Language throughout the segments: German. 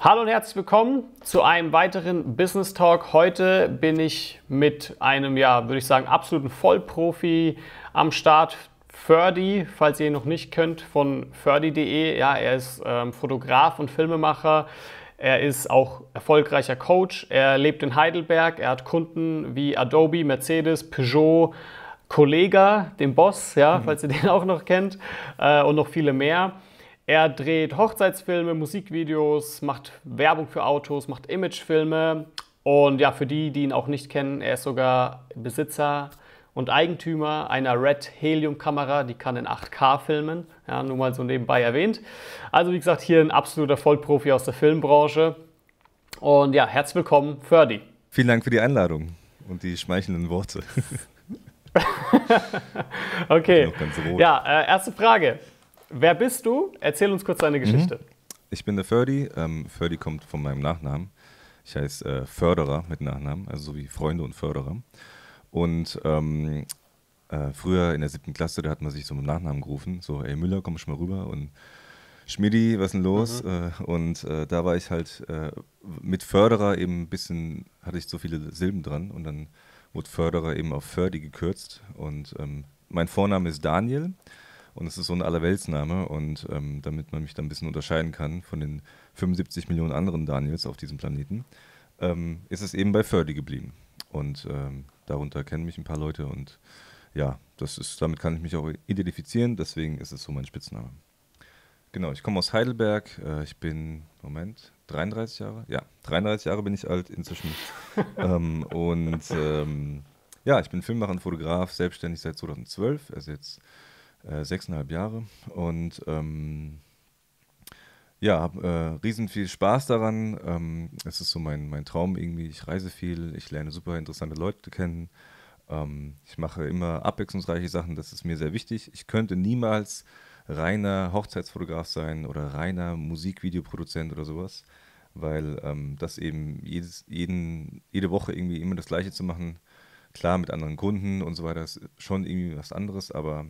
Hallo und herzlich willkommen zu einem weiteren Business Talk. Heute bin ich mit einem, ja, würde ich sagen, absoluten Vollprofi am Start. Ferdi, falls ihr ihn noch nicht kennt, von ferdi.de. Ja, er ist Fotograf und Filmemacher. Er ist auch erfolgreicher Coach. Er lebt in Heidelberg. Er hat Kunden wie Adobe, Mercedes, Peugeot, Kollegah, den Boss, ja, falls ihr den auch noch kennt, und noch viele mehr. Er dreht Hochzeitsfilme, Musikvideos, macht Werbung für Autos, macht Imagefilme. Und ja, für die, die ihn auch nicht kennen, er ist sogar Besitzer und Eigentümer einer Red Helium Kamera, die kann in 8K filmen, ja, nur mal so nebenbei erwähnt. Also wie gesagt, hier ein absoluter Vollprofi aus der Filmbranche. Und ja, herzlich willkommen, Ferdi. Vielen Dank für die Einladung und die schmeichelnden Worte. Okay, ja, erste Frage. Wer bist du? Erzähl uns kurz deine Geschichte. Ich bin der Ferdi. Ferdi kommt von meinem Nachnamen. Ich heiße Förderer mit Nachnamen, also so wie Freunde und Förderer. Und früher in der 7. Klasse, da hat man sich so mit Nachnamen gerufen. So, ey Müller, komm schon mal rüber. Und Schmidi, was ist denn los? Da war ich halt mit Förderer eben ein bisschen, hatte ich so viele Silben dran. Und dann wurde Förderer eben auf Ferdi gekürzt. Und mein Vorname ist Daniel. Und es ist so ein Allerweltsname und damit man mich dann ein bisschen unterscheiden kann von den 75 Millionen anderen Daniels auf diesem Planeten, ist es eben bei Ferdi geblieben. Und darunter kennen mich ein paar Leute und ja, das ist, damit kann ich mich auch identifizieren, deswegen ist es so mein Spitzname. Genau, ich komme aus Heidelberg, ich bin, Moment, 33 Jahre? Ja, 33 Jahre bin ich alt inzwischen. Ja, ich bin Filmemacher und Fotograf, selbstständig seit 2012, also jetzt 6,5 Jahre und ja, habe riesen viel Spaß daran. Es ist so mein Traum irgendwie. Ich reise viel, ich lerne super interessante Leute kennen. Ich mache immer abwechslungsreiche Sachen, das ist mir sehr wichtig. Ich könnte niemals reiner Hochzeitsfotograf sein oder reiner Musikvideoproduzent oder sowas, weil das eben jede Woche irgendwie immer das Gleiche zu machen, klar mit anderen Kunden und so weiter, ist schon irgendwie was anderes, aber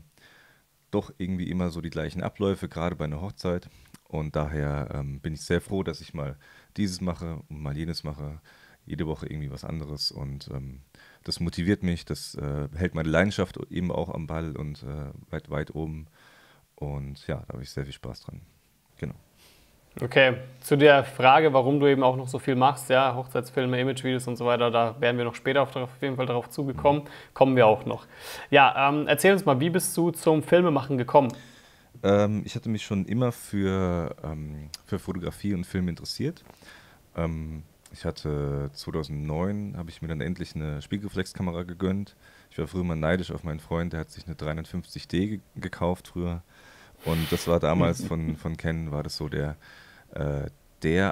doch irgendwie immer so die gleichen Abläufe, gerade bei einer Hochzeit. Und daher bin ich sehr froh, dass ich mal dieses mache und mal jenes mache, jede Woche irgendwie was anderes. Und das motiviert mich, das hält meine Leidenschaft eben auch am Ball und weit, weit oben. Und ja, da habe ich sehr viel Spaß dran. Genau. Okay, zu der Frage, warum du eben auch noch so viel machst, ja, Hochzeitsfilme, Imagevideos und so weiter, da werden wir noch später auf jeden Fall darauf zugekommen, kommen wir auch noch. Ja, erzähl uns mal, wie bist du zum Filmemachen gekommen? Ich hatte mich schon immer für Fotografie und Film interessiert. Ich hatte 2009, habe ich mir dann endlich eine Spiegelreflexkamera gegönnt. Ich war früher mal neidisch auf meinen Freund, der hat sich eine 350D gekauft früher. Und das war damals von Canon, war das so der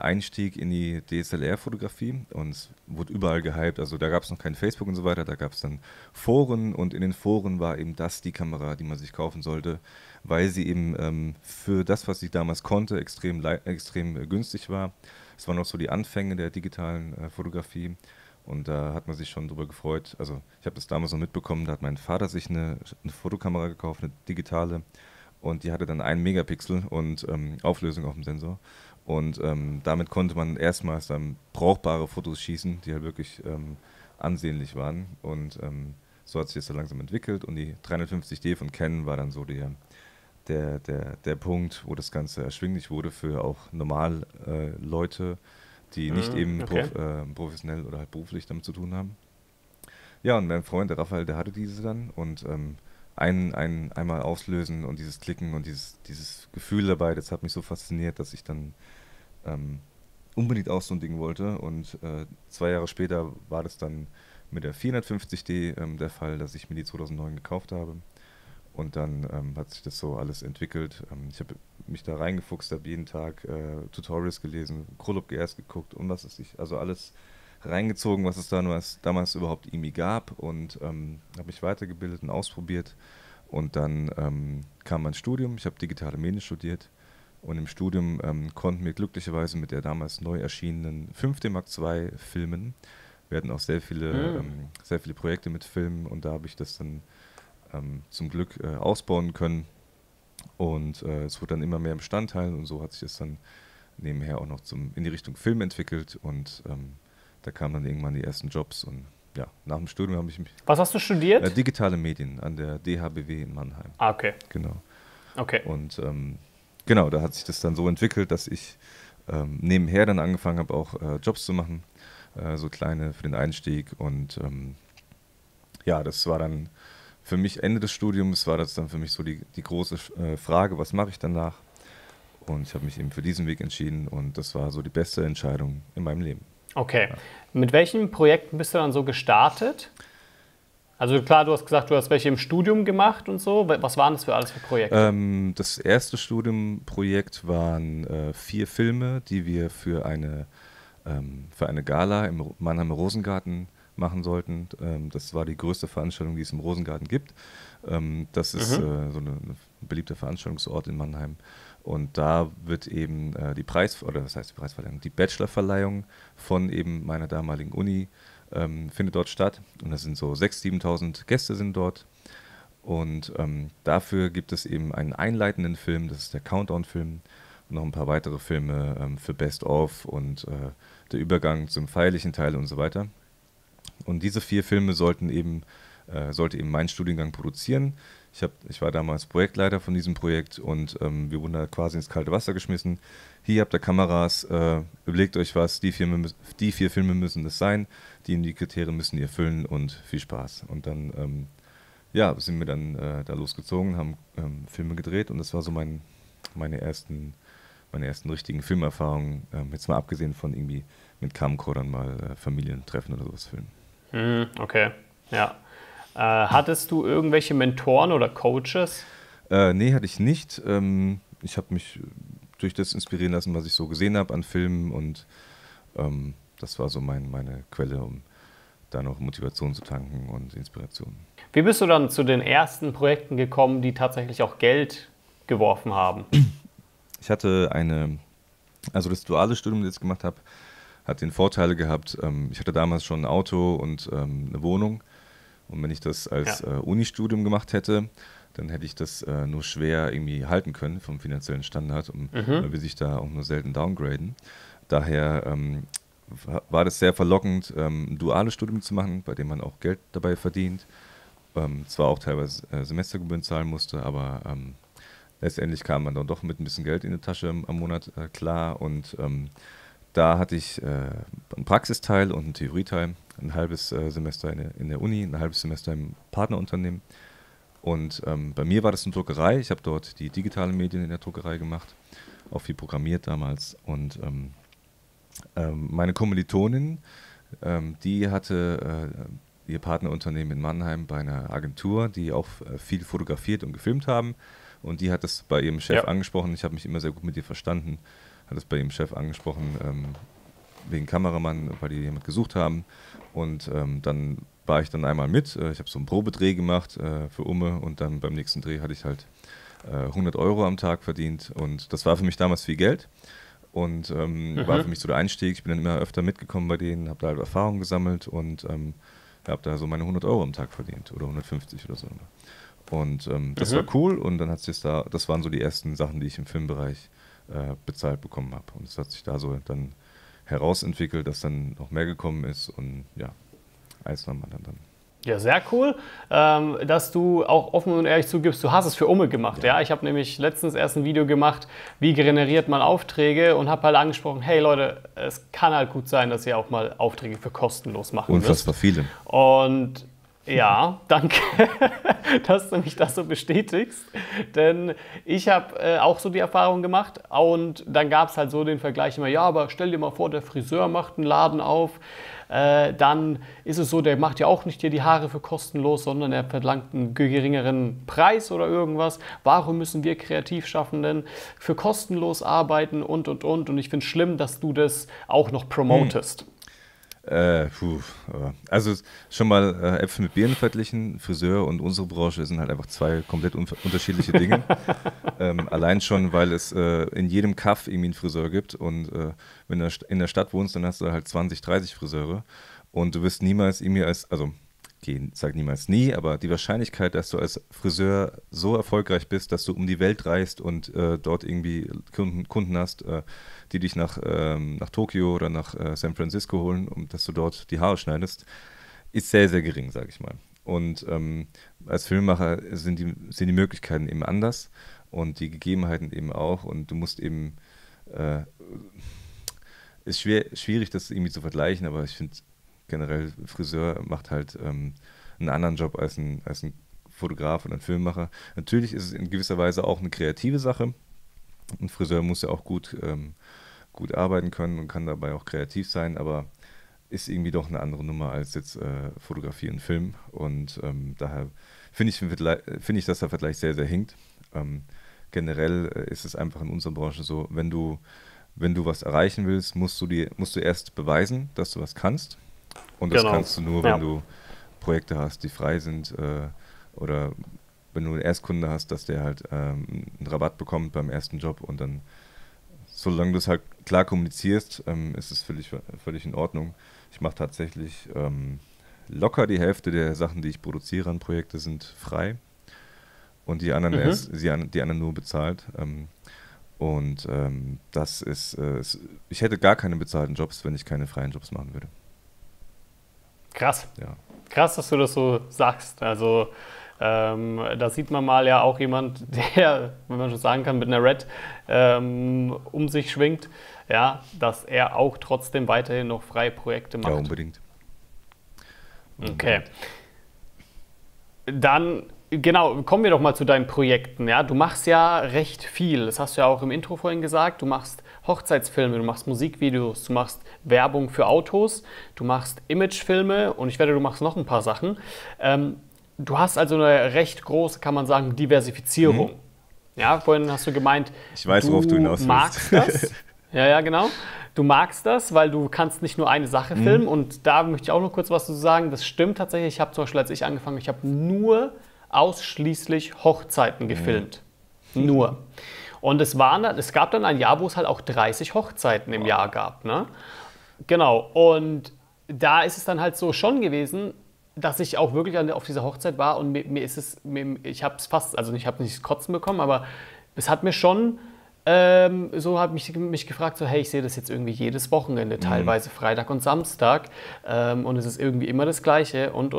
Einstieg in die DSLR-Fotografie und es wurde überall gehypt, also da gab es noch kein Facebook und so weiter, da gab es dann Foren und in den Foren war eben das die Kamera, die man sich kaufen sollte, weil sie eben für das, was sie damals konnte, extrem günstig war. Es waren noch so die Anfänge der digitalen Fotografie und da hat man sich schon drüber gefreut, also ich habe das damals noch mitbekommen, da hat mein Vater sich eine Fotokamera gekauft, eine digitale, und die hatte dann 1 Megapixel und Auflösung auf dem Sensor. Und damit konnte man erstmals dann brauchbare Fotos schießen, die halt wirklich ansehnlich waren. Und so hat sich das dann langsam entwickelt. Und die 350D von Canon war dann so der Punkt, wo das Ganze erschwinglich wurde für auch normal Leute, die nicht eben professionell oder halt beruflich damit zu tun haben. Ja, und mein Freund, der Raphael, der hatte diese dann. Und einmal auslösen und dieses Klicken und dieses Gefühl dabei, das hat mich so fasziniert, dass ich dann unbedingt auch so ein Ding wollte. Und 2 Jahre später war das dann mit der 450D der Fall, dass ich mir die 2009 gekauft habe. Und dann hat sich das so alles entwickelt. Ich habe mich da reingefuchst, habe jeden Tag Tutorials gelesen, Krolop GS geguckt und was weiß ich, also alles reingezogen, was es damals überhaupt irgendwie gab und habe mich weitergebildet und ausprobiert und dann kam mein Studium, ich habe digitale Medien studiert und im Studium konnten wir glücklicherweise mit der damals neu erschienenen 5D Mark II filmen. Wir hatten auch sehr viele Projekte mit Filmen und da habe ich das dann zum Glück ausbauen können und es wurde dann immer mehr Bestandteil und so hat sich das dann nebenher auch noch in die Richtung Film entwickelt und da kamen dann irgendwann die ersten Jobs und ja, nach dem Studium habe ich mich... Was hast du studiert? Digitale Medien an der DHBW in Mannheim. Ah, okay. Genau. Okay. Und genau, da hat sich das dann so entwickelt, dass ich nebenher dann angefangen habe, auch Jobs zu machen, so kleine für den Einstieg und ja, das war dann für mich Ende des Studiums, war das dann für mich so die große Frage, was mache ich danach? Und ich habe mich eben für diesen Weg entschieden und das war so die beste Entscheidung in meinem Leben. Okay. Ja. Mit welchen Projekten bist du dann so gestartet? Also klar, du hast gesagt, du hast welche im Studium gemacht und so. Was waren das für alles für Projekte? Das erste Studiumprojekt waren 4 Filme, die wir für eine Gala im Mannheimer Rosengarten machen sollten. Das war die größte Veranstaltung, die es im Rosengarten gibt. Das ist so ein beliebter Veranstaltungsort in Mannheim. Und da wird eben die Preisverleihung, die Bachelorverleihung von eben meiner damaligen Uni findet dort statt. Und das sind so 6.000, 7.000 Gäste sind dort. Und dafür gibt es eben einen einleitenden Film, das ist der Countdown-Film. Noch ein paar weitere Filme für Best-of und der Übergang zum feierlichen Teil und so weiter. Und diese 4 Filme sollte eben mein Studiengang produzieren. Ich war damals Projektleiter von diesem Projekt und wir wurden da quasi ins kalte Wasser geschmissen. Hier habt ihr Kameras, überlegt euch was, die 4 Filme müssen das sein, die Kriterien müssen ihr füllen und viel Spaß. Und dann ja, sind wir dann da losgezogen, haben Filme gedreht und das war so meine ersten richtigen Filmerfahrungen, jetzt mal abgesehen von irgendwie mit Camcordern mal Familientreffen oder sowas filmen. Okay, ja. Hattest du irgendwelche Mentoren oder Coaches? Nee, hatte ich nicht. Ich habe mich durch das inspirieren lassen, was ich so gesehen habe an Filmen und das war so meine Quelle, um da noch Motivation zu tanken und Inspiration. Wie bist du dann zu den ersten Projekten gekommen, die tatsächlich auch Geld geworfen haben? Ich hatte also das duale Studium, das ich gemacht habe, hat den Vorteil gehabt, ich hatte damals schon ein Auto und eine Wohnung und wenn ich das als Uni-Studium gemacht hätte, dann hätte ich das nur schwer irgendwie halten können vom finanziellen Standard und will ich da auch nur selten downgraden. Daher war das sehr verlockend, ein duales Studium zu machen, bei dem man auch Geld dabei verdient, zwar auch teilweise Semestergebühren zahlen musste, aber letztendlich kam man dann doch mit ein bisschen Geld in die Tasche am Monat klar und da hatte ich einen Praxisteil und einen Theorieteil, ein halbes Semester in der Uni, ein halbes Semester im Partnerunternehmen und bei mir war das eine Druckerei, ich habe dort die digitalen Medien in der Druckerei gemacht, auch viel programmiert damals und meine Kommilitonin, die hatte ihr Partnerunternehmen in Mannheim bei einer Agentur, die auch viel fotografiert und gefilmt haben. Und die hat es bei ihrem Chef angesprochen, ich habe mich immer sehr gut mit ihr verstanden, hat es bei ihrem Chef angesprochen, wegen Kameramann, weil die jemand gesucht haben. Und dann war ich dann einmal mit, ich habe so einen Probedreh gemacht für Umme und dann beim nächsten Dreh hatte ich halt 100 € am Tag verdient und das war für mich damals viel Geld und war für mich so der Einstieg. Ich bin dann immer öfter mitgekommen bei denen, habe da halt Erfahrung gesammelt und habe da so meine 100 € am Tag verdient oder 150 oder so. Und das war cool und dann hat sich das waren so die ersten Sachen, die ich im Filmbereich bezahlt bekommen habe. Und es hat sich da so dann herausentwickelt, dass dann noch mehr gekommen ist und ja, eins nach dem anderen dann. Ja, sehr cool, dass du auch offen und ehrlich zugibst, du hast es für Umme gemacht. Ja. Ja? Ich habe nämlich letztens erst ein Video gemacht, wie generiert man Aufträge und habe halt angesprochen, hey Leute, es kann halt gut sein, dass ihr auch mal Aufträge für kostenlos machen müsst. Unfassbar viele. Und ja, danke, dass du mich das so bestätigst, denn ich habe auch so die Erfahrung gemacht und dann gab es halt so den Vergleich immer, ja, aber stell dir mal vor, der Friseur macht einen Laden auf, dann ist es so, der macht ja auch nicht dir die Haare für kostenlos, sondern er verlangt einen geringeren Preis oder irgendwas. Warum müssen wir Kreativschaffenden für kostenlos arbeiten und? Und ich finde es schlimm, dass du das auch noch promotest. Also schon mal Äpfel mit Birnen verglichen, Friseur und unsere Branche sind halt einfach zwei komplett unterschiedliche Dinge. Allein schon, weil es in jedem Kaff irgendwie einen Friseur gibt und wenn du in der Stadt wohnst, dann hast du halt 20, 30 Friseure und du wirst niemals irgendwie als, also gehen, sag niemals nie, aber die Wahrscheinlichkeit, dass du als Friseur so erfolgreich bist, dass du um die Welt reist und dort irgendwie Kunden hast, die dich nach Tokio oder nach San Francisco holen, um dass du dort die Haare schneidest, ist sehr, sehr gering, sag ich mal. Und als Filmemacher sind die Möglichkeiten eben anders und die Gegebenheiten eben auch, und du musst eben ist schwierig, das irgendwie zu vergleichen, aber ich finde generell, Friseur macht halt einen anderen Job als ein Fotograf und ein Filmemacher. Natürlich ist es in gewisser Weise auch eine kreative Sache. Ein Friseur muss ja auch gut arbeiten können und kann dabei auch kreativ sein, aber ist irgendwie doch eine andere Nummer als jetzt Fotografie und Film. Und daher finde ich, dass der Vergleich sehr, sehr hinkt. Generell ist es einfach in unserer Branche so, wenn du was erreichen willst, musst du erst beweisen, dass du was kannst. Und das kannst du nur, wenn du Projekte hast, die frei sind, oder wenn du einen Erstkunde hast, dass der halt einen Rabatt bekommt beim ersten Job, und dann, solange du es halt klar kommunizierst, ist es völlig in Ordnung. Ich mache tatsächlich locker die Hälfte der Sachen, die ich produziere an Projekte, sind frei, und die anderen, die anderen nur bezahlt. Und das ist, ich hätte gar keine bezahlten Jobs, wenn ich keine freien Jobs machen würde. Krass. Ja. Krass, dass du das so sagst. Also da sieht man mal ja auch jemand, der, wenn man schon sagen kann, mit einer Red um sich schwingt, ja, dass er auch trotzdem weiterhin noch freie Projekte macht. Ja, unbedingt. Okay. Dann, genau, kommen wir doch mal zu deinen Projekten. Ja? Du machst ja recht viel. Das hast du ja auch im Intro vorhin gesagt. Du machst Hochzeitsfilme, du machst Musikvideos, du machst Werbung für Autos, du machst Imagefilme, und ich wette, du machst noch ein paar Sachen. Du hast also eine recht große, kann man sagen, Diversifizierung. Mhm. Ja, vorhin hast du gemeint, ich weiß, worauf du hinaus willst. Magst das. Ja, ja, genau. Du magst das, weil du kannst nicht nur eine Sache filmen. Mhm. Und da möchte ich auch noch kurz was zu sagen. Das stimmt tatsächlich. Ich habe zum Beispiel, als ich angefangen habe, ich habe ausschließlich Hochzeiten gefilmt. Mhm. Nur. Und es gab dann ein Jahr, wo es halt auch 30 Hochzeiten im Jahr gab. Ne? Genau. Und da ist es dann halt so schon gewesen, dass ich auch wirklich auf dieser Hochzeit war, und ich habe es fast, also ich habe nicht kotzen bekommen, aber es hat mir schon, so hat mich gefragt, so hey, ich sehe das jetzt irgendwie jedes Wochenende, teilweise Freitag und Samstag, und es ist irgendwie immer das Gleiche, und.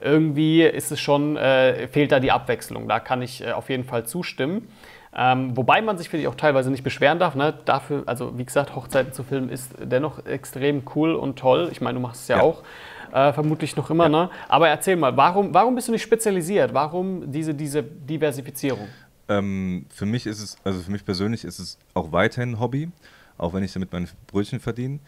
Irgendwie ist es schon, fehlt da die Abwechslung, da kann ich auf jeden Fall zustimmen. Wobei man sich, finde ich, auch teilweise nicht beschweren darf. Ne? Dafür, also wie gesagt, Hochzeiten zu filmen ist dennoch extrem cool und toll. Ich meine, du machst es ja, auch, vermutlich noch immer. Ja. Ne? Aber erzähl mal, warum bist du nicht spezialisiert? Warum diese Diversifizierung? Für mich ist es, also für mich persönlich ist es auch weiterhin ein Hobby, auch wenn ich damit meine Brötchen verdiene.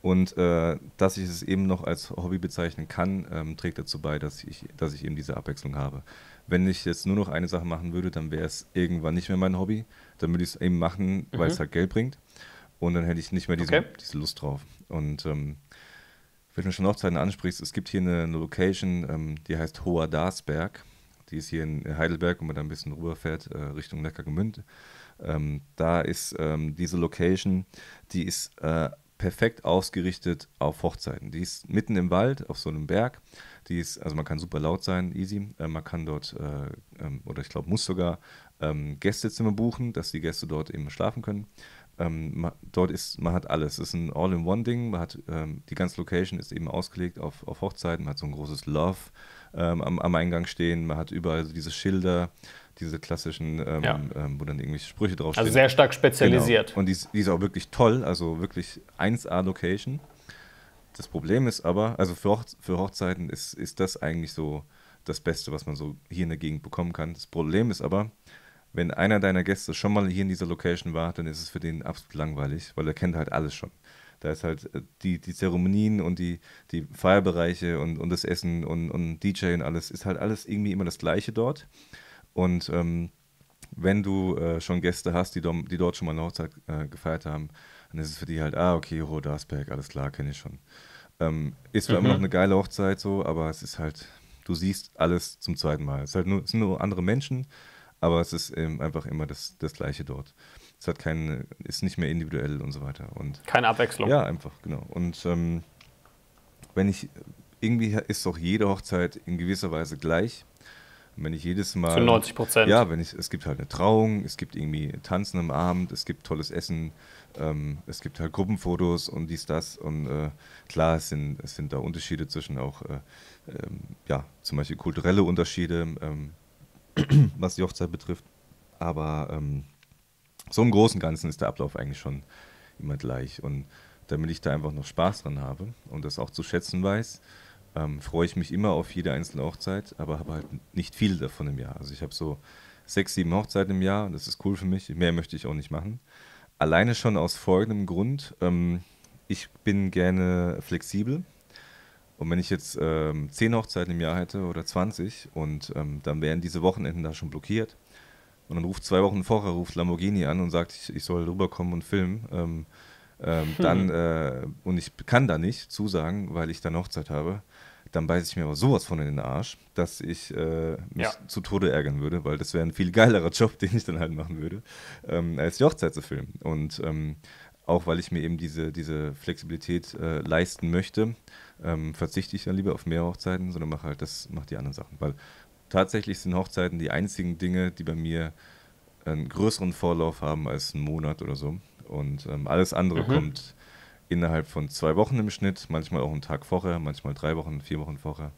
Und dass ich es eben noch als Hobby bezeichnen kann, trägt dazu bei, dass ich eben diese Abwechslung habe. Wenn ich jetzt nur noch eine Sache machen würde, dann wäre es irgendwann nicht mehr mein Hobby. Dann würde ich es eben machen, weil es halt Geld bringt. Und dann hätte ich nicht mehr diese Lust drauf. Und wenn du schon Hochzeiten ansprichst, es gibt hier eine Location, die heißt Hoher Darsberg. Die ist hier in Heidelberg, wenn man da ein bisschen rüberfährt, Richtung Neckargemünd. Da ist diese Location, die ist perfekt ausgerichtet auf Hochzeiten. Die ist mitten im Wald, auf so einem Berg. Die ist, also man kann super laut sein, easy. Man kann dort, oder ich glaube, muss sogar Gästezimmer buchen, dass die Gäste dort eben schlafen können. Man hat alles. Es ist ein All-in-One-Ding. Man hat, die ganze Location ist eben ausgelegt auf Hochzeiten. Man hat so ein großes Love am Eingang stehen. Man hat überall diese Schilder, diese klassischen, wo dann irgendwelche Sprüche draufstehen. Also sehr stark spezialisiert. Genau. Und die ist auch wirklich toll, also wirklich 1A-Location. Das Problem ist aber, also für Hochzeiten ist das eigentlich so das Beste, was man so hier in der Gegend bekommen kann. Das Problem ist aber, wenn einer deiner Gäste schon mal hier in dieser Location war, dann ist es für den absolut langweilig, weil er kennt halt alles schon. Da ist halt die Zeremonien und die Feierbereiche und das Essen und DJ und alles, ist halt alles irgendwie immer das Gleiche dort. Und wenn du schon Gäste hast, die dort schon mal eine Hochzeit gefeiert haben, dann ist es für die halt, okay, Rodersberg, alles klar, kenne ich schon. Ist zwar immer noch eine geile Hochzeit so, aber es ist halt, du siehst alles zum zweiten Mal. Es sind nur andere Menschen, aber es ist eben einfach immer das Gleiche dort. Es hat ist nicht mehr individuell und so weiter. Keine Abwechslung. Ja, einfach, genau. Und wenn ich irgendwie ist doch jede Hochzeit in gewisser Weise gleich. Und wenn ich jedes Mal... Zu 90%. Ja, wenn ich, es gibt halt eine Trauung, es gibt irgendwie Tanzen am Abend, es gibt tolles Essen, es gibt halt Gruppenfotos und dies, das. Und klar, es sind da Unterschiede zwischen auch, ja, zum Beispiel kulturelle Unterschiede, was die Hochzeit betrifft. Aber so im Großen und Ganzen ist der Ablauf eigentlich schon immer gleich. Und damit ich da einfach noch Spaß dran habe und das auch zu schätzen weiß, freue ich mich immer auf jede einzelne Hochzeit, aber habe halt nicht viel davon im Jahr. Also ich habe so 6, 7 Hochzeiten im Jahr, das ist cool für mich, mehr möchte ich auch nicht machen. Alleine schon aus folgendem Grund, ich bin gerne flexibel und wenn ich jetzt 10 Hochzeiten im Jahr hätte oder 20 und dann wären diese Wochenenden da schon blockiert und dann ruft 2 Wochen vorher, ruft Lamborghini an und sagt, ich soll rüberkommen und filmen, dann, und ich kann da nicht zusagen, weil ich dann Hochzeit habe, dann beiße ich mir aber sowas von in den Arsch, dass ich mich zu Tode ärgern würde, weil das wäre ein viel geilerer Job, den ich dann halt machen würde, als die Hochzeit zu filmen. Und auch weil ich mir eben diese Flexibilität leisten möchte, verzichte ich dann lieber auf mehr Hochzeiten, sondern mache halt die anderen Sachen. Weil tatsächlich sind Hochzeiten die einzigen Dinge, die bei mir einen größeren Vorlauf haben als einen Monat oder so. Und alles andere kommt innerhalb von 2 Wochen im Schnitt, manchmal auch einen Tag vorher, manchmal 3 Wochen, 4 Wochen vorher,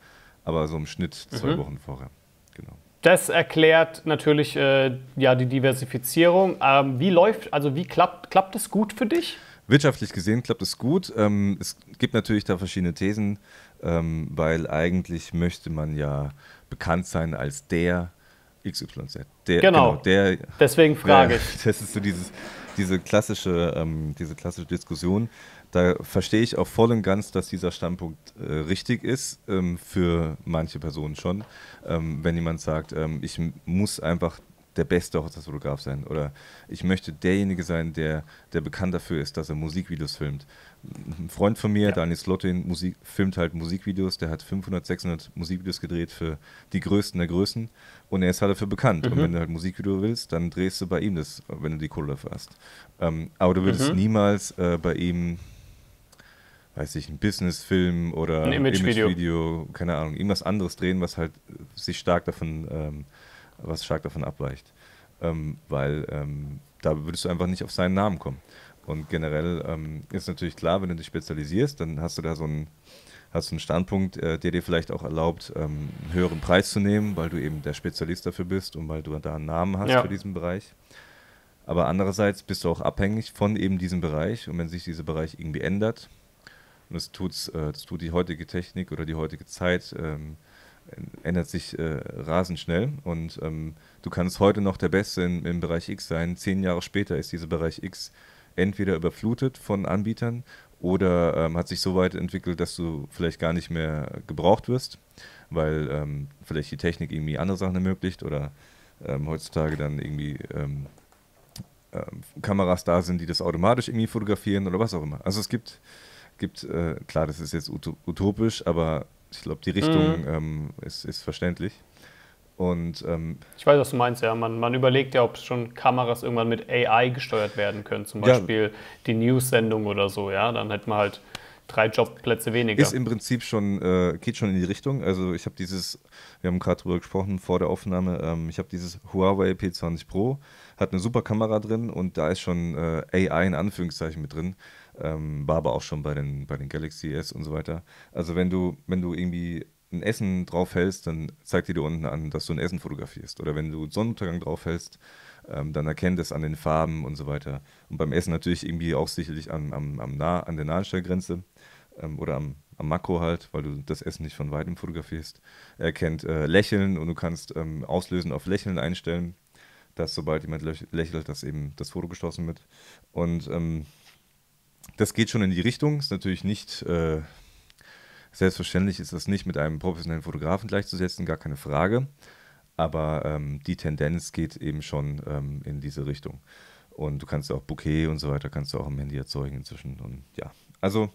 aber so im Schnitt 2 Wochen vorher. Genau. Das erklärt natürlich ja, die Diversifizierung. Klappt es gut für dich? Wirtschaftlich gesehen klappt es gut. Es gibt natürlich da verschiedene Thesen, weil eigentlich möchte man ja bekannt sein als der XYZ. Genau, deswegen frage ich. Das ist so diese klassische Diskussion, da verstehe ich auch voll und ganz, dass dieser Standpunkt richtig ist, für manche Personen schon. Wenn jemand sagt, ich muss einfach der beste Hochzeitsfotograf sein oder ich möchte derjenige sein, der bekannt dafür ist, dass er Musikvideos filmt. Ein Freund von mir, Daniel Sloutine, filmt halt Musikvideos, der hat 500, 600 Musikvideos gedreht für die Größten der Größen und er ist halt dafür bekannt. Und wenn du halt Musikvideo willst, dann drehst du bei ihm das, wenn du die Kohle dafür hast. Aber du würdest niemals bei ihm, weiß ich, einen Businessfilm oder ein Imagevideo, keine Ahnung, irgendwas anderes drehen, was halt sich stark davon abweicht, weil da würdest du einfach nicht auf seinen Namen kommen. Und generell ist natürlich klar, wenn du dich spezialisierst, dann hast du da so einen Standpunkt, der dir vielleicht auch erlaubt, einen höheren Preis zu nehmen, weil du eben der Spezialist dafür bist und weil du da einen Namen hast für diesen Bereich. Aber andererseits bist du auch abhängig von eben diesem Bereich und wenn sich dieser Bereich irgendwie ändert, und das tut die heutige Technik oder die heutige Zeit, ändert sich rasend schnell und du kannst heute noch der Beste im Bereich X sein. 10 Jahre später ist dieser Bereich X entweder überflutet von Anbietern oder hat sich so weit entwickelt, dass du vielleicht gar nicht mehr gebraucht wirst, weil vielleicht die Technik irgendwie andere Sachen ermöglicht oder heutzutage dann irgendwie Kameras da sind, die das automatisch irgendwie fotografieren oder was auch immer. Also es gibt klar, das ist jetzt utopisch, aber ich glaube, die Richtung ist verständlich. Und, ich weiß, was du meinst, ja. Man überlegt ja, ob schon Kameras irgendwann mit AI gesteuert werden können. Zum Beispiel die News-Sendung oder so, ja. Dann hätten wir halt 3 Jobplätze weniger. Ist im Prinzip schon, geht schon in die Richtung. Also ich habe wir haben gerade drüber gesprochen vor der Aufnahme, ich habe dieses Huawei P20 Pro, hat eine super Kamera drin und da ist schon AI in Anführungszeichen mit drin. War aber auch schon bei den Galaxy S und so weiter. Also wenn du irgendwie ein Essen draufhältst, dann zeigt dir unten an, dass du ein Essen fotografierst. Oder wenn du Sonnenuntergang draufhältst, dann erkennt es an den Farben und so weiter. Und beim Essen natürlich irgendwie auch sicherlich an der Nahstellgrenze oder am Makro halt, weil du das Essen nicht von weitem fotografierst. Er erkennt Lächeln und du kannst auslösen auf Lächeln einstellen, dass sobald jemand lächelt, dass eben das Foto geschossen wird. Und das geht schon in die Richtung, ist natürlich nicht, selbstverständlich ist das nicht mit einem professionellen Fotografen gleichzusetzen, gar keine Frage, aber die Tendenz geht eben schon in diese Richtung und du kannst auch Bouquet und so weiter, kannst du auch am Handy erzeugen inzwischen und ja, also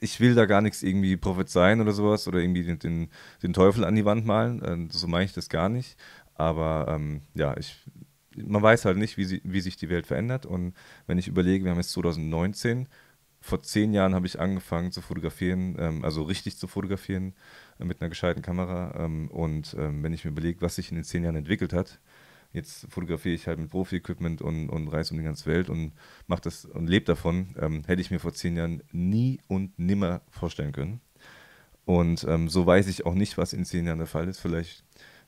ich will da gar nichts irgendwie prophezeien oder sowas oder irgendwie den Teufel an die Wand malen, so meine ich das gar nicht, aber ja, man weiß halt nicht, wie sich die Welt verändert und wenn ich überlege, wir haben jetzt 2019, vor 10 Jahren habe ich angefangen zu fotografieren, also richtig zu fotografieren mit einer gescheiten Kamera. Und wenn ich mir überlege, was sich in den 10 Jahren entwickelt hat, jetzt fotografiere ich halt mit Profi-Equipment und reise um die ganze Welt und mache das und lebe davon, hätte ich mir vor 10 Jahren nie und nimmer vorstellen können. Und so weiß ich auch nicht, was in 10 Jahren der Fall ist. Vielleicht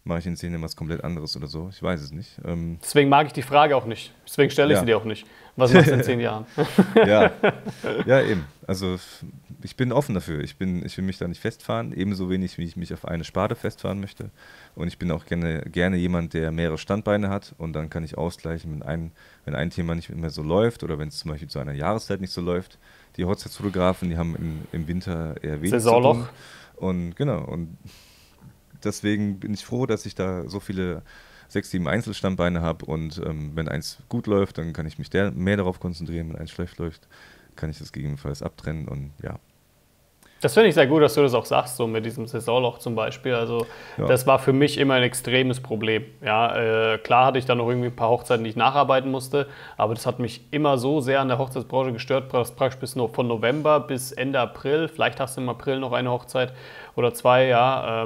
mache ich in 10 Jahren was komplett anderes oder so. Ich weiß es nicht. Deswegen mag ich die Frage auch nicht. Deswegen stelle ich sie dir auch nicht. Was machst du in 10 Jahren? Ja, eben. Also ich bin offen dafür. Ich will mich da nicht festfahren. Ebenso wenig, wie ich mich auf eine Sparte festfahren möchte. Und ich bin auch gerne jemand, der mehrere Standbeine hat. Und dann kann ich ausgleichen, wenn ein Thema nicht mehr so läuft oder wenn es zum Beispiel zu einer Jahreszeit nicht so läuft. Die Hochzeitsfotografen, die haben im Winter eher wenig Saisonloch zu tun. Und genau. Und deswegen bin ich froh, dass ich da so viele 6, 7 Einzelstandbeine habe und wenn eins gut läuft, dann kann ich mich mehr darauf konzentrieren, wenn eins schlecht läuft, kann ich das gegebenenfalls abtrennen und ja. Das finde ich sehr gut, dass du das auch sagst, so mit diesem Saisonloch zum Beispiel. Also das war für mich immer ein extremes Problem. Ja, klar hatte ich dann noch irgendwie ein paar Hochzeiten, die ich nacharbeiten musste, aber das hat mich immer so sehr an der Hochzeitsbranche gestört, dass praktisch bis von November bis Ende April, vielleicht hast du im April noch eine Hochzeit oder 2, ja,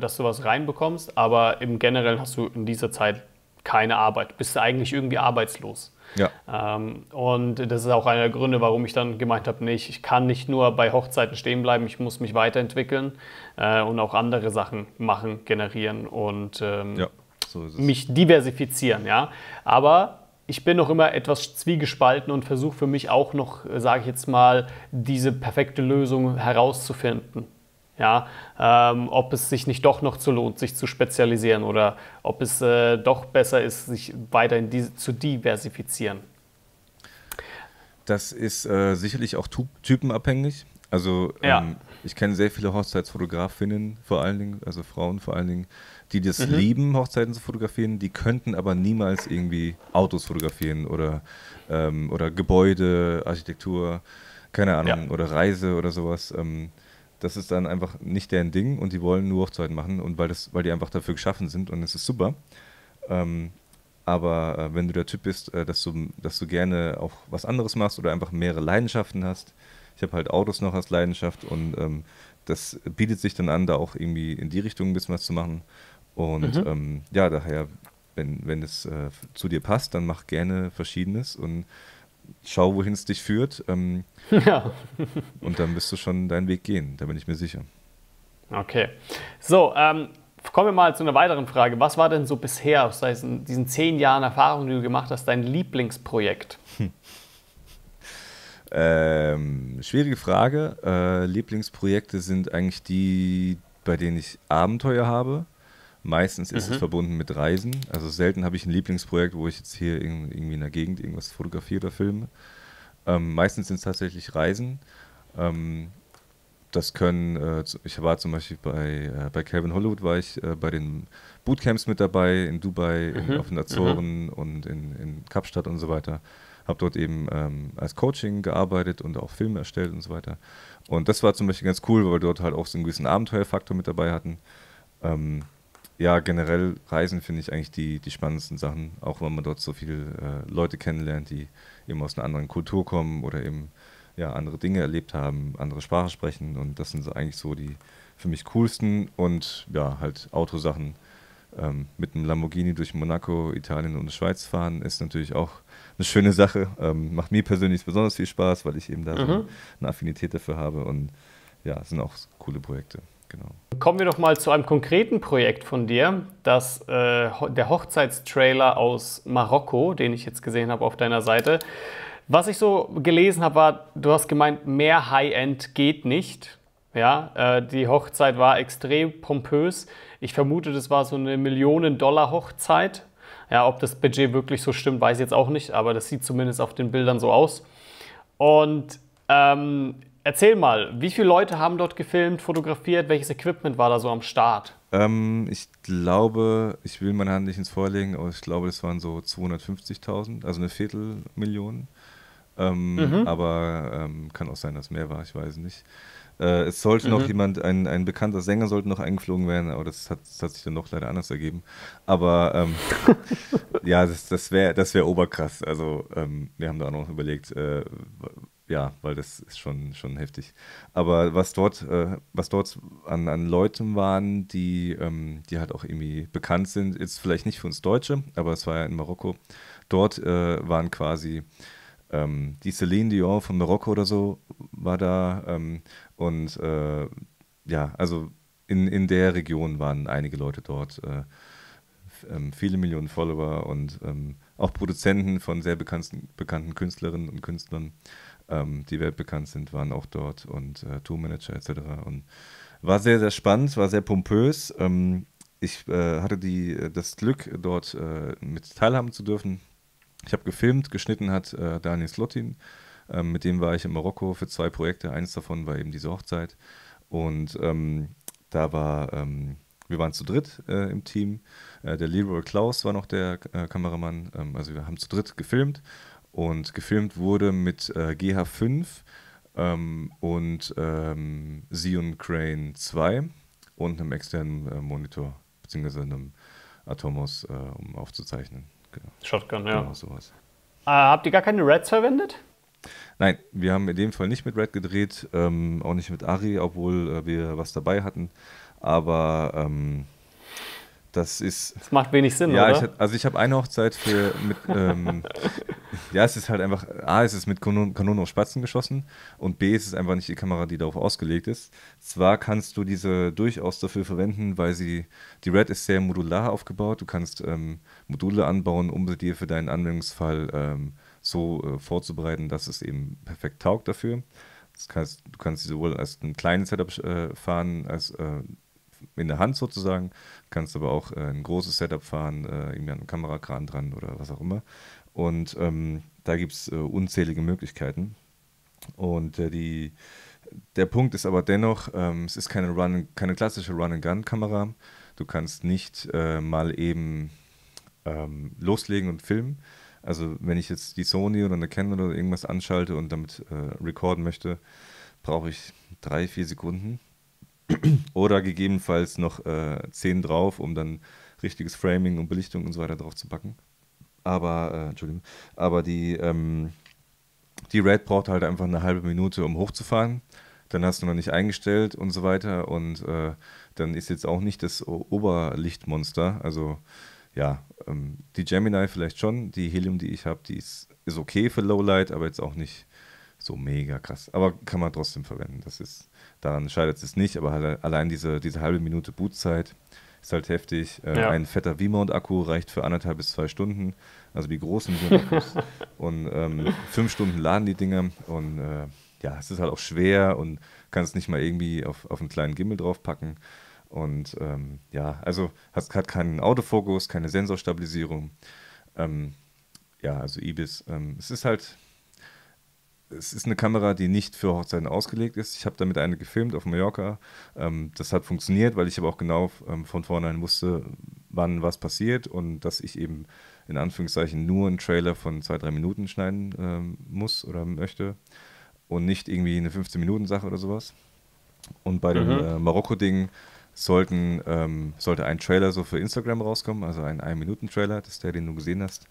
dass du was reinbekommst, aber im Generellen hast du in dieser Zeit keine Arbeit, bist du eigentlich irgendwie arbeitslos. Ja. Und das ist auch einer der Gründe, warum ich dann gemeint habe, nee, ich kann nicht nur bei Hochzeiten stehen bleiben, ich muss mich weiterentwickeln und auch andere Sachen machen, generieren und so ist es. Mich diversifizieren. Ja? Aber ich bin noch immer etwas zwiegespalten und versuche für mich auch noch, sage ich jetzt mal, diese perfekte Lösung herauszufinden. Ja, ob es sich nicht doch noch lohnt, sich zu spezialisieren oder ob es doch besser ist, sich weiterhin zu diversifizieren. Das ist sicherlich auch typenabhängig. Also ich kenne sehr viele Hochzeitsfotografinnen vor allen Dingen, also Frauen vor allen Dingen, die das lieben, Hochzeiten zu fotografieren, die könnten aber niemals irgendwie Autos fotografieren oder Gebäude, Architektur, keine Ahnung, oder Reise oder sowas. Das ist dann einfach nicht deren Ding und die wollen nur Hochzeiten machen und weil die einfach dafür geschaffen sind und es ist super. Aber wenn du der Typ bist, dass du gerne auch was anderes machst oder einfach mehrere Leidenschaften hast, ich habe halt Autos noch als Leidenschaft und das bietet sich dann an, da auch irgendwie in die Richtung ein bisschen was zu machen. Und daher, wenn es zu dir passt, dann mach gerne Verschiedenes und schau, wohin es dich führt und dann wirst du schon deinen Weg gehen, da bin ich mir sicher. Okay, so kommen wir mal zu einer weiteren Frage. Was war denn so bisher, aus diesen 10 Jahren Erfahrung, die du gemacht hast, dein Lieblingsprojekt? Schwierige Frage. Lieblingsprojekte sind eigentlich die, bei denen ich Abenteuer habe. Meistens ist es verbunden mit Reisen. Also selten habe ich ein Lieblingsprojekt, wo ich jetzt hier irgendwie in der Gegend irgendwas fotografiere oder filme. Meistens sind es tatsächlich Reisen. Das können, ich war zum Beispiel bei Calvin Hollywood, war ich bei den Bootcamps mit dabei, in Dubai, auf den Azoren und in Kapstadt und so weiter. Habe dort eben als Coaching gearbeitet und auch Filme erstellt und so weiter. Und das war zum Beispiel ganz cool, weil wir dort halt auch so einen gewissen Abenteuerfaktor mit dabei hatten. Ja, generell Reisen finde ich eigentlich die spannendsten Sachen, auch wenn man dort so viele Leute kennenlernt, die eben aus einer anderen Kultur kommen oder eben andere Dinge erlebt haben, andere Sprache sprechen und das sind so eigentlich so die für mich coolsten und ja, halt Autosachen. Mit einem Lamborghini durch Monaco, Italien und die Schweiz fahren ist natürlich auch eine schöne Sache. Macht mir persönlich besonders viel Spaß, weil ich eben da so eine Affinität dafür habe und ja, es sind auch coole Projekte. Genau. Kommen wir doch mal zu einem konkreten Projekt von dir, das der Hochzeitstrailer aus Marokko, den ich jetzt gesehen habe auf deiner Seite. Was ich so gelesen habe, war, du hast gemeint, mehr High-End geht nicht. Ja, die Hochzeit war extrem pompös. Ich vermute, das war so eine $Millionen-Hochzeit. Ja, ob das Budget wirklich so stimmt, weiß ich jetzt auch nicht, aber das sieht zumindest auf den Bildern so aus. Und erzähl mal, wie viele Leute haben dort gefilmt, fotografiert? Welches Equipment war da so am Start? Ich glaube, ich will meine Hand nicht ins Feuer legen, aber ich glaube, das waren so 250.000, also eine 1/4 Million. Aber kann auch sein, dass mehr war, ich weiß nicht. Es sollte noch jemand, ein bekannter Sänger sollte noch eingeflogen werden, aber das hat sich dann noch leider anders ergeben. Aber ja, das wäre oberkrass. Also wir haben da auch noch überlegt, Ja, weil das ist schon heftig. Aber was dort an Leuten waren, die halt auch irgendwie bekannt sind, jetzt vielleicht nicht für uns Deutsche, aber es war ja in Marokko, dort waren quasi die Celine Dion von Marokko oder so war da und ja, also in der Region waren einige Leute dort, viele Millionen Follower und auch Produzenten von sehr bekannten Künstlerinnen und Künstlern, die weltbekannt sind, waren auch dort und Tourmanager etc. Und war sehr, sehr spannend, war sehr pompös. Ich hatte das Glück, dort mit teilhaben zu dürfen. Ich habe gefilmt, geschnitten hat Daniel Sloutine. Mit dem war ich in Marokko für 2 Projekte. Eines davon war eben diese Hochzeit. Und wir waren zu dritt im Team. Der Leroy Klaus war noch der Kameramann. Also wir haben zu dritt gefilmt. Und gefilmt wurde mit GH5 und Xeon Crane 2 und einem externen Monitor, beziehungsweise einem Atomos, um aufzuzeichnen. Genau. Shotgun, ja. Genau, sowas. Habt ihr gar keine Reds verwendet? Nein, wir haben in dem Fall nicht mit Red gedreht, auch nicht mit Arri, obwohl wir was dabei hatten. Aber das ist... Das macht wenig Sinn, ja, oder? Ich habe eine Hochzeit ja, es ist halt einfach... A, es ist mit Kanonen auf Spatzen geschossen und B, es ist einfach nicht die Kamera, die darauf ausgelegt ist. Zwar kannst du diese durchaus dafür verwenden, weil die Red ist sehr modular aufgebaut. Du kannst Module anbauen, um sie dir für deinen Anwendungsfall so vorzubereiten, dass es eben perfekt taugt dafür. Du kannst sie sowohl als ein kleines Setup fahren, als in der Hand sozusagen, kannst aber auch ein großes Setup fahren, irgendwie an einem Kamerakran dran oder was auch immer. Und da gibt es unzählige Möglichkeiten. Und der Punkt ist aber dennoch, es ist keine klassische Run-and-Gun-Kamera. Du kannst nicht mal eben loslegen und filmen. Also wenn ich jetzt die Sony oder eine Canon oder irgendwas anschalte und damit recorden möchte, brauche ich 3-4 Sekunden oder gegebenenfalls noch 10 drauf, um dann richtiges Framing und Belichtung und so weiter drauf zu packen. Aber die Red braucht halt einfach eine halbe Minute, um hochzufahren. Dann hast du noch nicht eingestellt und so weiter und dann ist jetzt auch nicht das Oberlichtmonster, also... Ja, die Gemini vielleicht schon, die Helium, die ich habe, die ist okay für Lowlight, aber jetzt auch nicht so mega krass. Aber kann man trotzdem verwenden, daran scheitert es nicht, aber halt allein diese halbe Minute Bootzeit ist halt heftig. Ja. Ein fetter V-Mount-Akku reicht für 1,5 bis 2 Stunden, also die großen Akkus und 5 Stunden laden die Dinger und ja, es ist halt auch schwer und kannst nicht mal irgendwie auf einen kleinen Gimbal draufpacken. Und ja, also hat keinen Autofokus, keine Sensorstabilisierung. Ja, also IBIS. Es ist eine Kamera, die nicht für Hochzeiten ausgelegt ist. Ich habe damit eine gefilmt auf Mallorca. Das hat funktioniert, weil ich aber auch genau von vornherein wusste, wann was passiert und dass ich eben in Anführungszeichen nur einen Trailer von 2-3 Minuten schneiden muss oder möchte und nicht irgendwie eine 15-Minuten-Sache oder sowas. Und bei dem Marokko-Ding sollte ein Trailer so für Instagram rauskommen, also ein 1-Minuten-Trailer, das ist der, den du gesehen hast.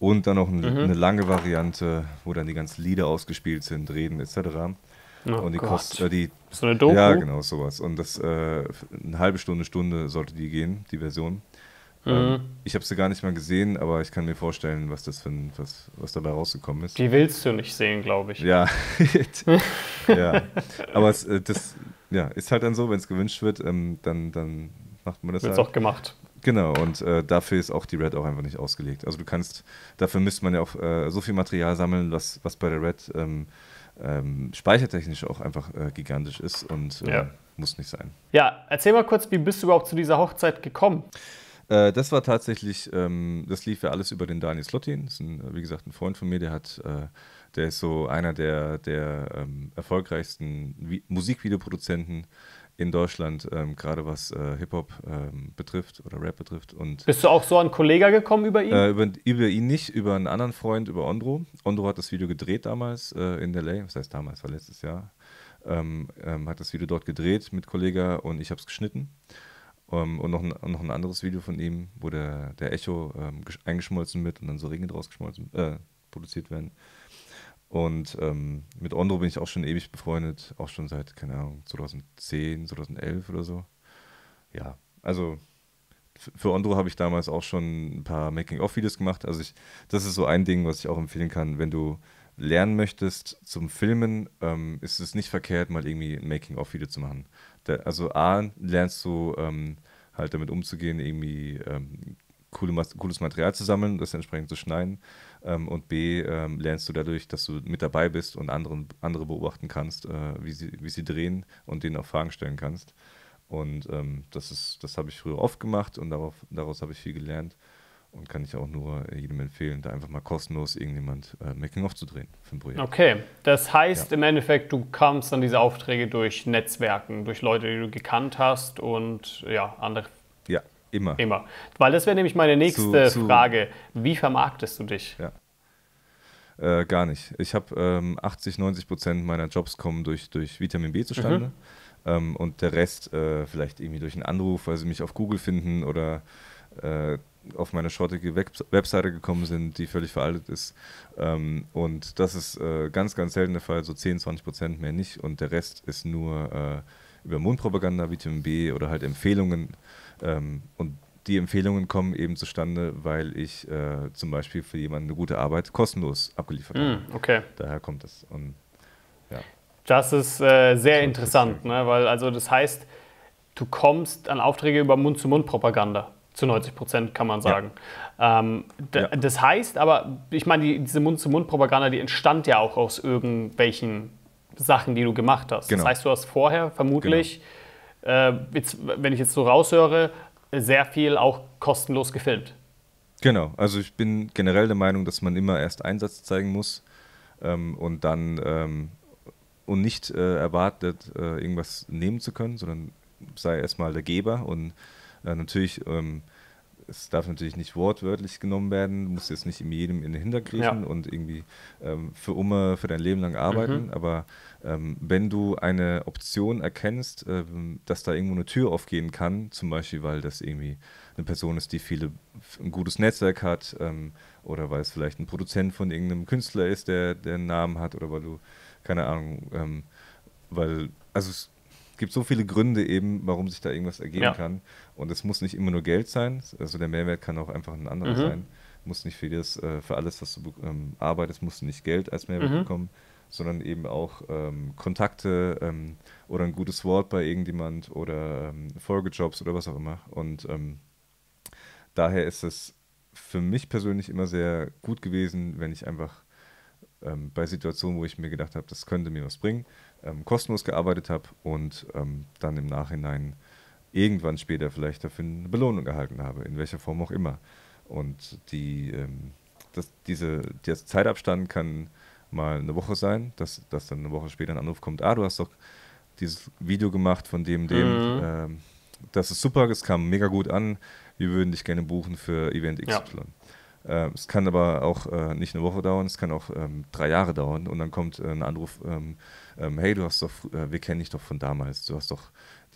Und dann noch eine lange Variante, wo dann die ganzen Lieder ausgespielt sind, Reden etc. Oh und die Gott. So eine Doku? Ja, genau, sowas. Und das eine halbe Stunde, Stunde sollte die gehen, die Version. Ich habe sie gar nicht mal gesehen, aber ich kann mir vorstellen, was dabei rausgekommen ist. Die willst du nicht sehen, glaube ich. Ja. Ja. Aber das ist halt dann so, wenn es gewünscht wird, dann macht man das halt. Wird auch gemacht. Genau, und dafür ist auch die Red auch einfach nicht ausgelegt. Also dafür müsste man ja auch so viel Material sammeln, was bei der Red speichertechnisch auch einfach gigantisch ist und muss nicht sein. Ja, erzähl mal kurz, wie bist du überhaupt zu dieser Hochzeit gekommen? Das war tatsächlich, das lief ja alles über den Daniel Sloutine. Das ist wie gesagt, ein Freund von mir, der ist so einer der erfolgreichsten Musikvideoproduzenten in Deutschland, gerade was Hip-Hop betrifft oder Rap betrifft. Und bist du auch so an Kollegah gekommen über ihn? Über ihn nicht, über einen anderen Freund, über Ondro. Ondro hat das Video gedreht damals in LA, das heißt damals, war letztes Jahr, hat das Video dort gedreht mit Kollegah und ich habe es geschnitten. Und noch ein anderes Video von ihm, wo der Echo eingeschmolzen wird und dann so Ringe draus produziert werden. Und mit Ondro bin ich auch schon ewig befreundet, auch schon seit, keine Ahnung, 2010, 2011 oder so. Ja, also für Ondro habe ich damals auch schon ein paar Making-of-Videos gemacht. Also das ist so ein Ding, was ich auch empfehlen kann, wenn du lernen möchtest zum Filmen, ist es nicht verkehrt, mal irgendwie ein Making-of-Video zu machen. Also A, lernst du halt damit umzugehen, irgendwie cooles Material zu sammeln, das entsprechend zu schneiden, und B, lernst du dadurch, dass du mit dabei bist und andere beobachten kannst, wie sie drehen und denen auch Fragen stellen kannst. Und das habe ich früher oft gemacht und daraus habe ich viel gelernt und kann ich auch nur jedem empfehlen, da einfach mal kostenlos irgendjemand Making-of zu drehen für ein Projekt. Okay, das heißt im Endeffekt, du kamst an diese Aufträge durch Netzwerken, durch Leute, die du gekannt hast und ja, andere. Ja. Immer. Weil das wäre nämlich meine nächste Frage. Wie vermarktest du dich? Ja. Gar nicht. Ich habe 80-90% meiner Jobs kommen durch Vitamin B zustande. Und der Rest vielleicht irgendwie durch einen Anruf, weil sie mich auf Google finden oder auf meine schrottige Webseite gekommen sind, die völlig veraltet ist. Und das ist ganz, ganz selten der Fall. So 10-20% mehr nicht. Und der Rest ist nur über Mundpropaganda, Vitamin B oder halt Empfehlungen. Und die Empfehlungen kommen eben zustande, weil ich zum Beispiel für jemanden eine gute Arbeit kostenlos abgeliefert habe. Okay. Daher kommt das. Und, ja. Das ist sehr interessant, ne? Weil also das heißt, du kommst an Aufträge über Mund-zu-Mund-Propaganda. Zu 90% kann man sagen. Ja. Das heißt aber, ich meine, diese Mund-zu-Mund-Propaganda, die entstand ja auch aus irgendwelchen Sachen, die du gemacht hast. Genau. Das heißt, du hast vorher vermutlich... Genau. Jetzt, wenn ich jetzt so raushöre, sehr viel auch kostenlos gefilmt. Genau, also ich bin generell der Meinung, dass man immer erst Einsatz zeigen muss und dann und nicht erwartet, irgendwas nehmen zu können, sondern sei erstmal der Geber und natürlich, es darf natürlich nicht wortwörtlich genommen werden, du musst jetzt nicht jedem in den Hintern kriechen und irgendwie für dein Leben lang arbeiten, aber wenn du eine Option erkennst, dass da irgendwo eine Tür aufgehen kann, zum Beispiel, weil das irgendwie eine Person ist, die ein gutes Netzwerk hat oder weil es vielleicht ein Produzent von irgendeinem Künstler ist, der einen Namen hat oder weil du, keine Ahnung, also es gibt so viele Gründe eben, warum sich da irgendwas ergeben kann und es muss nicht immer nur Geld sein, also der Mehrwert kann auch einfach ein anderer sein, muss nicht für alles, was du arbeitest, musst du nicht Geld als Mehrwert bekommen, sondern eben auch Kontakte oder ein gutes Wort bei irgendjemand oder Folgejobs oder was auch immer. Und daher ist es für mich persönlich immer sehr gut gewesen, wenn ich einfach bei Situationen, wo ich mir gedacht habe, das könnte mir was bringen, kostenlos gearbeitet habe und dann im Nachhinein irgendwann später vielleicht dafür eine Belohnung erhalten habe, in welcher Form auch immer. Und der Zeitabstand kann mal eine Woche sein, dass dann eine Woche später ein Anruf kommt, du hast doch dieses Video gemacht von dem, das ist super, es kam mega gut an, wir würden dich gerne buchen für Event XY. Ja. Es kann aber auch nicht eine Woche dauern, es kann auch 3 Jahre dauern und dann kommt ein Anruf, hey, du hast doch, wir kennen dich doch von damals, du hast doch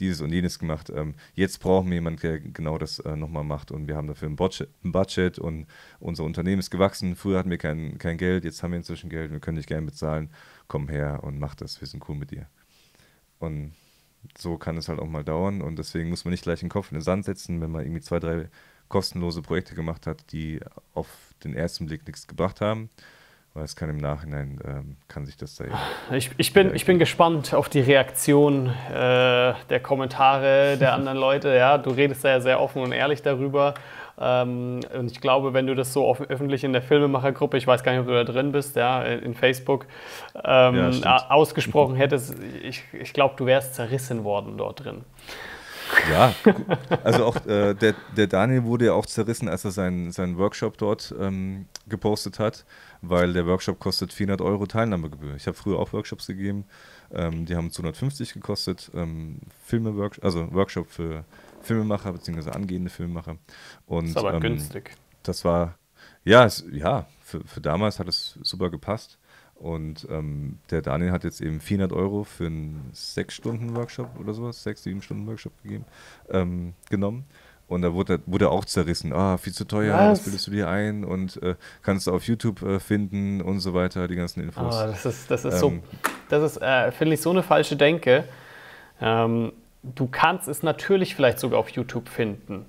dieses und jenes gemacht, jetzt brauchen wir jemanden, der genau das nochmal macht und wir haben dafür ein Budget und unser Unternehmen ist gewachsen, früher hatten wir kein Geld, jetzt haben wir inzwischen Geld, wir können dich gerne bezahlen, komm her und mach das, wir sind cool mit dir. Und so kann es halt auch mal dauern und deswegen muss man nicht gleich den Kopf in den Sand setzen, wenn man irgendwie 2, 3 kostenlose Projekte gemacht hat, die auf den ersten Blick nichts gebracht haben. Weil es kann im Nachhinein, kann sich das da eben... Ich bin gespannt auf die Reaktion der Kommentare der anderen Leute. Ja, du redest da ja sehr offen und ehrlich darüber. Und ich glaube, wenn du das so öffentlich in der Filmemachergruppe, ich weiß gar nicht, ob du da drin bist, ja, in Facebook, ausgesprochen hättest, ich glaube, du wärst zerrissen worden dort drin. Ja, also auch der Daniel wurde ja auch zerrissen, als er seinen Workshop dort gepostet hat, weil der Workshop kostet 400 € Teilnahmegebühr. Ich habe früher auch Workshops gegeben, die haben 250 gekostet, Workshop für Filmemacher bzw. angehende Filmemacher. Und, das ist aber günstig. Das war, für damals hat es super gepasst. Und der Daniel hat jetzt eben 400 € für einen 6-Stunden-Workshop oder sowas, 6-, 7-Stunden-Workshop genommen. Und da wurde auch zerrissen, viel zu teuer, was bildest du dir ein und kannst du auf YouTube finden und so weiter, die ganzen Infos. Das ist, finde ich, so eine falsche Denke. Du kannst es natürlich vielleicht sogar auf YouTube finden,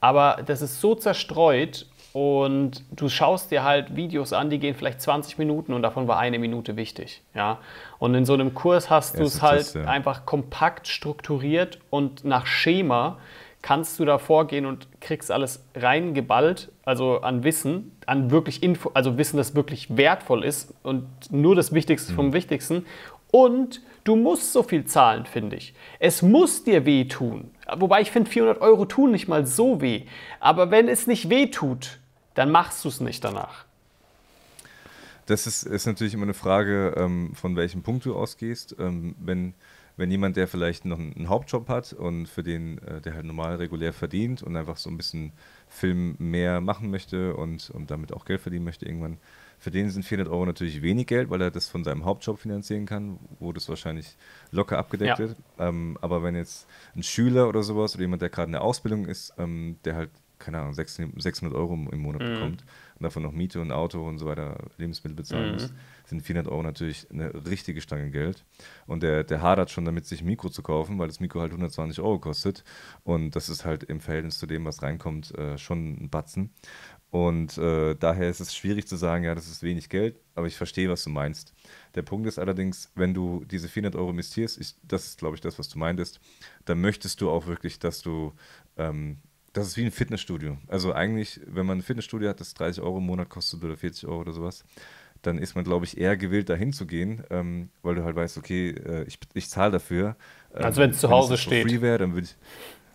aber das ist so zerstreut und du schaust dir halt Videos an, die gehen vielleicht 20 Minuten und davon war 1 Minute wichtig. Ja? Und in so einem Kurs hast du es halt einfach kompakt strukturiert und nach Schema kannst du da vorgehen und kriegst alles reingeballt, also an Wissen, an wirklich Info, also Wissen, das wirklich wertvoll ist und nur das Wichtigste vom Wichtigsten. Und du musst so viel zahlen, finde ich. Es muss dir wehtun. Wobei ich finde, 400 € tun nicht mal so weh. Aber wenn es nicht wehtut, dann machst du es nicht danach. Das ist natürlich immer eine Frage, von welchem Punkt du ausgehst. Wenn jemand, der vielleicht noch einen Hauptjob hat und für den, der halt normal regulär verdient und einfach so ein bisschen Film mehr machen möchte und damit auch Geld verdienen möchte irgendwann, für den sind 400 € natürlich wenig Geld, weil er das von seinem Hauptjob finanzieren kann, wo das wahrscheinlich locker abgedeckt wird. Aber wenn jetzt ein Schüler oder sowas oder jemand, der gerade in der Ausbildung ist, der halt, keine Ahnung, 600 € im Monat bekommt und davon noch Miete und Auto und so weiter, Lebensmittel bezahlen muss, sind 400 € natürlich eine richtige Stange Geld. Und der hadert schon damit, sich ein Mikro zu kaufen, weil das Mikro halt 120 € kostet. Und das ist halt im Verhältnis zu dem, was reinkommt, schon ein Batzen. Und daher ist es schwierig zu sagen, ja, das ist wenig Geld, aber ich verstehe, was du meinst. Der Punkt ist allerdings, wenn du diese 400 € investierst, das ist, glaube ich, das, was du meintest, dann möchtest du auch wirklich, dass du... Das ist wie ein Fitnessstudio. Also eigentlich, wenn man ein Fitnessstudio hat, das 30 € im Monat kostet oder 40 € oder sowas, dann ist man, glaube ich, eher gewillt, dahin zu gehen, weil du halt weißt, okay, ich zahle dafür. Also wenn es zu Hause steht. Free wäre, dann würde ich...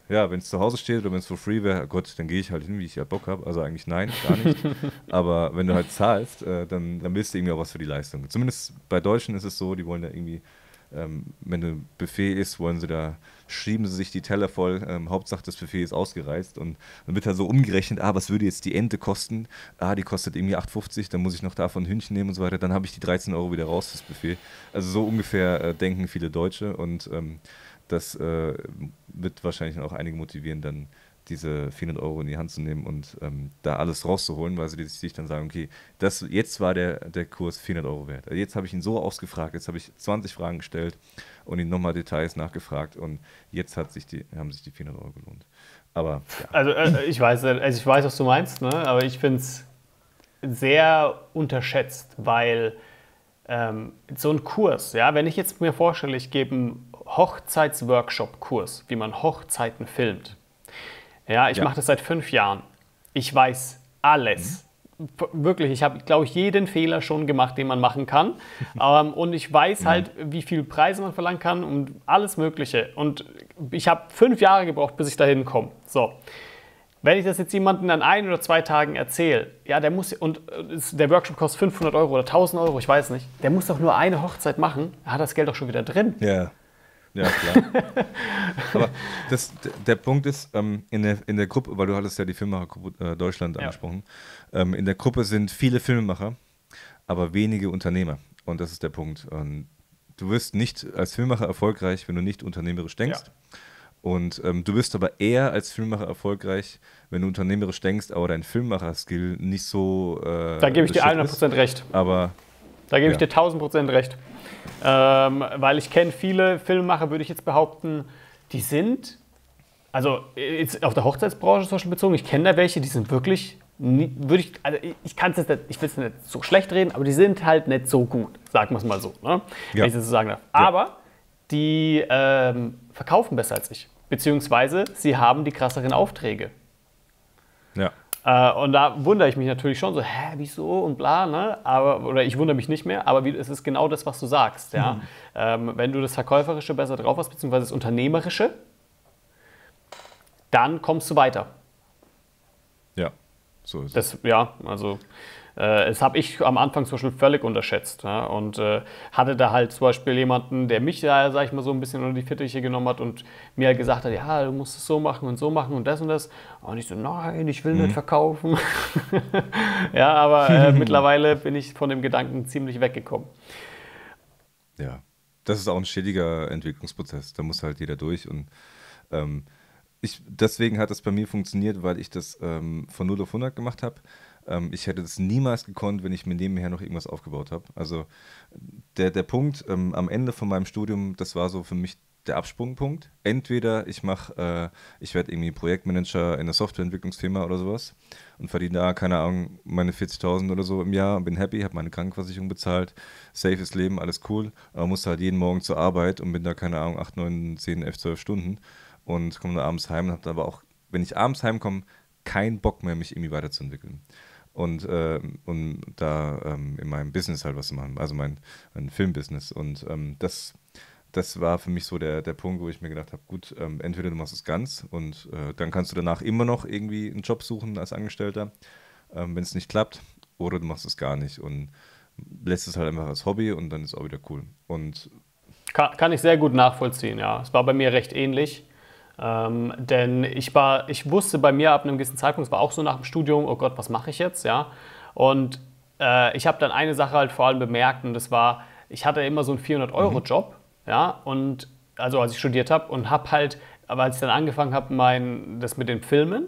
Ja, wenn es zu Hause steht oder wenn es for free wäre, Gott, dann gehe ich halt hin, wie ich ja Bock habe. Also eigentlich nein, gar nicht. Aber wenn du halt zahlst, dann willst du irgendwie auch was für die Leistung. Zumindest bei Deutschen ist es so, die wollen da irgendwie, wenn ein Buffet ist, schieben sie sich die Teller voll. Hauptsache, das Buffet ist ausgereizt und dann wird halt so umgerechnet, was würde jetzt die Ente kosten? Die kostet irgendwie 8,50 €, dann muss ich noch davon ein Hühnchen nehmen und so weiter. Dann habe ich die 13 € wieder raus fürs Buffet. Also so ungefähr denken viele Deutsche und das wird wahrscheinlich auch einige motivieren, dann diese 400 € in die Hand zu nehmen und da alles rauszuholen, weil sie sich dann sagen, okay, jetzt war der Kurs 400 € wert. Also jetzt habe ich ihn so ausgefragt, jetzt habe ich 20 Fragen gestellt und ihn nochmal Details nachgefragt und jetzt haben sich die 400 € gelohnt. Aber ja. Also ich weiß, was du meinst, ne? Aber ich finde es sehr unterschätzt, weil so ein Kurs, ja, wenn ich jetzt mir vorstelle, ich gebe einen Hochzeitsworkshop-Kurs, wie man Hochzeiten filmt. Ja, ich mache das seit 5 Jahren. Ich weiß alles. Wirklich, ich habe, glaube ich, jeden Fehler schon gemacht, den man machen kann. Und ich weiß halt, wie viel Preise man verlangen kann und alles Mögliche. Und ich habe 5 Jahre gebraucht, bis ich dahin komme. So. Wenn ich das jetzt jemandem an 1 oder 2 Tagen erzähle, ja, der muss, und der Workshop kostet 500 € oder 1000 €, ich weiß nicht, der muss doch nur eine Hochzeit machen, hat das Geld doch schon wieder drin. Ja. Ja, klar. Aber der Punkt ist, in der Gruppe, weil du hattest ja die Filmemachergruppe Deutschland angesprochen, in der Gruppe sind viele Filmemacher, aber wenige Unternehmer. Und das ist der Punkt. Und du wirst nicht als Filmemacher erfolgreich, wenn du nicht unternehmerisch denkst. Ja. Und du wirst aber eher als Filmemacher erfolgreich, wenn du unternehmerisch denkst, aber dein Filmemacher-Skill nicht so... Da gebe ich dir 100% recht. Aber... Da gebe ich dir 1000% recht. Weil ich kenne viele Filmemacher, würde ich jetzt behaupten, die sind, also jetzt auf der Hochzeitsbranche zum Beispiel bezogen, ich kenne da welche, die sind wirklich, ich will es nicht so schlecht reden, aber die sind halt nicht so gut, sagen wir es mal so, ne? Wenn ich das so sagen darf. Aber die verkaufen besser als ich, beziehungsweise sie haben die krasseren Aufträge. Ja. Und da wundere ich mich natürlich schon so, hä, wieso und bla, ne? Oder ich wundere mich nicht mehr, aber es ist genau das, was du sagst, ja. Wenn du das Verkäuferische besser drauf hast, beziehungsweise das Unternehmerische, dann kommst du weiter. Ja, so ist es. Ja, also das habe ich am Anfang zum Beispiel völlig unterschätzt, ja? Und hatte da halt zum Beispiel jemanden, der mich da, sag ich mal, so ein bisschen unter die Fittiche genommen hat und mir halt gesagt hat, ja, du musst es so machen und das und das. Und ich so, nein, ich will nicht verkaufen. Ja, aber mittlerweile bin ich von dem Gedanken ziemlich weggekommen. Ja, das ist auch ein stetiger Entwicklungsprozess, da muss halt jeder durch und deswegen hat das bei mir funktioniert, weil ich das von 0 auf 100 gemacht habe. Ich hätte das niemals gekonnt, wenn ich mir nebenher noch irgendwas aufgebaut habe. Also der Punkt am Ende von meinem Studium, das war so für mich der Absprungpunkt. Entweder ich werde irgendwie Projektmanager in einer Softwareentwicklungsfirma oder sowas und verdiene da, keine Ahnung, meine 40.000 oder so im Jahr und bin happy, habe meine Krankenversicherung bezahlt, safes Leben, alles cool, aber muss halt jeden Morgen zur Arbeit und bin da, keine Ahnung, 8, 9, 10, 11, 12 Stunden und komme dann abends heim und habe aber auch, wenn ich abends heimkomme, keinen Bock mehr, mich irgendwie weiterzuentwickeln. Und da in meinem Business halt was zu machen, also mein Filmbusiness. Und das war für mich so der Punkt, wo ich mir gedacht habe, gut, entweder du machst es ganz und dann kannst du danach immer noch irgendwie einen Job suchen als Angestellter, wenn es nicht klappt, oder du machst es gar nicht und lässt es halt einfach als Hobby und dann ist auch wieder cool. Und kann ich sehr gut nachvollziehen, ja. Es war bei mir recht ähnlich. Denn ich wusste bei mir ab einem gewissen Zeitpunkt, es war auch so nach dem Studium, oh Gott, was mache ich jetzt, ja. Und ich habe dann eine Sache halt vor allem bemerkt und das war, ich hatte immer so einen 400-Euro-Job, ja, und also als ich studiert habe und habe halt, aber als ich dann angefangen habe, das mit den Filmen,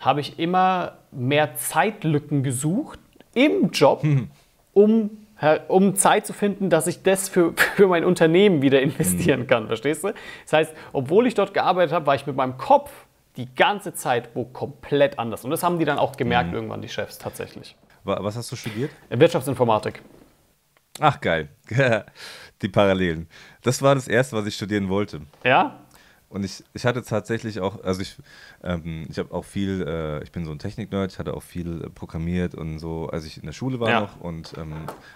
habe ich immer mehr Zeitlücken gesucht im Job, um Zeit zu finden, dass ich das für mein Unternehmen wieder investieren kann, verstehst du? Das heißt, obwohl ich dort gearbeitet habe, war ich mit meinem Kopf die ganze Zeit wo komplett anders. Und das haben die dann auch gemerkt irgendwann, die Chefs, tatsächlich. Was hast du studiert? Wirtschaftsinformatik. Ach, geil. Die Parallelen. Das war das Erste, was ich studieren wollte. Ja? Und ich hatte tatsächlich auch, also ich habe auch viel, ich bin so ein Technik-Nerd, ich hatte auch viel programmiert und so, als ich in der Schule war noch und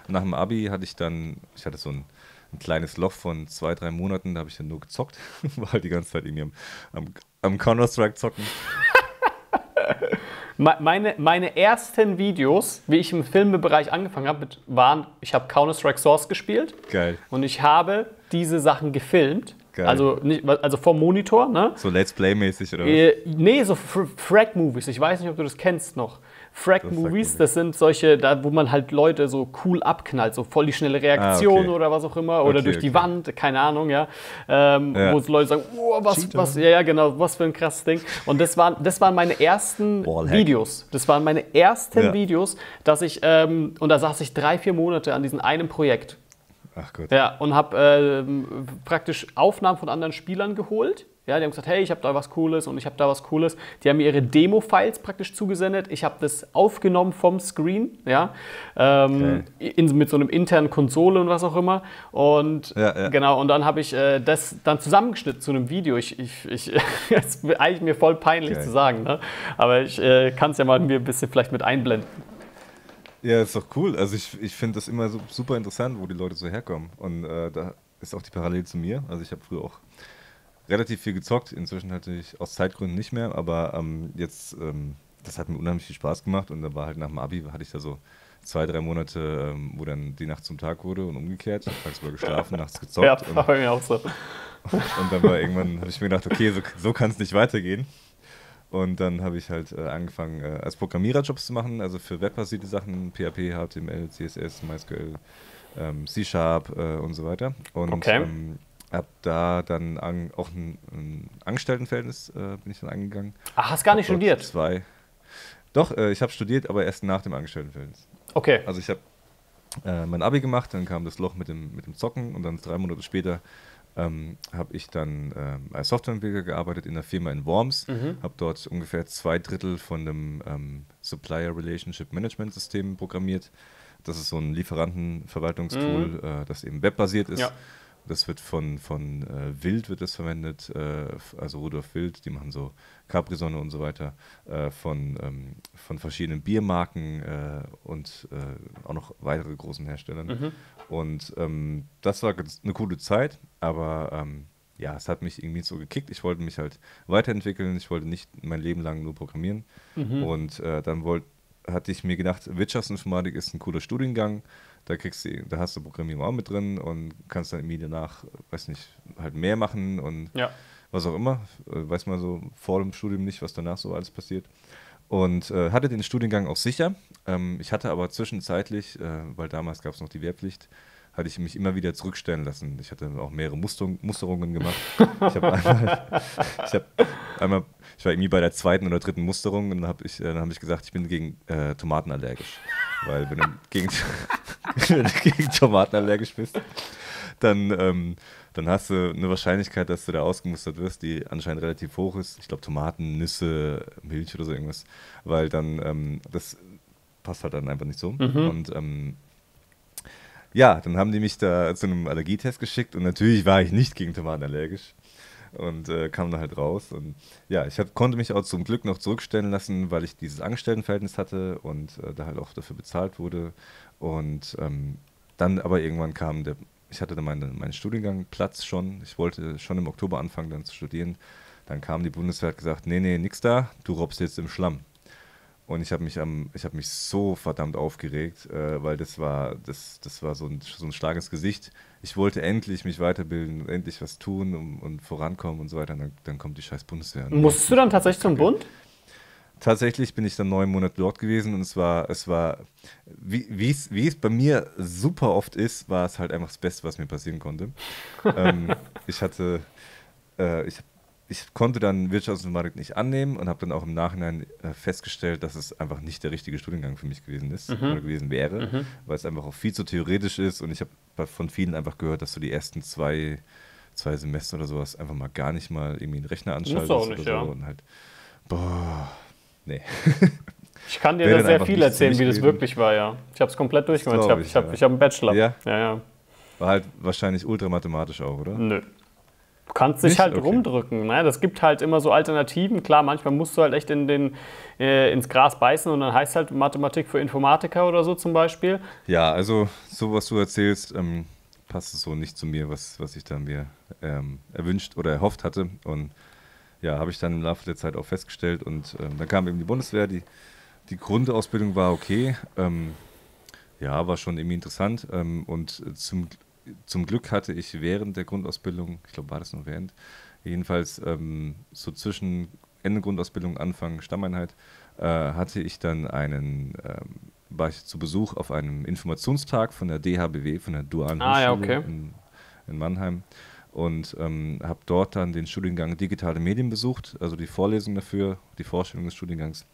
nach dem Abi hatte ich dann, ich hatte so ein kleines Loch von 2, 3 Monaten, da habe ich dann nur gezockt, war halt die ganze Zeit irgendwie am Counter-Strike zocken. Meine ersten Videos, wie ich im Filmbereich angefangen habe, waren, ich habe Counter-Strike Source gespielt. Geil. Und ich habe diese Sachen gefilmt. Geil. Also vom Monitor, ne? So Let's Play-mäßig oder was? Nee, so Frag-Movies. Ich weiß nicht, ob du das kennst noch. Frag-Movies, das sind solche, da wo man halt Leute so cool abknallt, so voll die schnelle Reaktion oder was auch immer, oder durch die Wand, keine Ahnung, ja. Wo Leute sagen, oh, was, ja, genau, was für ein krasses Ding. Und das waren meine ersten Videos. Das waren meine ersten Videos, dass ich, und da saß ich 3, 4 Monate an diesem einen Projekt. Ach gut. Ja, und habe praktisch Aufnahmen von anderen Spielern geholt. Ja, die haben gesagt, hey, ich habe da was Cooles und ich habe da was Cooles. Die haben mir ihre Demo-Files praktisch zugesendet. Ich habe das aufgenommen vom Screen, ja, mit so einem internen Konsole und was auch immer. Und genau, und dann habe ich das dann zusammengeschnitten zu einem Video. Das ist eigentlich mir voll peinlich zu sagen, ne? Aber ich kann es ja mal ein bisschen vielleicht mit einblenden. Ja, ist doch cool. Also ich finde das immer so super interessant, wo die Leute so herkommen. Und da ist auch die Parallele zu mir. Also ich habe früher auch relativ viel gezockt. Inzwischen natürlich aus Zeitgründen nicht mehr. Aber jetzt, das hat mir unheimlich viel Spaß gemacht. Und da war halt nach dem Abi, hatte ich da so 2, 3 Monate, wo dann die Nacht zum Tag wurde und umgekehrt. Tagsüber geschlafen, nachts gezockt. Ja, das war bei mir auch so. Und dann war irgendwann, habe ich mir gedacht, okay, so kann es nicht weitergehen. Und dann habe ich halt angefangen, als Programmierer Jobs zu machen, also für webbasierte Sachen, PHP, HTML, CSS, MySQL, C# und so weiter. Und habe da dann auch ein Angestelltenverhältnis bin ich dann eingegangen. Ach, hast gar nicht studiert? Doch, ich habe studiert, aber erst nach dem Angestelltenverhältnis. Okay. Also ich habe mein Abi gemacht, dann kam das Loch mit dem Zocken und dann 3 Monate später habe ich dann als Softwareentwickler gearbeitet in einer Firma in Worms, habe dort ungefähr 2 Drittel von einem Supplier Relationship Management System programmiert. Das ist so ein Lieferantenverwaltungstool, das eben webbasiert ist. Ja. Das wird von Wild wird das verwendet, also Rudolf Wild, die machen so Capri-Sonne und so weiter, von verschiedenen Biermarken und auch noch weitere großen Herstellern. Und das war eine coole Zeit, aber ja, es hat mich irgendwie so gekickt. Ich wollte mich halt weiterentwickeln, ich wollte nicht mein Leben lang nur programmieren. Und dann hatte ich mir gedacht, Wirtschaftsinformatik ist ein cooler Studiengang. Da hast du Programmierung auch mit drin und kannst dann irgendwie danach, weiß nicht, halt mehr machen und was auch immer. Weiß man so vor dem Studium nicht, was danach so alles passiert. Und hatte den Studiengang auch sicher. Ich hatte aber zwischenzeitlich, weil damals gab es noch die Wehrpflicht, hatte ich mich immer wieder zurückstellen lassen. Ich hatte auch mehrere Musterungen gemacht. Ich habe einmal, ich war irgendwie bei der zweiten oder dritten Musterung und dann hab ich gesagt, ich bin gegen Tomaten allergisch. Weil wenn du gegen Tomaten allergisch bist, dann hast du eine Wahrscheinlichkeit, dass du da ausgemustert wirst, die anscheinend relativ hoch ist. Ich glaube Tomaten, Nüsse, Milch oder so irgendwas, weil dann, das passt halt dann einfach nicht so. Mhm. Und ja, dann haben die mich da zu einem Allergietest geschickt und natürlich war ich nicht gegen Tomaten allergisch und kam da halt raus. Und ja, ich konnte mich auch zum Glück noch zurückstellen lassen, weil ich dieses Angestelltenverhältnis hatte und da halt auch dafür bezahlt wurde. Und dann aber irgendwann kam der... Ich hatte dann meinen Studiengangplatz schon. Ich wollte schon im Oktober anfangen, dann zu studieren. Dann kam die Bundeswehr und hat gesagt, nee, nee, nix da, du robbst jetzt im Schlamm. Und ich habe mich so verdammt aufgeregt, weil das war so ein Schlag ins Gesicht. Ich wollte endlich mich weiterbilden, endlich was tun und vorankommen und so weiter. Und dann kommt die scheiß Bundeswehr. Musstest du dann tatsächlich zum Bund? Tatsächlich bin ich dann 9 Monate dort gewesen und es war wie es bei mir super oft ist, war es halt einfach das Beste, was mir passieren konnte. Ich konnte dann Wirtschaftsinformatik nicht annehmen und habe dann auch im Nachhinein festgestellt, dass es einfach nicht der richtige Studiengang für mich gewesen ist, oder gewesen wäre, weil es einfach auch viel zu theoretisch ist und ich habe von vielen einfach gehört, dass du die ersten zwei Semester oder sowas einfach mal gar nicht mal irgendwie einen Rechner anschaltest auch nicht, oder so und halt, boah, nee. Ich kann dir das sehr viel erzählen, wie das wirklich war, ja. Ich habe es komplett durchgemacht, ich habe einen Bachelor. Ja? Ja, ja. War halt wahrscheinlich ultramathematisch auch, oder? Nö. Du kannst dich halt rumdrücken. Ne? Das gibt halt immer so Alternativen. Klar, manchmal musst du halt echt ins Gras beißen und dann heißt es halt Mathematik für Informatiker oder so zum Beispiel. Ja, also so was du erzählst, passt es so nicht zu mir, was ich da mir erwünscht oder erhofft hatte. Und ja, habe ich dann im Laufe der Zeit auch festgestellt. Und dann kam eben die Bundeswehr. Die Grundausbildung war okay. Ja, war schon irgendwie interessant. Und zum Glück hatte ich während der Grundausbildung, ich glaube, war das noch während, jedenfalls so zwischen Ende Grundausbildung, Anfang Stammeinheit, war ich zu Besuch auf einem Informationstag von der DHBW, von der dualen Hochschule in Mannheim und habe dort dann den Studiengang Digitale Medien besucht, also die Vorlesung dafür, die Vorstellung des Studiengangs.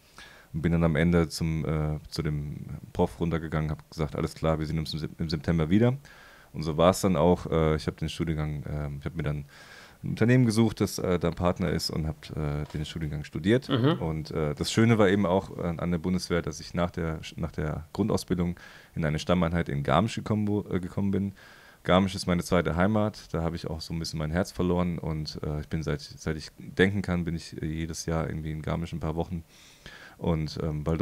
Und bin dann am Ende zu dem Prof runtergegangen, habe gesagt, alles klar, wir sehen uns im September wieder. Und so war es dann auch. Ich habe den Studiengang, ich habe mir dann ein Unternehmen gesucht, das da Partner ist und habe den Studiengang studiert. Mhm. Und das Schöne war eben auch an der Bundeswehr, dass ich nach der Grundausbildung in eine Stammeinheit in Garmisch gekommen bin. Garmisch ist meine zweite Heimat, da habe ich auch so ein bisschen mein Herz verloren und ich bin seit ich denken kann, bin ich jedes Jahr irgendwie in Garmisch ein paar Wochen. Und weil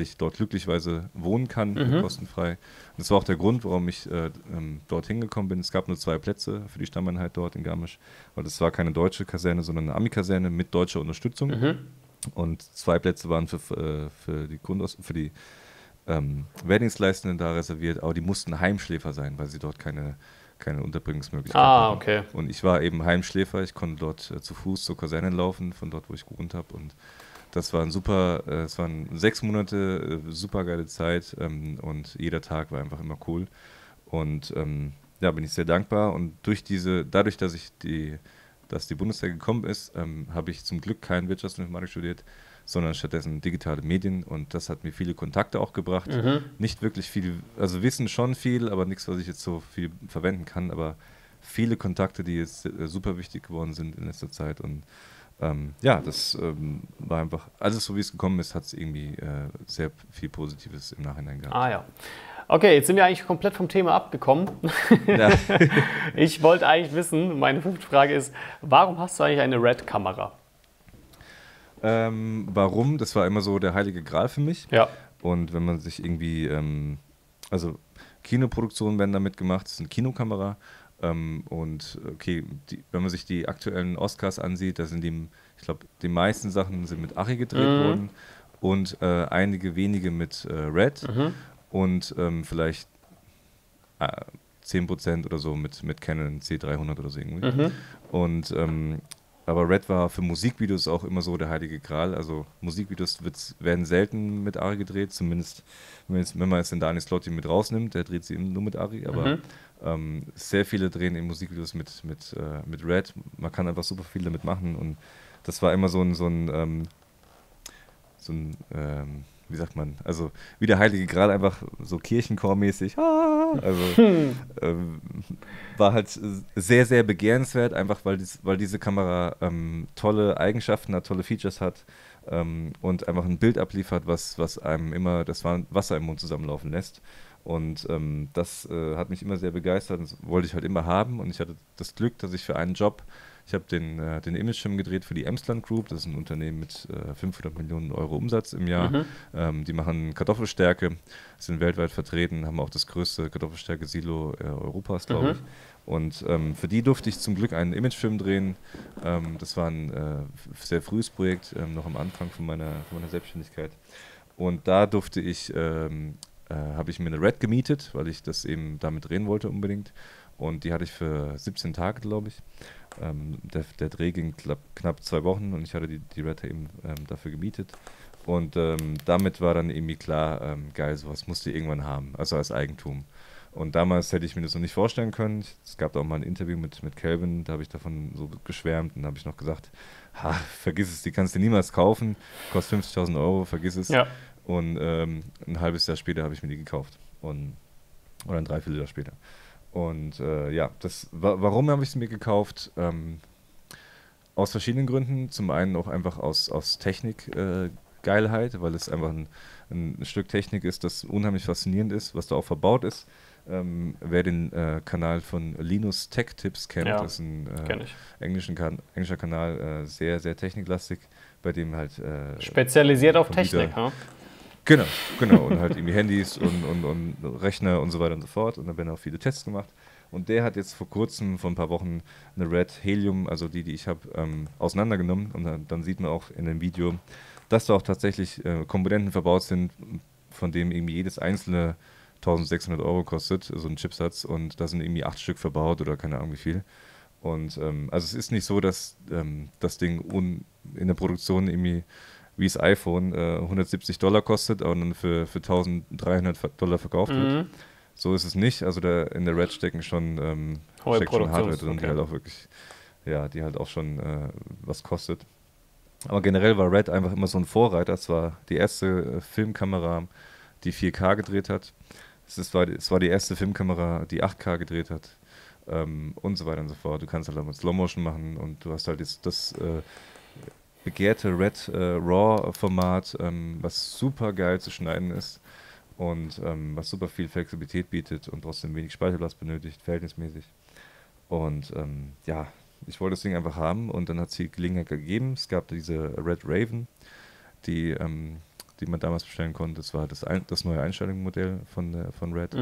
ich dort glücklicherweise wohnen kann, kostenfrei. Und das war auch der Grund, warum ich dorthin gekommen bin. Es gab nur 2 Plätze für die Stammeinheit dort in Garmisch. Weil das war keine deutsche Kaserne, sondern eine Ami-Kaserne mit deutscher Unterstützung. Mhm. Und 2 Plätze waren für die Wehrdienstleistenden da reserviert. Aber die mussten Heimschläfer sein, weil sie dort keine Unterbringungsmöglichkeit hatten. Okay. Und ich war eben Heimschläfer. Ich konnte dort zu Fuß zur Kaserne laufen, von dort, wo ich gewohnt habe. Und es waren 6 Monate, super geile Zeit und jeder Tag war einfach immer cool. Und ja, bin ich sehr dankbar. Und dadurch, dass die Bundeswehr gekommen ist, habe ich zum Glück kein Wirtschaftsinformatik studiert, sondern stattdessen digitale Medien. Und das hat mir viele Kontakte auch gebracht. Mhm. Nicht wirklich viel, also Wissen schon viel, aber nichts, was ich jetzt so viel verwenden kann. Aber viele Kontakte, die jetzt super wichtig geworden sind in letzter Zeit. Und ja, das war einfach, alles so wie es gekommen ist, hat es irgendwie sehr viel Positives im Nachhinein gehabt. Ah ja. Okay, jetzt sind wir eigentlich komplett vom Thema abgekommen. Ja. Ich wollte eigentlich wissen, meine 5. Frage ist, warum hast du eigentlich eine Red-Kamera? Warum? Das war immer so der heilige Gral für mich. Ja. Und wenn man sich irgendwie, also Kinoproduktionen werden damit gemacht, das ist eine Kinokamera. Und okay, wenn man sich die aktuellen Oscars ansieht, da sind die meisten Sachen sind mit Arri gedreht worden und einige wenige mit Red und vielleicht 10% oder so mit Canon C300 oder so irgendwie. Und Aber Red war für Musikvideos auch immer so der heilige Gral. Also Musikvideos werden selten mit Arri gedreht, zumindest wenn man jetzt den Daniel Sloutine mit rausnimmt, der dreht sie eben nur mit Arri, aber sehr viele drehen eben Musikvideos mit Red. Man kann einfach super viel damit machen und das war immer so ein wie sagt man, also wie der heilige Gral, einfach so Kirchenchormäßig. Also war halt sehr, sehr begehrenswert, einfach weil diese Kamera tolle Eigenschaften hat, tolle Features hat und einfach ein Bild abliefert, was einem immer das Wasser im Mund zusammenlaufen lässt. Und das hat mich immer sehr begeistert und das wollte ich halt immer haben. Und ich hatte das Glück, dass ich für einen Job, ich habe den Imagefilm gedreht für die Emsland Group, das ist ein Unternehmen mit 500 Millionen Euro Umsatz im Jahr. Die machen Kartoffelstärke, sind weltweit vertreten, haben auch das größte Kartoffelstärke-Silo Europas, glaube ich. Und für die durfte ich zum Glück einen Imagefilm drehen. Das war ein sehr frühes Projekt, noch am Anfang von meiner Selbstständigkeit. Und da durfte ich... habe ich mir eine Red gemietet, weil ich das eben damit drehen wollte unbedingt. Und die hatte ich für 17 Tage, glaube ich. Der Dreh ging knapp 2 Wochen und ich hatte die Red eben dafür gemietet. Und damit war dann irgendwie klar, geil, sowas musst du irgendwann haben, also als Eigentum. Und damals hätte ich mir das noch nicht vorstellen können. Es gab da auch mal ein Interview mit Calvin, da habe ich davon so geschwärmt und habe ich noch gesagt, ha, vergiss es, die kannst du niemals kaufen, kostet 50.000 Euro, vergiss es. Ja. Und ein halbes Jahr später habe ich mir die gekauft. Oder ein Dreivierteljahr später. Und ja, warum habe ich es mir gekauft? Aus verschiedenen Gründen. Zum einen auch einfach aus Technikgeilheit, weil es einfach ein Stück Technik ist, das unheimlich faszinierend ist, was da auch verbaut ist. Wer den Kanal von Linus Tech Tips kennt, ja, das ist ein englischer Kanal, sehr, sehr techniklastig, bei dem halt... spezialisiert auf Technik, ne? Genau. Und halt irgendwie Handys und Rechner und so weiter und so fort. Und da werden auch viele Tests gemacht. Und der hat jetzt vor ein paar Wochen, eine Red Helium, also die ich habe, auseinandergenommen. Und dann sieht man auch in dem Video, dass da auch tatsächlich Komponenten verbaut sind, von denen irgendwie jedes einzelne 1.600 Euro kostet, so ein Chipsatz. Und da sind irgendwie 8 Stück verbaut oder keine Ahnung wie viel. Und also es ist nicht so, dass das Ding in der Produktion irgendwie wie das iPhone $170 kostet, aber dann für $1.300 verkauft wird. So ist es nicht. Also in der Red stecken schon Hardware drin, die halt auch wirklich, ja, die halt auch schon was kostet. Aber generell war Red einfach immer so ein Vorreiter. Es war die erste Filmkamera, die 4K gedreht hat. Es war die erste Filmkamera, die 8K gedreht hat. Und so weiter und so fort. Du kannst halt auch mit Slow Motion machen und du hast halt jetzt das begehrte Red RAW-Format, was super geil zu schneiden ist und was super viel Flexibilität bietet und trotzdem wenig Speicherplatz benötigt, verhältnismäßig. Und ja, ich wollte das Ding einfach haben und dann hat es die Gelegenheit gegeben. Es gab diese Red Raven, die man damals bestellen konnte. Das war das neue Einstellungsmodell von Red.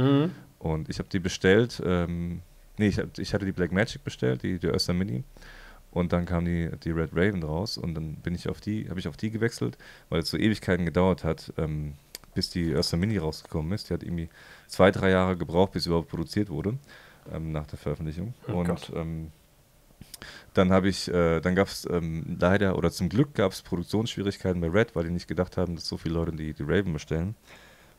Und ich habe die bestellt. Ich hatte die Black Magic bestellt, die Öster Mini. Und dann kam die Red Raven raus und dann habe ich auf die gewechselt, weil es so Ewigkeiten gedauert hat, bis die Öster Mini rausgekommen ist. Die hat irgendwie 2, 3 Jahre gebraucht, bis sie überhaupt produziert wurde, nach der Veröffentlichung. Dann gab es leider, oder zum Glück gab es Produktionsschwierigkeiten bei Red, weil die nicht gedacht haben, dass so viele Leute die Raven bestellen.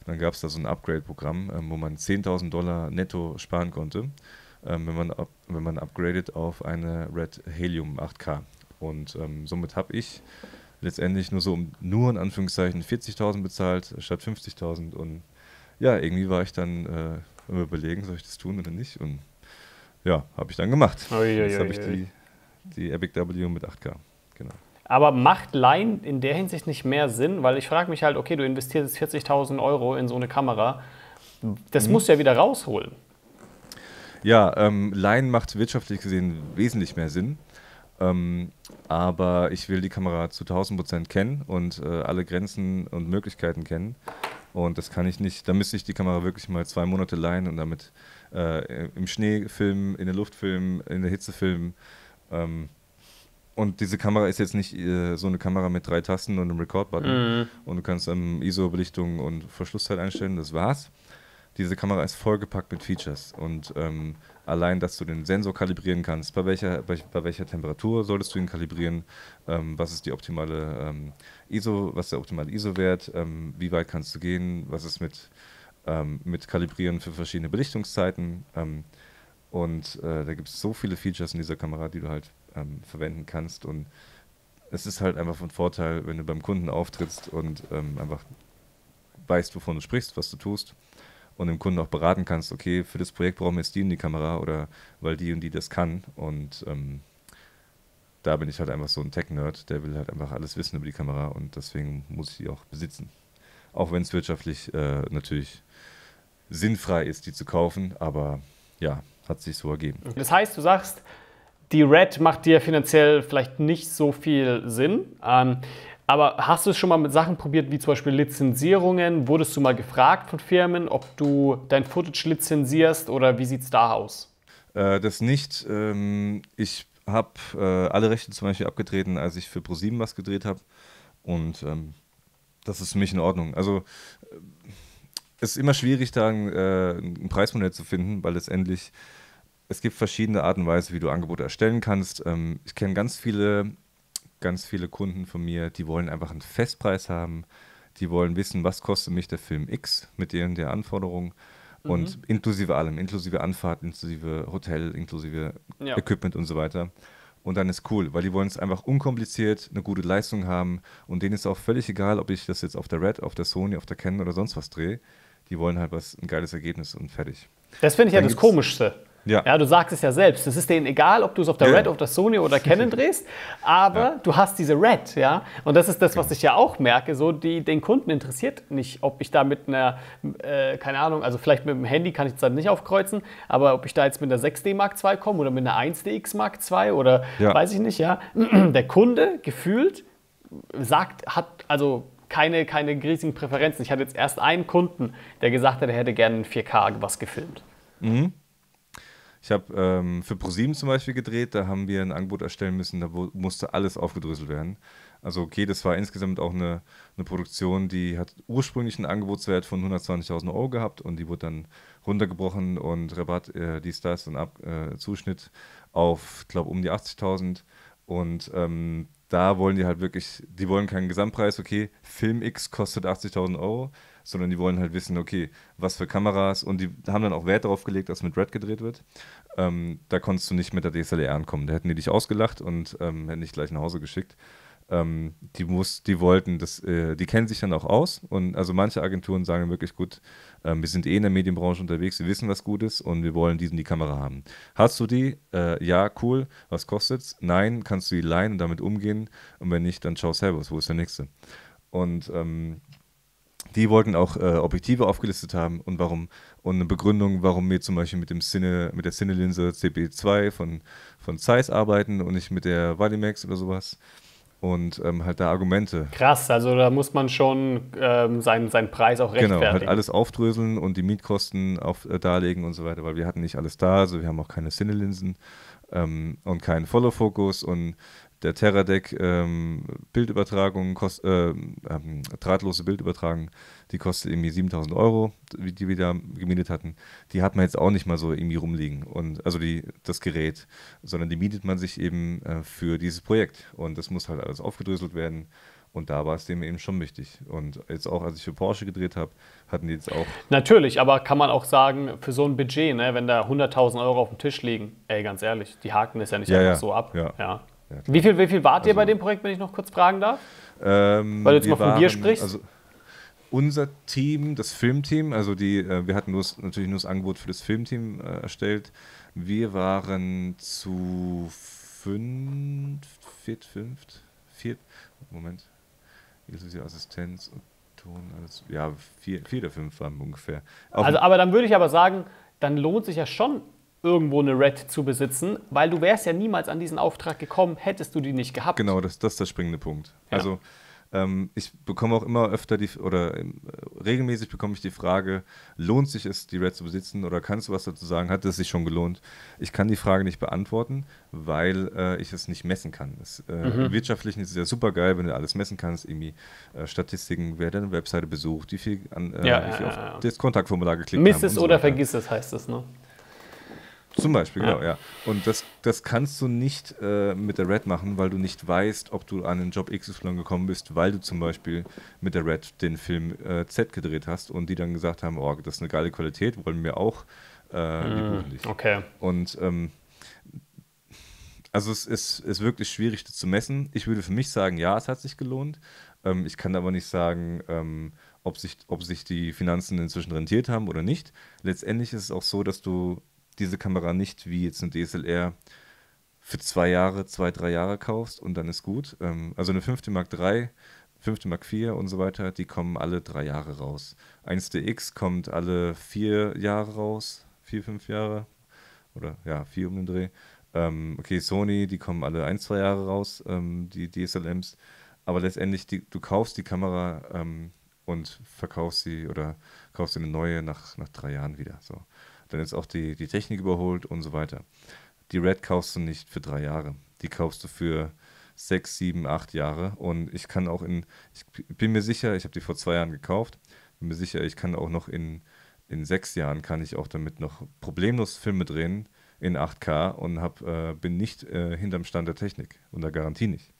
Dann gab es da so ein Upgrade-Programm, wo man $10.000 netto sparen konnte, wenn man upgradet auf eine Red Helium 8K. Und somit habe ich letztendlich nur in Anführungszeichen 40.000 bezahlt, statt 50.000. Und ja, irgendwie war ich dann überlegen, soll ich das tun oder nicht? Und ja, habe ich dann gemacht. Jetzt habe ich die Epic W mit 8K. Genau. Aber macht Leihen in der Hinsicht nicht mehr Sinn? Weil ich frage mich halt, okay, du investierst 40.000 Euro in so eine Kamera. Das musst du ja wieder rausholen. Ja, Leihen macht wirtschaftlich gesehen wesentlich mehr Sinn, aber ich will die Kamera zu 1000% kennen und alle Grenzen und Möglichkeiten kennen und das kann ich nicht, da müsste ich die Kamera wirklich mal 2 Monate leihen und damit im Schnee filmen, in der Luft filmen, in der Hitze filmen und diese Kamera ist jetzt nicht so eine Kamera mit 3 Tasten und einem Record-Button und du kannst ISO-Belichtung und Verschlusszeit einstellen, das war's. diese Kamera ist vollgepackt mit Features und allein, dass du den Sensor kalibrieren kannst, bei welcher Temperatur solltest du ihn kalibrieren, was ist die optimale ISO, was ist der optimale ISO-Wert, wie weit kannst du gehen, was ist mit Kalibrieren für verschiedene Belichtungszeiten da gibt es so viele Features in dieser Kamera, die du halt verwenden kannst, und es ist halt einfach von Vorteil, wenn du beim Kunden auftrittst und einfach weißt, wovon du sprichst, was du tust, und dem Kunden auch beraten kannst, okay, für das Projekt brauchen wir jetzt die und die Kamera, oder weil die und die das kann, und da bin ich halt einfach so ein Tech-Nerd, der will halt einfach alles wissen über die Kamera, und deswegen muss ich die auch besitzen. Auch wenn es wirtschaftlich natürlich sinnfrei ist, die zu kaufen, aber ja, hat sich so ergeben. Das heißt, du sagst, die Red macht dir finanziell vielleicht nicht so viel Sinn, aber hast du es schon mal mit Sachen probiert, wie zum Beispiel Lizenzierungen? Wurdest du mal gefragt von Firmen, ob du dein Footage lizenzierst, oder wie sieht es da aus? Das nicht. Ich habe alle Rechte zum Beispiel abgetreten, als ich für ProSieben was gedreht habe. Und das ist für mich in Ordnung. Also es ist immer schwierig, da ein Preismodell zu finden, weil letztendlich es gibt verschiedene Arten und Weisen, wie du Angebote erstellen kannst. Ich kenne ganz viele Kunden von mir, die wollen einfach einen Festpreis haben, die wollen wissen, was kostet mich der Film X mit denen der Anforderungen, und inklusive allem, inklusive Anfahrt, inklusive Hotel, inklusive Equipment und so weiter. Und dann ist cool, weil die wollen es einfach unkompliziert, eine gute Leistung haben, und denen ist auch völlig egal, ob ich das jetzt auf der Red, auf der Sony, auf der Canon oder sonst was drehe. Die wollen halt ein geiles Ergebnis und fertig. Das finde ich dann ja das Komischste. Ja. Ja, du sagst es ja selbst. Es ist denen egal, ob du es auf der Red, auf der Sony oder Canon drehst, aber du hast diese Red, ja. Und das ist das, was ich ja auch merke. So, den Kunden interessiert nicht, ob ich da mit einer, keine Ahnung, also vielleicht mit dem Handy kann ich das dann nicht aufkreuzen, aber ob ich da jetzt mit einer 6D Mark II komme oder mit einer 1DX Mark II oder weiß ich nicht, ja. Der Kunde gefühlt sagt, hat also keine riesigen Präferenzen. Ich hatte jetzt erst einen Kunden, der gesagt hat, er hätte gerne in 4K was gefilmt. Mhm. Ich habe für ProSieben zum Beispiel gedreht, da haben wir ein Angebot erstellen müssen, da musste alles aufgedröselt werden. Also okay, das war insgesamt auch eine Produktion, die hat ursprünglich einen Angebotswert von 120.000 € gehabt, und die wurde dann runtergebrochen und Rabatt, dies, das und Zuschnitt auf, glaube um die 80.000. Und da wollen die halt wirklich, die wollen keinen Gesamtpreis, okay, Film X kostet 80.000 €, sondern die wollen halt wissen, okay, was für Kameras, und die haben dann auch Wert darauf gelegt, dass mit Red gedreht wird. Da konntest du nicht mit der DSLR ankommen, da hätten die dich ausgelacht und hätten dich gleich nach Hause geschickt. Die wollten, die kennen sich dann auch aus, und also manche Agenturen sagen wirklich, gut, wir sind eh in der Medienbranche unterwegs, wir wissen, was gut ist, und wir wollen die Kamera haben. Hast du die? Ja, cool. Was kostet's? Nein. Kannst du die leihen und damit umgehen? Und wenn nicht, dann ciao, servus, wo ist der nächste? Und die wollten auch Objektive aufgelistet haben und warum, und eine Begründung, warum wir zum Beispiel mit der Cine-Linse CB2 von Zeiss arbeiten und nicht mit der Vadimax oder sowas. Und halt da Argumente. Krass, also da muss man schon seinen Preis auch rechtfertigen. Genau, halt alles aufdröseln und die Mietkosten darlegen und so weiter, weil wir hatten nicht alles da, also wir haben auch keine Cine-Linsen und keinen Follow-Fokus, und der Terradeck Bildübertragung, drahtlose Bildübertragung, die kostet irgendwie 7.000 €, die wir da gemietet hatten. Die hat man jetzt auch nicht mal so irgendwie rumliegen, und also das Gerät, sondern die mietet man sich eben für dieses Projekt, und das muss halt alles aufgedröselt werden. Und da war es dem eben schon wichtig. Und jetzt auch, als ich für Porsche gedreht habe, hatten die jetzt auch... Natürlich, aber kann man auch sagen, für so ein Budget, ne, wenn da 100.000 € auf dem Tisch liegen, ey, ganz ehrlich, die haken das ja nicht einfach so ab. Ja. Ja, wie viel wart ihr bei dem Projekt, wenn ich noch kurz fragen darf? Weil du jetzt mal von dir sprichst. Also unser Team, das Filmteam, also wir hatten natürlich nur das Angebot für das Filmteam erstellt. Wir waren zu viert, Moment, inklusive Assistenz und Ton, alles, ja, 4 oder 5 waren wir ungefähr. Also, aber dann würde ich aber sagen, dann lohnt sich ja schon, irgendwo eine Red zu besitzen, weil du wärst ja niemals an diesen Auftrag gekommen, hättest du die nicht gehabt. Genau, das ist der springende Punkt. Ja. Also Ich bekomme auch immer öfter die, oder regelmäßig bekomme ich die Frage, lohnt sich es, die Red zu besitzen oder kannst du was dazu sagen, hat es sich schon gelohnt? Ich kann die Frage nicht beantworten, weil ich es nicht messen kann. Im Wirtschaftlichen ist es ja super geil, wenn du alles messen kannst, irgendwie Statistiken, wer deine Webseite besucht, wie viel, auf das Kontaktformular geklickt haben. Miss es oder vergiss es, heißt es, ne? Zum Beispiel, genau, ja. Und das kannst du nicht mit der Red machen, weil du nicht weißt, ob du an den Job XY gekommen bist, weil du zum Beispiel mit der Red den Film Z gedreht hast und die dann gesagt haben, oh, das ist eine geile Qualität, wollen wir auch, wir buchen dich. Okay. Und also es ist wirklich schwierig, das zu messen. Ich würde für mich sagen, ja, es hat sich gelohnt. Ich kann aber nicht sagen, ob sich die Finanzen inzwischen rentiert haben oder nicht. Letztendlich ist es auch so, dass du diese Kamera nicht wie jetzt eine DSLR für 2, 3 Jahre kaufst und dann ist gut. Also eine 5D Mark III, 5D Mark IV und so weiter, die kommen alle 3 Jahre raus. 1DX kommt alle 4 Jahre raus, 4, 5 Jahre oder ja, 4 um den Dreh. Okay, Sony, die kommen alle 1, 2 Jahre raus, die DSLMs. Aber letztendlich, du kaufst die Kamera und verkaufst sie oder kaufst eine neue nach 3 Jahren wieder, so. Dann ist auch die Technik überholt und so weiter. Die Red kaufst du nicht für 3 Jahre. Die kaufst du für 6, 7, 8 Jahre. Und ich bin mir sicher, ich habe die vor 2 Jahren gekauft, bin mir sicher, ich kann auch noch in 6 Jahren kann ich auch damit noch problemlos Filme drehen in 8K und bin nicht hinterm Stand der Technik. Unter Garantie nicht.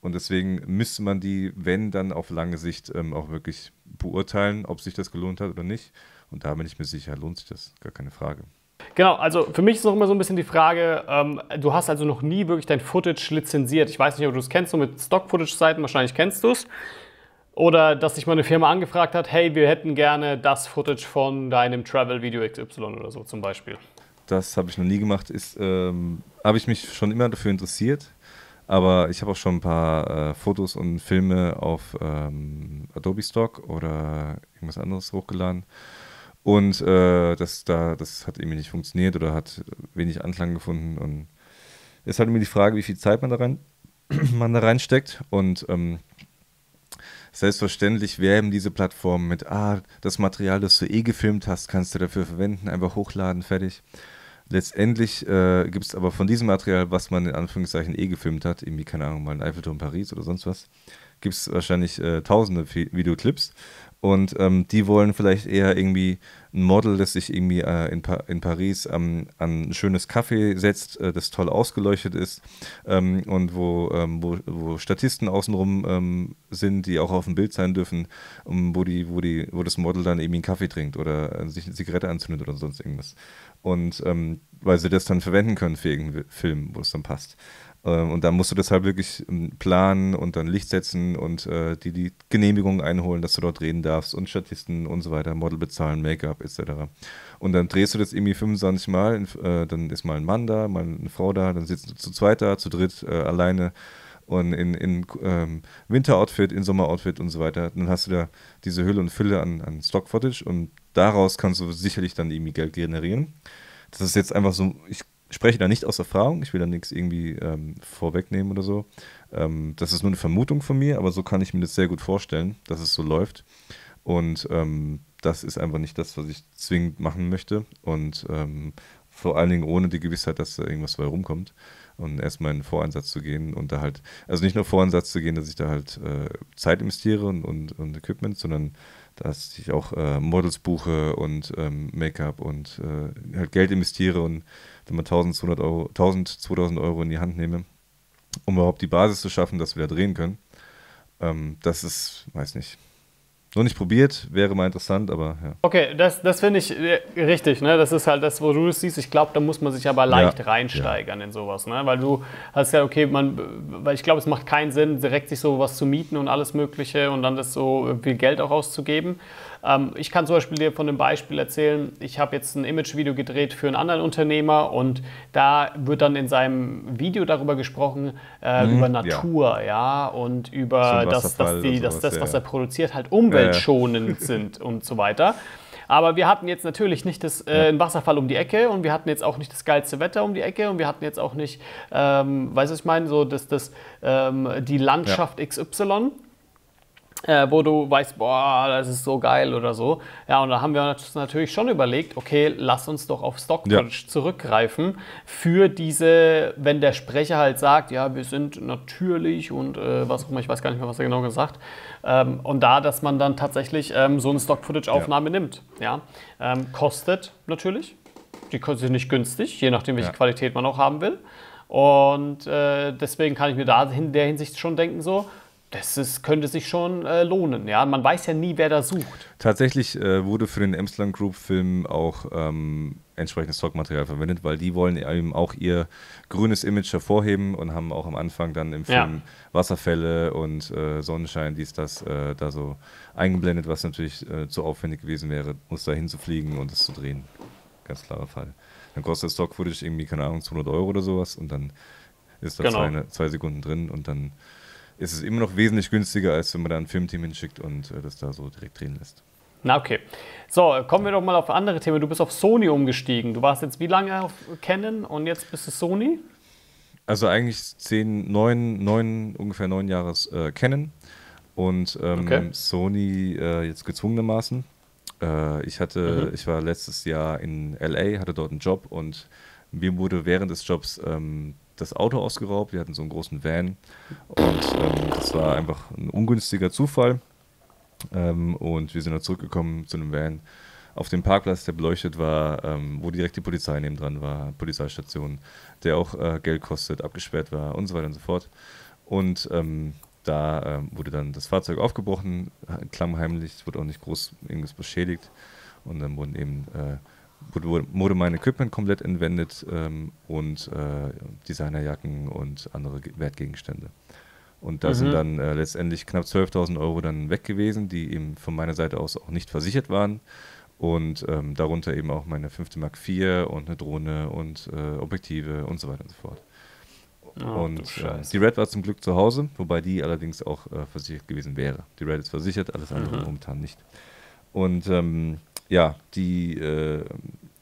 Und deswegen müsste man die, wenn, dann auf lange Sicht auch wirklich beurteilen, ob sich das gelohnt hat oder nicht. Und da bin ich mir sicher, lohnt sich das, gar keine Frage. Genau, also für mich ist noch immer so ein bisschen die Frage, du hast also noch nie wirklich dein Footage lizenziert. Ich weiß nicht, ob du es kennst, so mit Stock-Footage-Seiten, wahrscheinlich kennst du es. Oder dass dich mal eine Firma angefragt hat, hey, wir hätten gerne das Footage von deinem Travel-Video XY oder so zum Beispiel. Das habe ich noch nie gemacht, habe ich mich schon immer dafür interessiert. Aber ich habe auch schon ein paar Fotos und Filme auf Adobe Stock oder irgendwas anderes hochgeladen. Und das hat irgendwie nicht funktioniert oder hat wenig Anklang gefunden. Und es hat mir die Frage, wie viel Zeit man da reinsteckt. Und selbstverständlich werben diese Plattformen mit, das Material, das du eh gefilmt hast, kannst du dafür verwenden, einfach hochladen, fertig. Letztendlich gibt es aber von diesem Material, was man in Anführungszeichen eh gefilmt hat, irgendwie, keine Ahnung, mal in Eiffelturm Paris oder sonst was, gibt es wahrscheinlich tausende Videoclips. Und die wollen vielleicht eher irgendwie ein Model, das sich irgendwie in Paris an ein schönes Café setzt, das toll ausgeleuchtet ist und wo Statisten außenrum sind, die auch auf dem Bild sein dürfen, wo das Model dann irgendwie einen Kaffee trinkt oder sich eine Zigarette anzündet oder sonst irgendwas. Und weil sie das dann verwenden können für irgendeinen Film, wo es dann passt. Und dann musst du das halt wirklich planen und dann Licht setzen und die Genehmigung einholen, dass du dort reden darfst und Statisten und so weiter, Model bezahlen, Make-up etc. Und dann drehst du das irgendwie 25 Mal, dann ist mal ein Mann da, mal eine Frau da, dann sitzen du zu zweit da, zu dritt, alleine und in Winteroutfit, in Sommeroutfit und so weiter. Dann hast du da diese Hülle und Fülle an Stock-Footage und daraus kannst du sicherlich dann irgendwie Geld generieren. Das ist jetzt einfach so, ich spreche da nicht aus Erfahrung, ich will da nichts irgendwie vorwegnehmen oder so. Das ist nur eine Vermutung von mir, aber so kann ich mir das sehr gut vorstellen, dass es so läuft. Und das ist einfach nicht das, was ich zwingend machen möchte. Und vor allen Dingen ohne die Gewissheit, dass da irgendwas dabei rumkommt. Und erstmal in den Voreinsatz zu gehen und da halt, also nicht nur Voreinsatz zu gehen, dass ich da halt Zeit investiere und Equipment, sondern dass ich auch Models buche und Make-up und halt Geld investiere und wenn man 1.000, 2.000 Euro in die Hand nehme, um überhaupt die Basis zu schaffen, dass wir da drehen können. Das ist, weiß nicht, noch nicht probiert, wäre mal interessant, aber ja. Okay, das finde ich richtig, ne? Das ist halt das, wo du es siehst. Ich glaube, da muss man sich aber leicht reinsteigern in sowas, ne? Weil du hast ja, okay, weil ich glaube, es macht keinen Sinn, direkt sich sowas zu mieten und alles Mögliche und dann das so viel Geld auch auszugeben. Ich kann zum Beispiel dir von einem Beispiel erzählen, ich habe jetzt ein Imagevideo gedreht für einen anderen Unternehmer und da wird dann in seinem Video darüber gesprochen, über Natur, und über das, was er produziert, halt umweltschonend sind und so weiter. Aber wir hatten jetzt natürlich nicht einen Wasserfall um die Ecke und wir hatten jetzt auch nicht das geilste Wetter um die Ecke und wir hatten jetzt auch nicht, weißt du, was ich meine, so die Landschaft XY. wo du weißt, boah, das ist so geil oder so. Ja, und da haben wir uns natürlich schon überlegt, okay, lass uns doch auf Stock-Footage zurückgreifen für diese, wenn der Sprecher halt sagt, ja, wir sind natürlich und was auch immer, ich weiß gar nicht mehr, was er genau gesagt, und da, dass man dann tatsächlich so eine Stock-Footage-Aufnahme nimmt. Ja? Kostet natürlich, die kostet nicht günstig, je nachdem, welche Qualität man auch haben will. Und deswegen kann ich mir da in der Hinsicht schon denken so, das ist, könnte sich schon lohnen. Ja? Man weiß ja nie, wer da sucht. Tatsächlich wurde für den Emsland Group Film auch entsprechendes Stockmaterial verwendet, weil die wollen eben auch ihr grünes Image hervorheben und haben auch am Anfang dann im Film Wasserfälle und Sonnenschein, dies, das da so eingeblendet, was natürlich zu aufwendig gewesen wäre, uns da hinzufliegen und es zu drehen. Ganz klarer Fall. Dann kostet das Stock-Footage irgendwie, keine Ahnung, 200 € oder sowas und dann ist da zwei Sekunden drin und dann ist es immer noch wesentlich günstiger, als wenn man da ein Filmteam hinschickt und das da so direkt drehen lässt. Na okay. So, kommen wir doch mal auf andere Themen. Du bist auf Sony umgestiegen. Du warst jetzt wie lange auf Canon und jetzt bist du Sony? Also eigentlich ungefähr neun Jahre Canon und Sony jetzt gezwungenermaßen. Ich war letztes Jahr in LA, hatte dort einen Job und mir wurde während des Jobs das Auto ausgeraubt. Wir hatten so einen großen Van und das war einfach ein ungünstiger Zufall. Und wir sind dann zurückgekommen zu einem Van auf dem Parkplatz, der beleuchtet war, wo direkt die Polizei nebendran war, Polizeistation, der auch Geld kostet, abgesperrt war und so weiter und so fort. Und da wurde dann das Fahrzeug aufgebrochen, klammheimlich, wurde auch nicht groß irgendwas beschädigt und dann wurden eben wurde mein Equipment komplett entwendet und Designerjacken und andere Wertgegenstände. Und da sind dann letztendlich knapp 12.000 € dann weg gewesen, die eben von meiner Seite aus auch nicht versichert waren. Und darunter eben auch meine 5D Mark IV und eine Drohne und Objektive und so weiter und so fort. Oh, und die Red war zum Glück zu Hause, wobei die allerdings auch versichert gewesen wäre. Die Red ist versichert, alles andere momentan nicht. Und ja,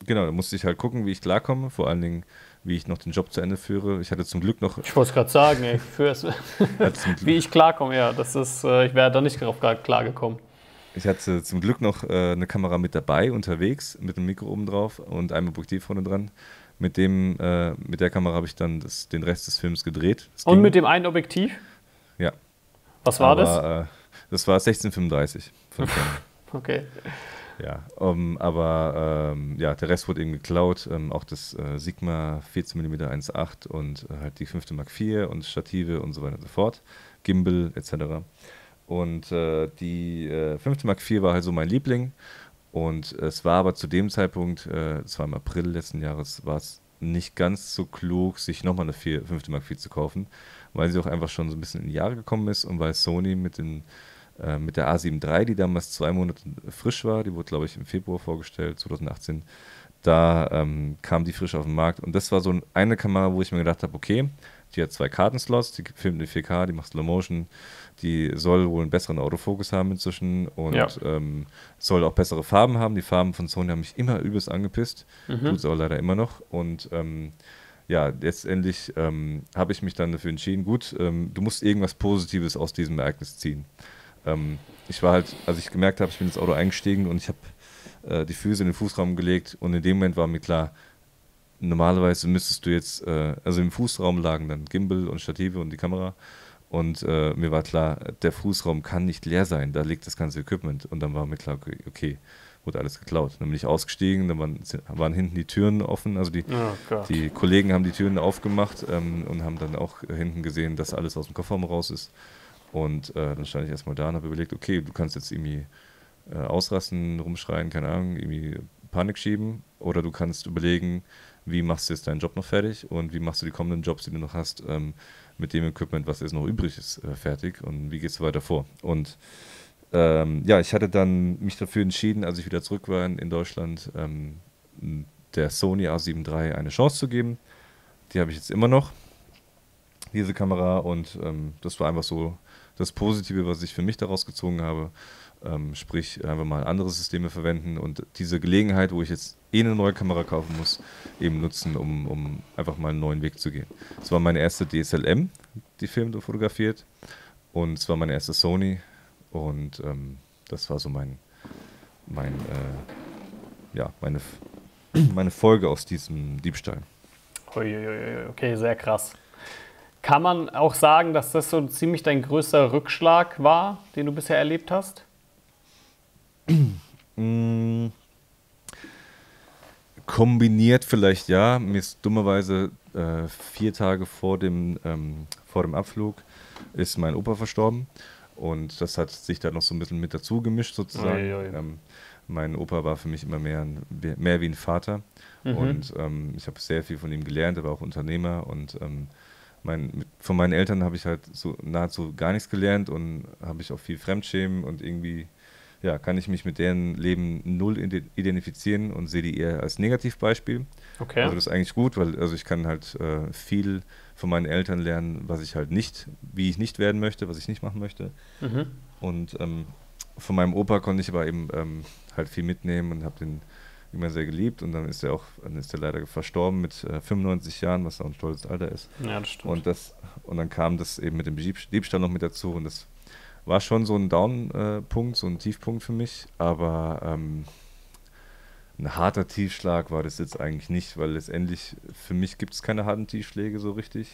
da musste ich halt gucken, wie ich klarkomme, vor allen Dingen, wie ich noch den Job zu Ende führe. Ich hatte zum Glück noch... Ich wollte es gerade sagen, ey, wie ich klarkomme, ja. Das ist, ich wäre da nicht drauf klargekommen. Ich hatte zum Glück noch eine Kamera mit dabei, unterwegs, mit einem Mikro oben drauf und einem Objektiv vorne dran. Mit der Kamera habe ich dann den Rest des Films gedreht. Und mit dem einen Objektiv? Ja. Was war das? Das war 1635. Okay. Ja, ja, der Rest wurde eben geklaut, auch das Sigma 14mm 1.8 und halt die 5D Mark IV und Stative und so weiter und so fort, Gimbal etc. Und die 5D Mark IV war halt so mein Liebling und es war aber zu dem Zeitpunkt, das war im April letzten Jahres, war es nicht ganz so klug, sich nochmal eine 5D Mark IV zu kaufen, weil sie auch einfach schon so ein bisschen in die Jahre gekommen ist und weil Sony mit der A7 III, die damals 2 Monate frisch war, die wurde, glaube ich, im Februar vorgestellt, 2018, da kam die frisch auf den Markt. Und das war so eine Kamera, wo ich mir gedacht habe, okay, die hat 2 Kartenslots, die filmt in 4K, die macht Slow Motion, die soll wohl einen besseren Autofokus haben inzwischen und soll auch bessere Farben haben. Die Farben von Sony haben mich immer übelst angepisst, tut es auch leider immer noch. Und ja, letztendlich habe ich mich dann dafür entschieden, gut, du musst irgendwas Positives aus diesem Ereignis ziehen. Ich war halt, als ich gemerkt habe, ich bin ins Auto eingestiegen und ich habe die Füße in den Fußraum gelegt und in dem Moment war mir klar, normalerweise müsstest du jetzt, also im Fußraum lagen dann Gimbal und Stative und die Kamera und mir war klar, der Fußraum kann nicht leer sein, da liegt das ganze Equipment und dann war mir klar, okay, wurde alles geklaut. Dann bin ich ausgestiegen, dann waren hinten die Türen offen, also die Kollegen haben die Türen aufgemacht und haben dann auch hinten gesehen, dass alles aus dem Kofferraum raus ist. Und dann stand ich erstmal da und habe überlegt, okay, du kannst jetzt irgendwie ausrasten, rumschreien, keine Ahnung, irgendwie Panik schieben. Oder du kannst überlegen, wie machst du jetzt deinen Job noch fertig und wie machst du die kommenden Jobs, die du noch hast, mit dem Equipment, was jetzt noch übrig ist, fertig und wie gehst du weiter vor. Und ja, ich hatte dann mich dafür entschieden, als ich wieder zurück war in Deutschland, der Sony A7 III eine Chance zu geben. Die habe ich jetzt immer noch, diese Kamera. Und das war einfach so das Positive, was ich für mich daraus gezogen habe, sprich einfach mal andere Systeme verwenden und diese Gelegenheit, wo ich jetzt eine neue Kamera kaufen muss, eben nutzen, um einfach mal einen neuen Weg zu gehen. Es war meine erste DSLM, die filmt und fotografiert, und es war meine erste Sony Und das war so meine Folge aus diesem Diebstahl. Uiuiui, okay, sehr krass. Kann man auch sagen, dass das so ziemlich dein größter Rückschlag war, den du bisher erlebt hast? Kombiniert vielleicht ja. Mir ist dummerweise 4 Tage vor dem Abflug ist mein Opa verstorben. Und das hat sich dann noch so ein bisschen mit dazu gemischt sozusagen. Oi, oi. Mein Opa war für mich immer mehr wie ein Vater. Mhm. Und ich habe sehr viel von ihm gelernt, er war auch Unternehmer. Und von meinen Eltern habe ich halt so nahezu gar nichts gelernt und habe ich auch viel Fremdschämen. Und irgendwie ja, kann ich mich mit deren Leben null identifizieren und sehe die eher als Negativbeispiel. Okay. Also das ist eigentlich gut, weil also ich kann halt viel von meinen Eltern lernen, was ich halt nicht, wie ich nicht werden möchte, was ich nicht machen möchte. Mhm. Und von meinem Opa konnte ich aber eben halt viel mitnehmen und habe den immer sehr geliebt. Und dann ist er leider verstorben mit 95 Jahren, was auch ein stolzes Alter ist. Ja, das stimmt. Und dann kam das eben mit dem Diebstahl noch mit dazu. Und das war schon so ein Down-Punkt, so ein Tiefpunkt für mich. Aber ein harter Tiefschlag war das jetzt eigentlich nicht, weil letztendlich für mich gibt es keine harten Tiefschläge so richtig.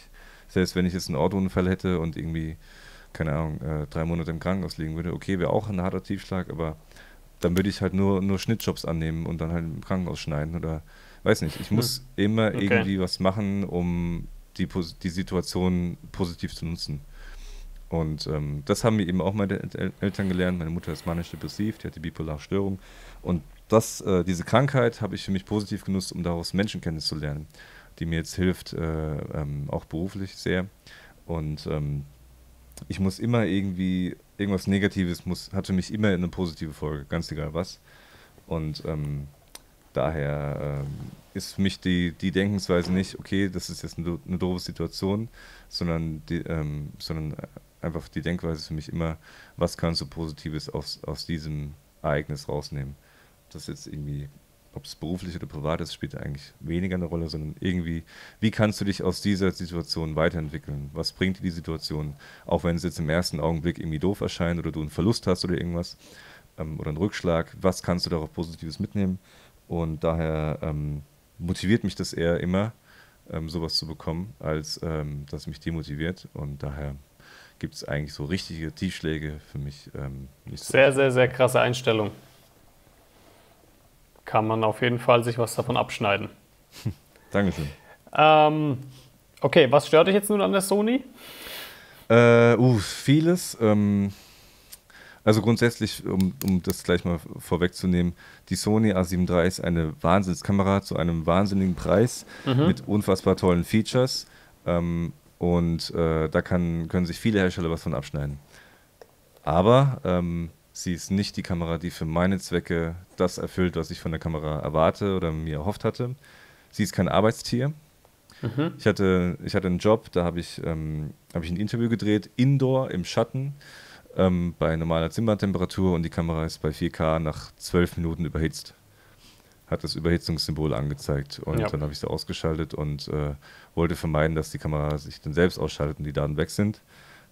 Selbst wenn ich jetzt einen Autounfall hätte und irgendwie, keine Ahnung, 3 Monate im Krankenhaus liegen würde, okay, wäre auch ein harter Tiefschlag, aber dann würde ich halt nur Schnittjobs annehmen und dann halt im Krankenhaus schneiden oder weiß nicht. Ich muss immer irgendwie was machen, um die Situation positiv zu nutzen. Und das haben mir eben auch meine Eltern gelernt. Meine Mutter ist manisch-depressiv, die hatte bipolare Störung. Und diese Krankheit habe ich für mich positiv genutzt, um daraus Menschenkenntnis zu lernen, die mir jetzt hilft, auch beruflich sehr. Und ich muss immer irgendwie, irgendwas Negatives hat für mich immer eine positive Folge, ganz egal was. Und daher ist für mich die Denkensweise nicht, okay, das ist jetzt eine doofe Situation, sondern einfach die Denkweise ist für mich immer, was kannst du Positives aus diesem Ereignis rausnehmen. Das jetzt irgendwie, ob es beruflich oder privat ist, spielt eigentlich weniger eine Rolle, sondern irgendwie, wie kannst du dich aus dieser Situation weiterentwickeln? Was bringt dir die Situation? Auch wenn es jetzt im ersten Augenblick irgendwie doof erscheint oder du einen Verlust hast oder irgendwas oder einen Rückschlag, was kannst du darauf Positives mitnehmen? Und daher motiviert mich das eher immer, sowas zu bekommen, als dass mich demotiviert. Und daher gibt es eigentlich so richtige Tiefschläge für mich nicht so. Sehr, sehr, sehr krasse Einstellung. Kann man auf jeden Fall sich was davon abschneiden. Dankeschön. Okay, was stört dich jetzt nun an der Sony? Vieles. Also grundsätzlich, um das gleich mal vorwegzunehmen, die Sony A7 III ist eine Wahnsinnskamera zu einem wahnsinnigen Preis mit unfassbar tollen Features. Da können sich viele Hersteller was von abschneiden. Aber sie ist nicht die Kamera, die für meine Zwecke das erfüllt, was ich von der Kamera erwarte oder mir erhofft hatte. Sie ist kein Arbeitstier. Mhm. Ich hatte einen Job, da habe ich ein Interview gedreht, indoor, im Schatten, bei normaler Zimmertemperatur, und die Kamera ist bei 4K nach 12 Minuten überhitzt. Hat das Überhitzungssymbol angezeigt und dann habe ich sie ausgeschaltet und wollte vermeiden, dass die Kamera sich dann selbst ausschaltet und die Daten weg sind.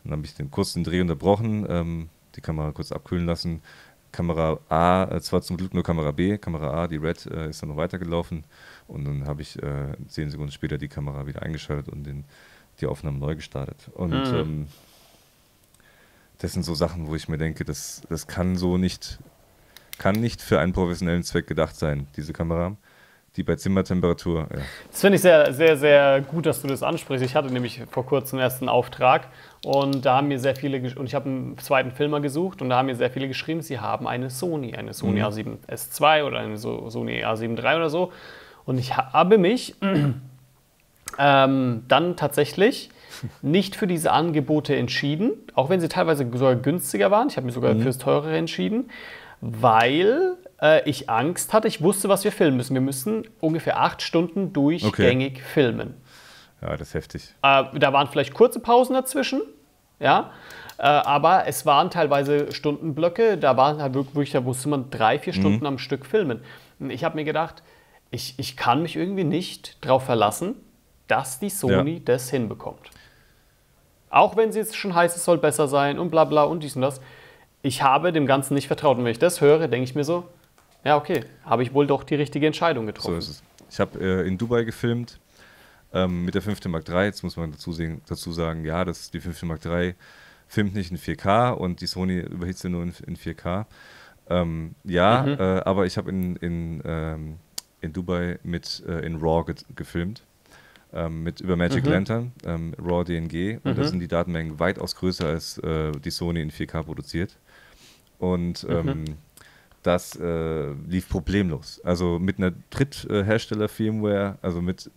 Dann habe ich kurz den Dreh unterbrochen, die Kamera kurz abkühlen lassen. Kamera A, zwar zum Glück nur Kamera B, Kamera A, die Red, ist dann noch weitergelaufen. Und dann habe ich 10 Sekunden später die Kamera wieder eingeschaltet und die Aufnahmen neu gestartet. Und das sind so Sachen, wo ich mir denke, das kann nicht für einen professionellen Zweck gedacht sein, diese Kamera, die bei Zimmertemperatur... Ja. Das finde ich sehr, sehr, sehr gut, dass du das ansprichst. Ich hatte nämlich vor kurzem erst einen Auftrag und da haben mir sehr viele, und ich habe einen zweiten Filmer gesucht, und da haben mir sehr viele geschrieben, sie haben eine Sony A7S II oder eine Sony A7 III oder so. Und ich habe mich dann tatsächlich nicht für diese Angebote entschieden, auch wenn sie teilweise sogar günstiger waren. Ich habe mich sogar fürs Teurere entschieden, weil ich Angst hatte. Ich wusste, was wir filmen müssen. Wir müssen ungefähr 8 Stunden durchgängig filmen. Ja, das ist heftig. Da waren vielleicht kurze Pausen dazwischen, ja, aber es waren teilweise Stundenblöcke, da waren halt wirklich, da musste man 3, 4 Stunden am Stück filmen. Und ich habe mir gedacht, ich kann mich irgendwie nicht darauf verlassen, dass die Sony das hinbekommt. Auch wenn sie jetzt schon heißt, es soll besser sein und bla bla und dies und das. ich habe dem Ganzen nicht vertraut. Und wenn ich das höre, denke ich mir so, ja okay, habe ich wohl doch die richtige Entscheidung getroffen. So ist es. Ich habe in Dubai gefilmt mit der 5D Mark III. Jetzt muss man dazu sagen, ja, die 5D Mark III filmt nicht in 4K und die Sony überhitzt nur in 4K. Aber ich habe in Dubai mit in RAW gefilmt. Über Magic Lantern, RAW DNG, und da sind die Datenmengen weitaus größer als die Sony in 4K produziert. Und das lief problemlos. Also mit einer Dritthersteller-Firmware, also mit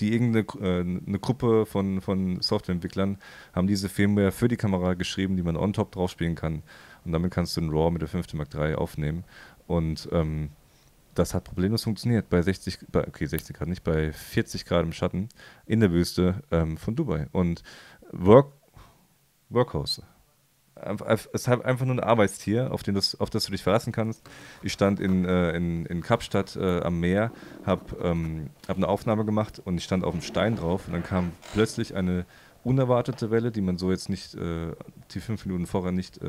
eine Gruppe von Softwareentwicklern haben diese Firmware für die Kamera geschrieben, die man on top drauf spielen kann. Und damit kannst du einen RAW mit der 5D Mark III aufnehmen. Und das hat problemlos funktioniert. Bei 60 Grad nicht, bei 40 Grad im Schatten in der Wüste von Dubai. Und Workhorse. Es hat einfach nur ein Arbeitstier, auf das du dich verlassen kannst. Ich stand in Kapstadt am Meer, hab eine Aufnahme gemacht und ich stand auf dem Stein drauf und dann kam plötzlich eine unerwartete Welle, die man so jetzt nicht, die 5 Minuten vorher nicht,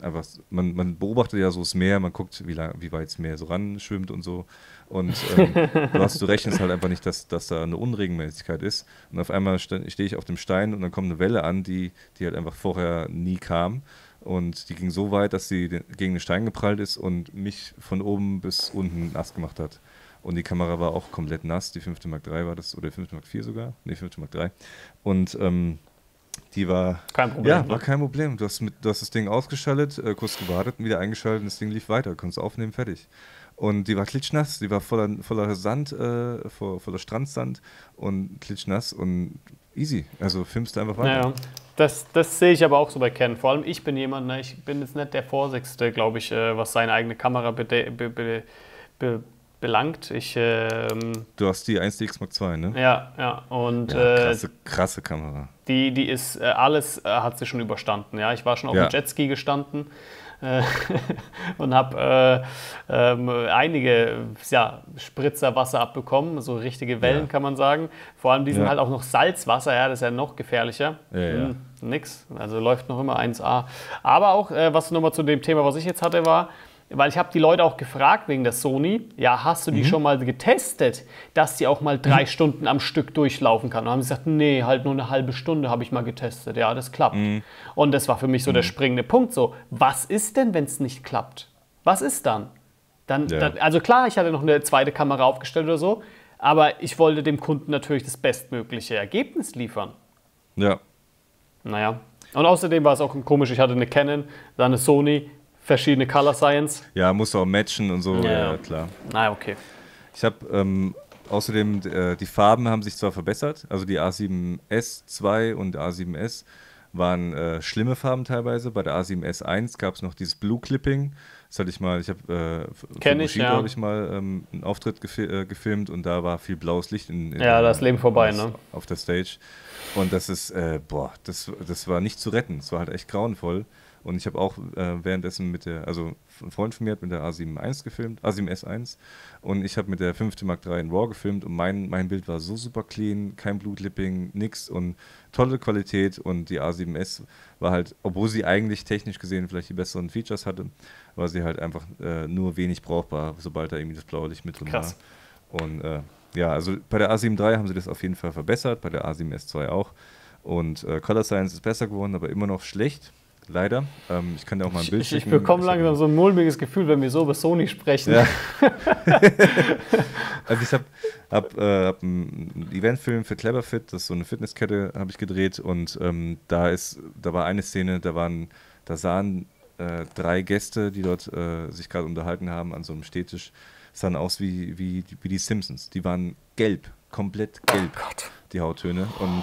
einfach, man beobachtet ja so das Meer, man guckt, wie weit das Meer so ran schwimmt und so. Und du rechnest halt einfach nicht, dass da eine Unregelmäßigkeit ist. Und auf einmal stehe ich auf dem Stein und dann kommt eine Welle an, die halt einfach vorher nie kam. Und die ging so weit, dass sie gegen den Stein geprallt ist und mich von oben bis unten nass gemacht hat. Und die Kamera war auch komplett nass. Die 5D Mark III war das, oder 5D Mark IV sogar. Ne, 5D Mark III. Und die war kein Problem. Ja, war kein Problem. Du hast das Ding ausgeschaltet, kurz gewartet und wieder eingeschaltet und das Ding lief weiter. Konntest aufnehmen, fertig. Und die war klitschnass, die war voller Sand, voller Strandsand und klitschnass und easy. Also filmst du einfach weiter. Naja, das sehe ich aber auch so bei Canon. Vor allem ich bin jemand, ne, ich bin jetzt nicht der Vorsichtigste, glaube ich, was seine eigene Kamera belangt. Du hast die 1DX Mark II, ne? Ja, ja. Und ja, krasse Kamera. Die ist, alles hat sie schon überstanden, ja. Ich war schon auf dem Jetski gestanden und habe einige Spritzer Wasser abbekommen, so richtige Wellen kann man sagen. Vor allem die sind halt auch noch Salzwasser, ja, das ist ja noch gefährlicher. Ja, nix, also läuft noch immer 1A. Aber auch, was nochmal zu dem Thema, was ich jetzt hatte, war, weil ich habe die Leute auch gefragt wegen der Sony, ja, hast du die schon mal getestet, dass die auch mal 3 Stunden am Stück durchlaufen kann? Und haben sie gesagt, nee, halt nur eine halbe Stunde habe ich mal getestet, ja, das klappt. Und das war für mich so der springende Punkt, so, was ist denn, wenn es nicht klappt? Was ist dann? Dann, also klar, ich hatte noch eine zweite Kamera aufgestellt oder so, aber ich wollte dem Kunden natürlich das bestmögliche Ergebnis liefern. Ja. Naja, und außerdem war es auch komisch, ich hatte eine Canon, dann eine Sony, verschiedene Color Science. Ja, musst du auch matchen und so, ja klar. Na, okay. Ich habe außerdem, die Farben haben sich zwar verbessert, also die A7S2 und A7S waren schlimme Farben teilweise. Bei der A7S1 gab es noch dieses Blue Clipping. Das hatte ich mal, ich habe habe ich mal einen Auftritt gefilmt und da war viel blaues Licht. Ja, das Leben vorbei, ne? Auf der Stage. Und das ist, das war nicht zu retten. Es war halt echt grauenvoll. Und ich habe auch währenddessen also ein Freund von mir hat mit der A7I gefilmt, A7S1, und ich habe mit der 5D Mark III in RAW gefilmt und mein Bild war so super clean, kein Blutlipping, nix und tolle Qualität, und die A7S war halt, obwohl sie eigentlich technisch gesehen vielleicht die besseren Features hatte, war sie halt einfach nur wenig brauchbar, sobald da irgendwie das blaue Licht mit drin war. Und ja, also bei der A7 III haben sie das auf jeden Fall verbessert, bei der A7S2 auch, und Color Science ist besser geworden, aber immer noch schlecht. Leider. Ich kann dir auch mal ein Bild schicken. Ich bekomme langsam so ein mulmiges Gefühl, wenn wir so über Sony sprechen. Ja. Also ich hab einen Eventfilm für Cleverfit, das ist so eine Fitnesskette, habe ich gedreht, und da war eine Szene, da sahen 3 Gäste, die dort sich gerade unterhalten haben an so einem Stehtisch, sahen aus wie die Simpsons. Die waren gelb, komplett gelb. Oh Gott. Die Hauttöne. Und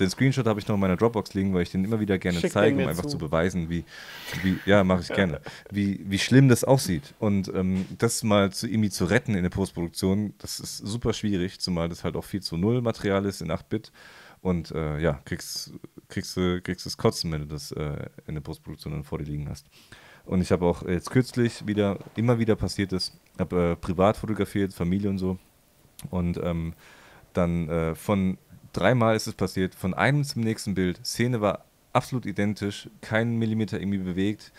den Screenshot habe ich noch in meiner Dropbox liegen, weil ich den immer wieder gerne zeige, um einfach zu beweisen, ja, mache ich gerne, wie schlimm das aussieht. Und das mal zu retten in der Postproduktion, das ist super schwierig, zumal das halt auch 4:0 Material ist in 8-Bit. Und ja, kriegst das Kotzen, wenn du das in der Postproduktion dann vor dir liegen hast. Und ich habe auch jetzt kürzlich immer wieder passiert ist, habe privat fotografiert, Familie und so. Und dann von 3 Mal ist es passiert, von einem zum nächsten Bild. Szene war absolut identisch, keinen Millimeter irgendwie bewegt,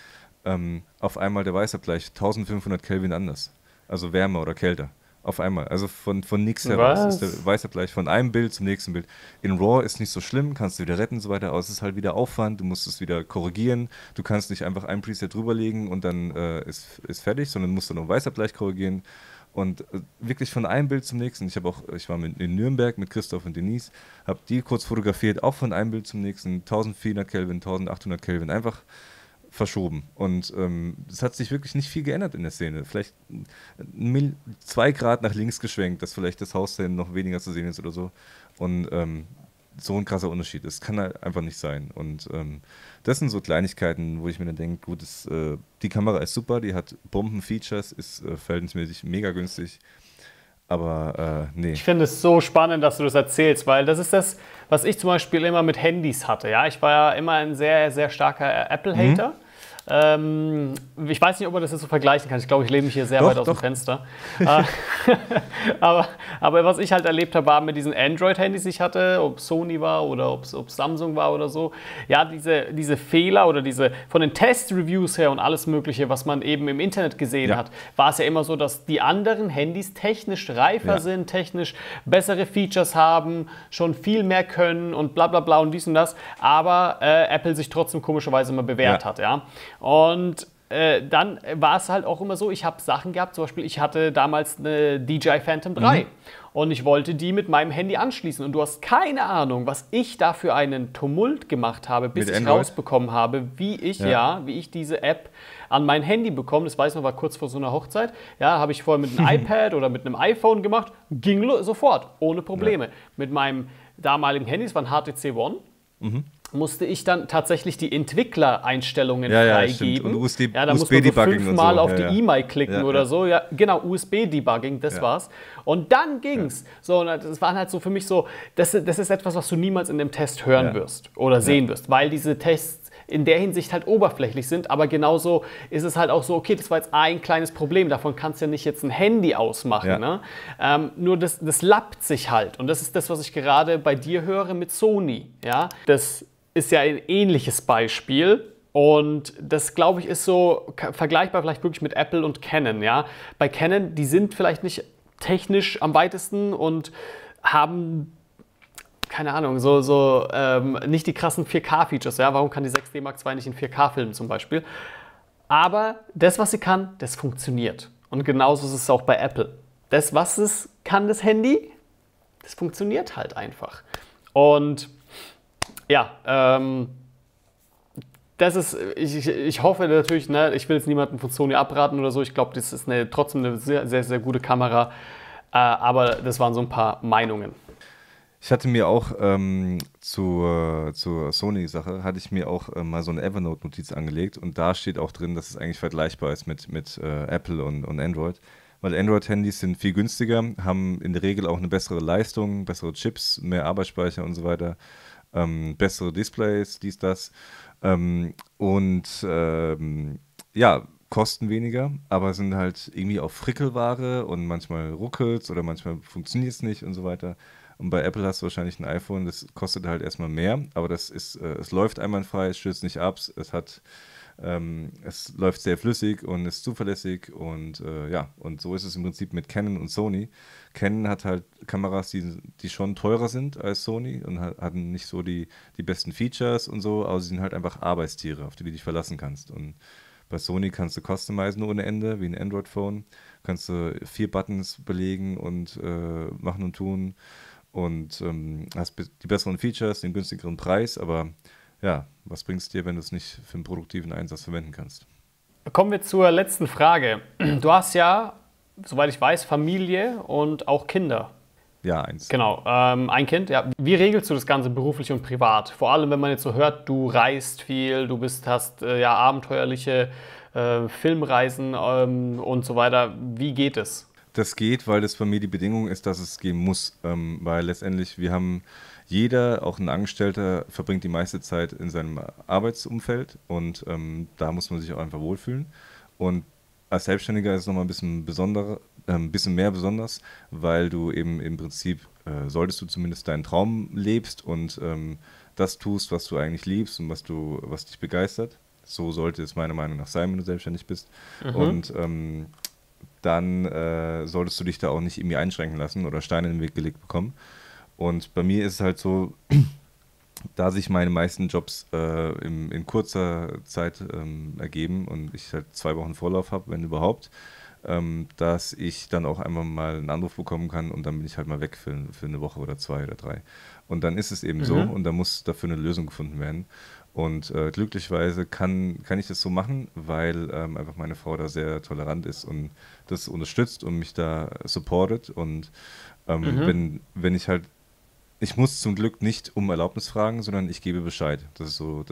auf einmal der Weißabgleich 1500 Kelvin anders. Also wärmer oder kälter. Auf einmal. Also von nichts heraus ist der Weißabgleich von einem Bild zum nächsten Bild. In RAW ist nicht so schlimm, kannst du wieder retten und so weiter, aber es ist halt wieder Aufwand, du musst es wieder korrigieren, du kannst nicht einfach ein Preset drüberlegen und dann ist fertig, sondern musst dann noch Weißabgleich korrigieren. Und wirklich von einem Bild zum nächsten. Ich war in Nürnberg mit Christoph und Denise, habe die kurz fotografiert, auch von einem Bild zum nächsten, 1400 Kelvin, 1800 Kelvin, einfach verschoben. Und es hat sich wirklich nicht viel geändert in der Szene. Vielleicht 2 Grad nach links geschwenkt, dass vielleicht das Haus dann noch weniger zu sehen ist oder so. Und so ein krasser Unterschied. Das kann halt einfach nicht sein. Und das sind so Kleinigkeiten, wo ich mir dann denke, gut, die Kamera ist super, die hat Bomben-Features, ist verhältnismäßig mega günstig. Aber nee. Ich finde es so spannend, dass du das erzählst, weil das ist das, was ich zum Beispiel immer mit Handys hatte. Ja? Ich war ja immer ein sehr, sehr starker Apple-Hater. Mhm. Ich weiß nicht, ob man das jetzt so vergleichen kann. Ich glaube, ich lebe mich hier sehr weit aus dem Fenster. aber was ich halt erlebt habe, war mit diesen Android-Handys, die ich hatte, ob Sony war oder ob Samsung war oder so, ja, diese Fehler oder diese von den Test-Reviews her und alles Mögliche, was man eben im Internet gesehen hat, war es ja immer so, dass die anderen Handys technisch reifer sind, technisch bessere Features haben, schon viel mehr können und bla bla bla und dies und das, aber Apple sich trotzdem komischerweise immer bewährt hat, ja. Und dann war es halt auch immer so, ich habe Sachen gehabt, zum Beispiel, ich hatte damals eine DJI Phantom 3 und ich wollte die mit meinem Handy anschließen und du hast keine Ahnung, was ich da für einen Tumult gemacht habe, bis ich rausbekommen habe, wie ich diese App an mein Handy bekomme. Das weiß ich noch, war kurz vor so einer Hochzeit, ja, habe ich vorher mit einem iPad oder mit einem iPhone gemacht, ging sofort, ohne Probleme. Ja. Mit meinem damaligen Handy, das war ein HTC One, musste ich dann tatsächlich die Entwicklereinstellungen freigeben. Und USB, da USB muss man so 5-mal so auf die E-Mail klicken oder so. Ja, genau, USB-Debugging, das war's. Und dann ging's. So, das waren halt so für mich so, das ist etwas, was du niemals in dem Test hören wirst oder sehen wirst, weil diese Tests in der Hinsicht halt oberflächlich sind, aber genauso ist es halt auch so, okay, das war jetzt ein kleines Problem, davon kannst du ja nicht jetzt ein Handy ausmachen, ne? Nur das lappt sich halt und das ist das, was ich gerade bei dir höre mit Sony, ja? Das ist ja ein ähnliches Beispiel. Und das, glaube ich, ist so vergleichbar vielleicht wirklich mit Apple und Canon, ja? Bei Canon, die sind vielleicht nicht technisch am weitesten und haben keine Ahnung, nicht die krassen 4K-Features, ja, warum kann die 6D Mark II nicht in 4K filmen zum Beispiel? Aber das, was sie kann, das funktioniert. Und genauso ist es auch bei Apple. Das, was es kann, das Handy, das funktioniert halt einfach. Und ja, das ist, ich hoffe natürlich, ne, ich will jetzt niemanden von Sony abraten oder so, ich glaube, das ist trotzdem eine sehr, sehr, sehr gute Kamera, aber das waren so ein paar Meinungen. Ich hatte mir auch zur Sony-Sache, hatte ich mir auch mal so eine Evernote-Notiz angelegt und da steht auch drin, dass es eigentlich vergleichbar ist mit Apple und Android, weil Android-Handys sind viel günstiger, haben in der Regel auch eine bessere Leistung, bessere Chips, mehr Arbeitsspeicher und so weiter, bessere Displays, dies, das ja, kosten weniger, aber sind halt irgendwie auf Frickelware und manchmal ruckelt's oder manchmal funktioniert's nicht und so weiter. Und bei Apple hast du wahrscheinlich ein iPhone, das kostet halt erstmal mehr, aber das ist, es läuft einwandfrei, es stürzt nicht ab, es läuft sehr flüssig und ist zuverlässig und ja, und so ist es im Prinzip mit Canon und Sony. Canon hat halt Kameras, die schon teurer sind als Sony und hatten nicht so die besten Features und so, aber sie sind halt einfach Arbeitstiere, auf die du dich verlassen kannst. Und bei Sony kannst du customizen ohne Ende, wie ein Android-Phone, kannst du 4 Buttons belegen und machen und tun. Und hast die besseren Features, den günstigeren Preis, aber ja, was bringt es dir, wenn du es nicht für einen produktiven Einsatz verwenden kannst? Kommen wir zur letzten Frage. Du hast ja, soweit ich weiß, Familie und auch Kinder. Ja, 1. Genau, ein Kind. Ja. Wie regelst du das Ganze beruflich und privat? Vor allem, wenn man jetzt so hört, du reist viel, du hast ja abenteuerliche Filmreisen und so weiter. Wie geht es? Das geht, weil das bei mir die Bedingung ist, dass es gehen muss, weil letztendlich jeder, auch ein Angestellter, verbringt die meiste Zeit in seinem Arbeitsumfeld und da muss man sich auch einfach wohlfühlen. Und als Selbstständiger ist es nochmal ein bisschen besonderer, ein bisschen mehr besonders, weil du eben im Prinzip, solltest du zumindest deinen Traum lebst und das tust, was du eigentlich liebst und was dich begeistert. So sollte es meiner Meinung nach sein, wenn du selbstständig bist. Mhm. Und dann solltest du dich da auch nicht irgendwie einschränken lassen oder Steine in den Weg gelegt bekommen. Und bei mir ist es halt so, da sich meine meisten Jobs in kurzer Zeit ergeben und ich halt 2 Wochen Vorlauf habe, wenn überhaupt, dass ich dann auch einmal mal einen Anruf bekommen kann und dann bin ich halt mal weg für eine Woche oder 2 oder 3. Und dann ist es eben so und da muss dafür eine Lösung gefunden werden. Und glücklicherweise kann ich das so machen, weil einfach meine Frau da sehr tolerant ist und das unterstützt und mich da supportet. Und wenn ich halt, ich muss zum Glück nicht um Erlaubnis fragen, sondern ich gebe Bescheid. Das ist so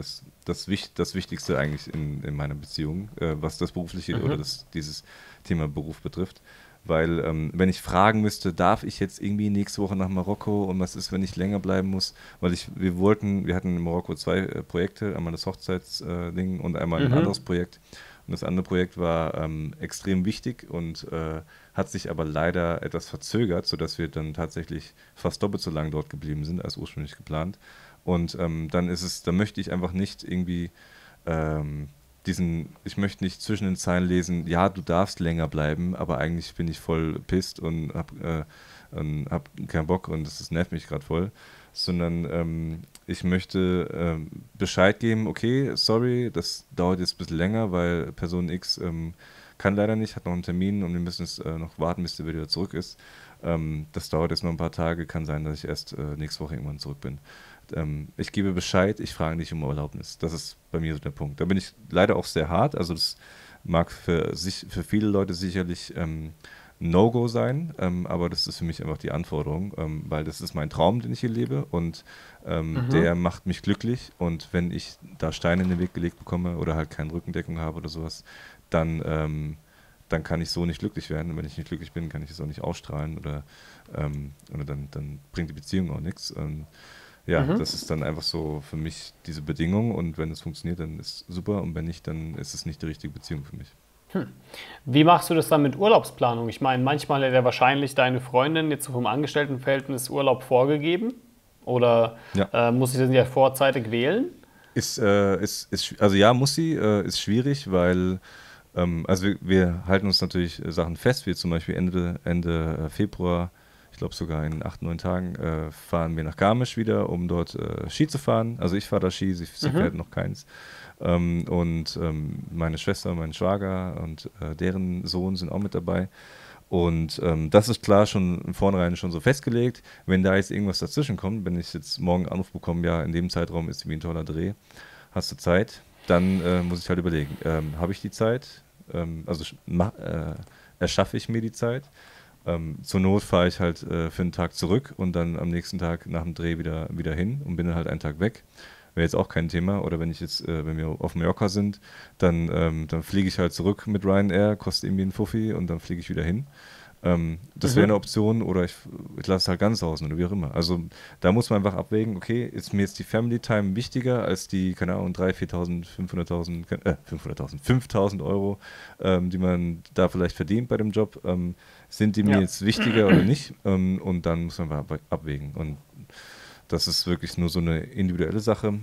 das Wichtigste eigentlich in meiner Beziehung, was das berufliche oder dieses Thema Beruf betrifft. Weil wenn ich fragen müsste, darf ich jetzt irgendwie nächste Woche nach Marokko und was ist, wenn ich länger bleiben muss, weil wir hatten in Marokko 2 Projekte, einmal das Hochzeitsding und einmal ein anderes Projekt und das andere Projekt war extrem wichtig und hat sich aber leider etwas verzögert, sodass wir dann tatsächlich fast doppelt so lang dort geblieben sind, als ursprünglich geplant und dann möchte ich einfach nicht irgendwie ich möchte nicht zwischen den Zeilen lesen, ja, du darfst länger bleiben, aber eigentlich bin ich voll pisst und hab keinen Bock und das nervt mich gerade voll, sondern ich möchte Bescheid geben, okay, sorry, das dauert jetzt ein bisschen länger, weil Person X kann leider nicht, hat noch einen Termin und wir müssen es noch warten, bis der wieder zurück ist. Das dauert jetzt noch ein paar Tage, kann sein, dass ich erst nächste Woche irgendwann zurück bin. Ich gebe Bescheid, ich frage nicht um Erlaubnis. Das ist bei mir so der Punkt. Da bin ich leider auch sehr hart. Also das mag für viele Leute sicherlich No-Go sein, aber das ist für mich einfach die Anforderung, weil das ist mein Traum, den ich hier lebe und der macht mich glücklich und wenn ich da Steine in den Weg gelegt bekomme oder halt keine Rückendeckung habe oder sowas, dann kann ich so nicht glücklich werden und wenn ich nicht glücklich bin, kann ich es auch nicht ausstrahlen oder dann bringt die Beziehung auch nichts. Ja, das ist dann einfach so für mich diese Bedingung und wenn es funktioniert, dann ist es super und wenn nicht, dann ist es nicht die richtige Beziehung für mich. Hm. Wie machst du das dann mit Urlaubsplanung? Ich meine, manchmal hat ja wahrscheinlich deine Freundin jetzt vom Angestelltenverhältnis Urlaub vorgegeben oder muss sie den ja vorzeitig wählen? Muss sie, ist schwierig, weil wir halten uns natürlich Sachen fest, wie zum Beispiel Ende Februar, ich glaube sogar in 8, 9 Tagen, fahren wir nach Garmisch wieder, um dort Ski zu fahren. Also ich fahre da Ski, sie fährt noch keins. Meine Schwester, mein Schwager und deren Sohn sind auch mit dabei. Und das ist klar schon vornherein schon so festgelegt. Wenn da jetzt irgendwas dazwischen kommt, wenn ich jetzt morgen einen Anruf bekomme, ja, in dem Zeitraum ist wie ein toller Dreh, hast du Zeit, dann muss ich halt überlegen, habe ich die Zeit? Erschaffe ich mir die Zeit? Zur Not fahre ich halt für einen Tag zurück und dann am nächsten Tag nach dem Dreh wieder hin und bin dann halt einen Tag weg. Wäre jetzt auch kein Thema. Oder wenn wir auf Mallorca sind, dann fliege ich halt zurück mit Ryanair, kostet irgendwie einen Fuffi und dann fliege ich wieder hin. Das wäre eine Option oder ich lasse es halt ganz draußen oder wie auch immer. Also da muss man einfach abwägen, okay, ist mir jetzt die Family Time wichtiger als die, keine Ahnung, 3.000, 4.000, 5.000 Euro, die man da vielleicht verdient bei dem Job. Sind die mir jetzt wichtiger oder nicht? Und dann muss man einfach abwägen. Und das ist wirklich nur so eine individuelle Sache.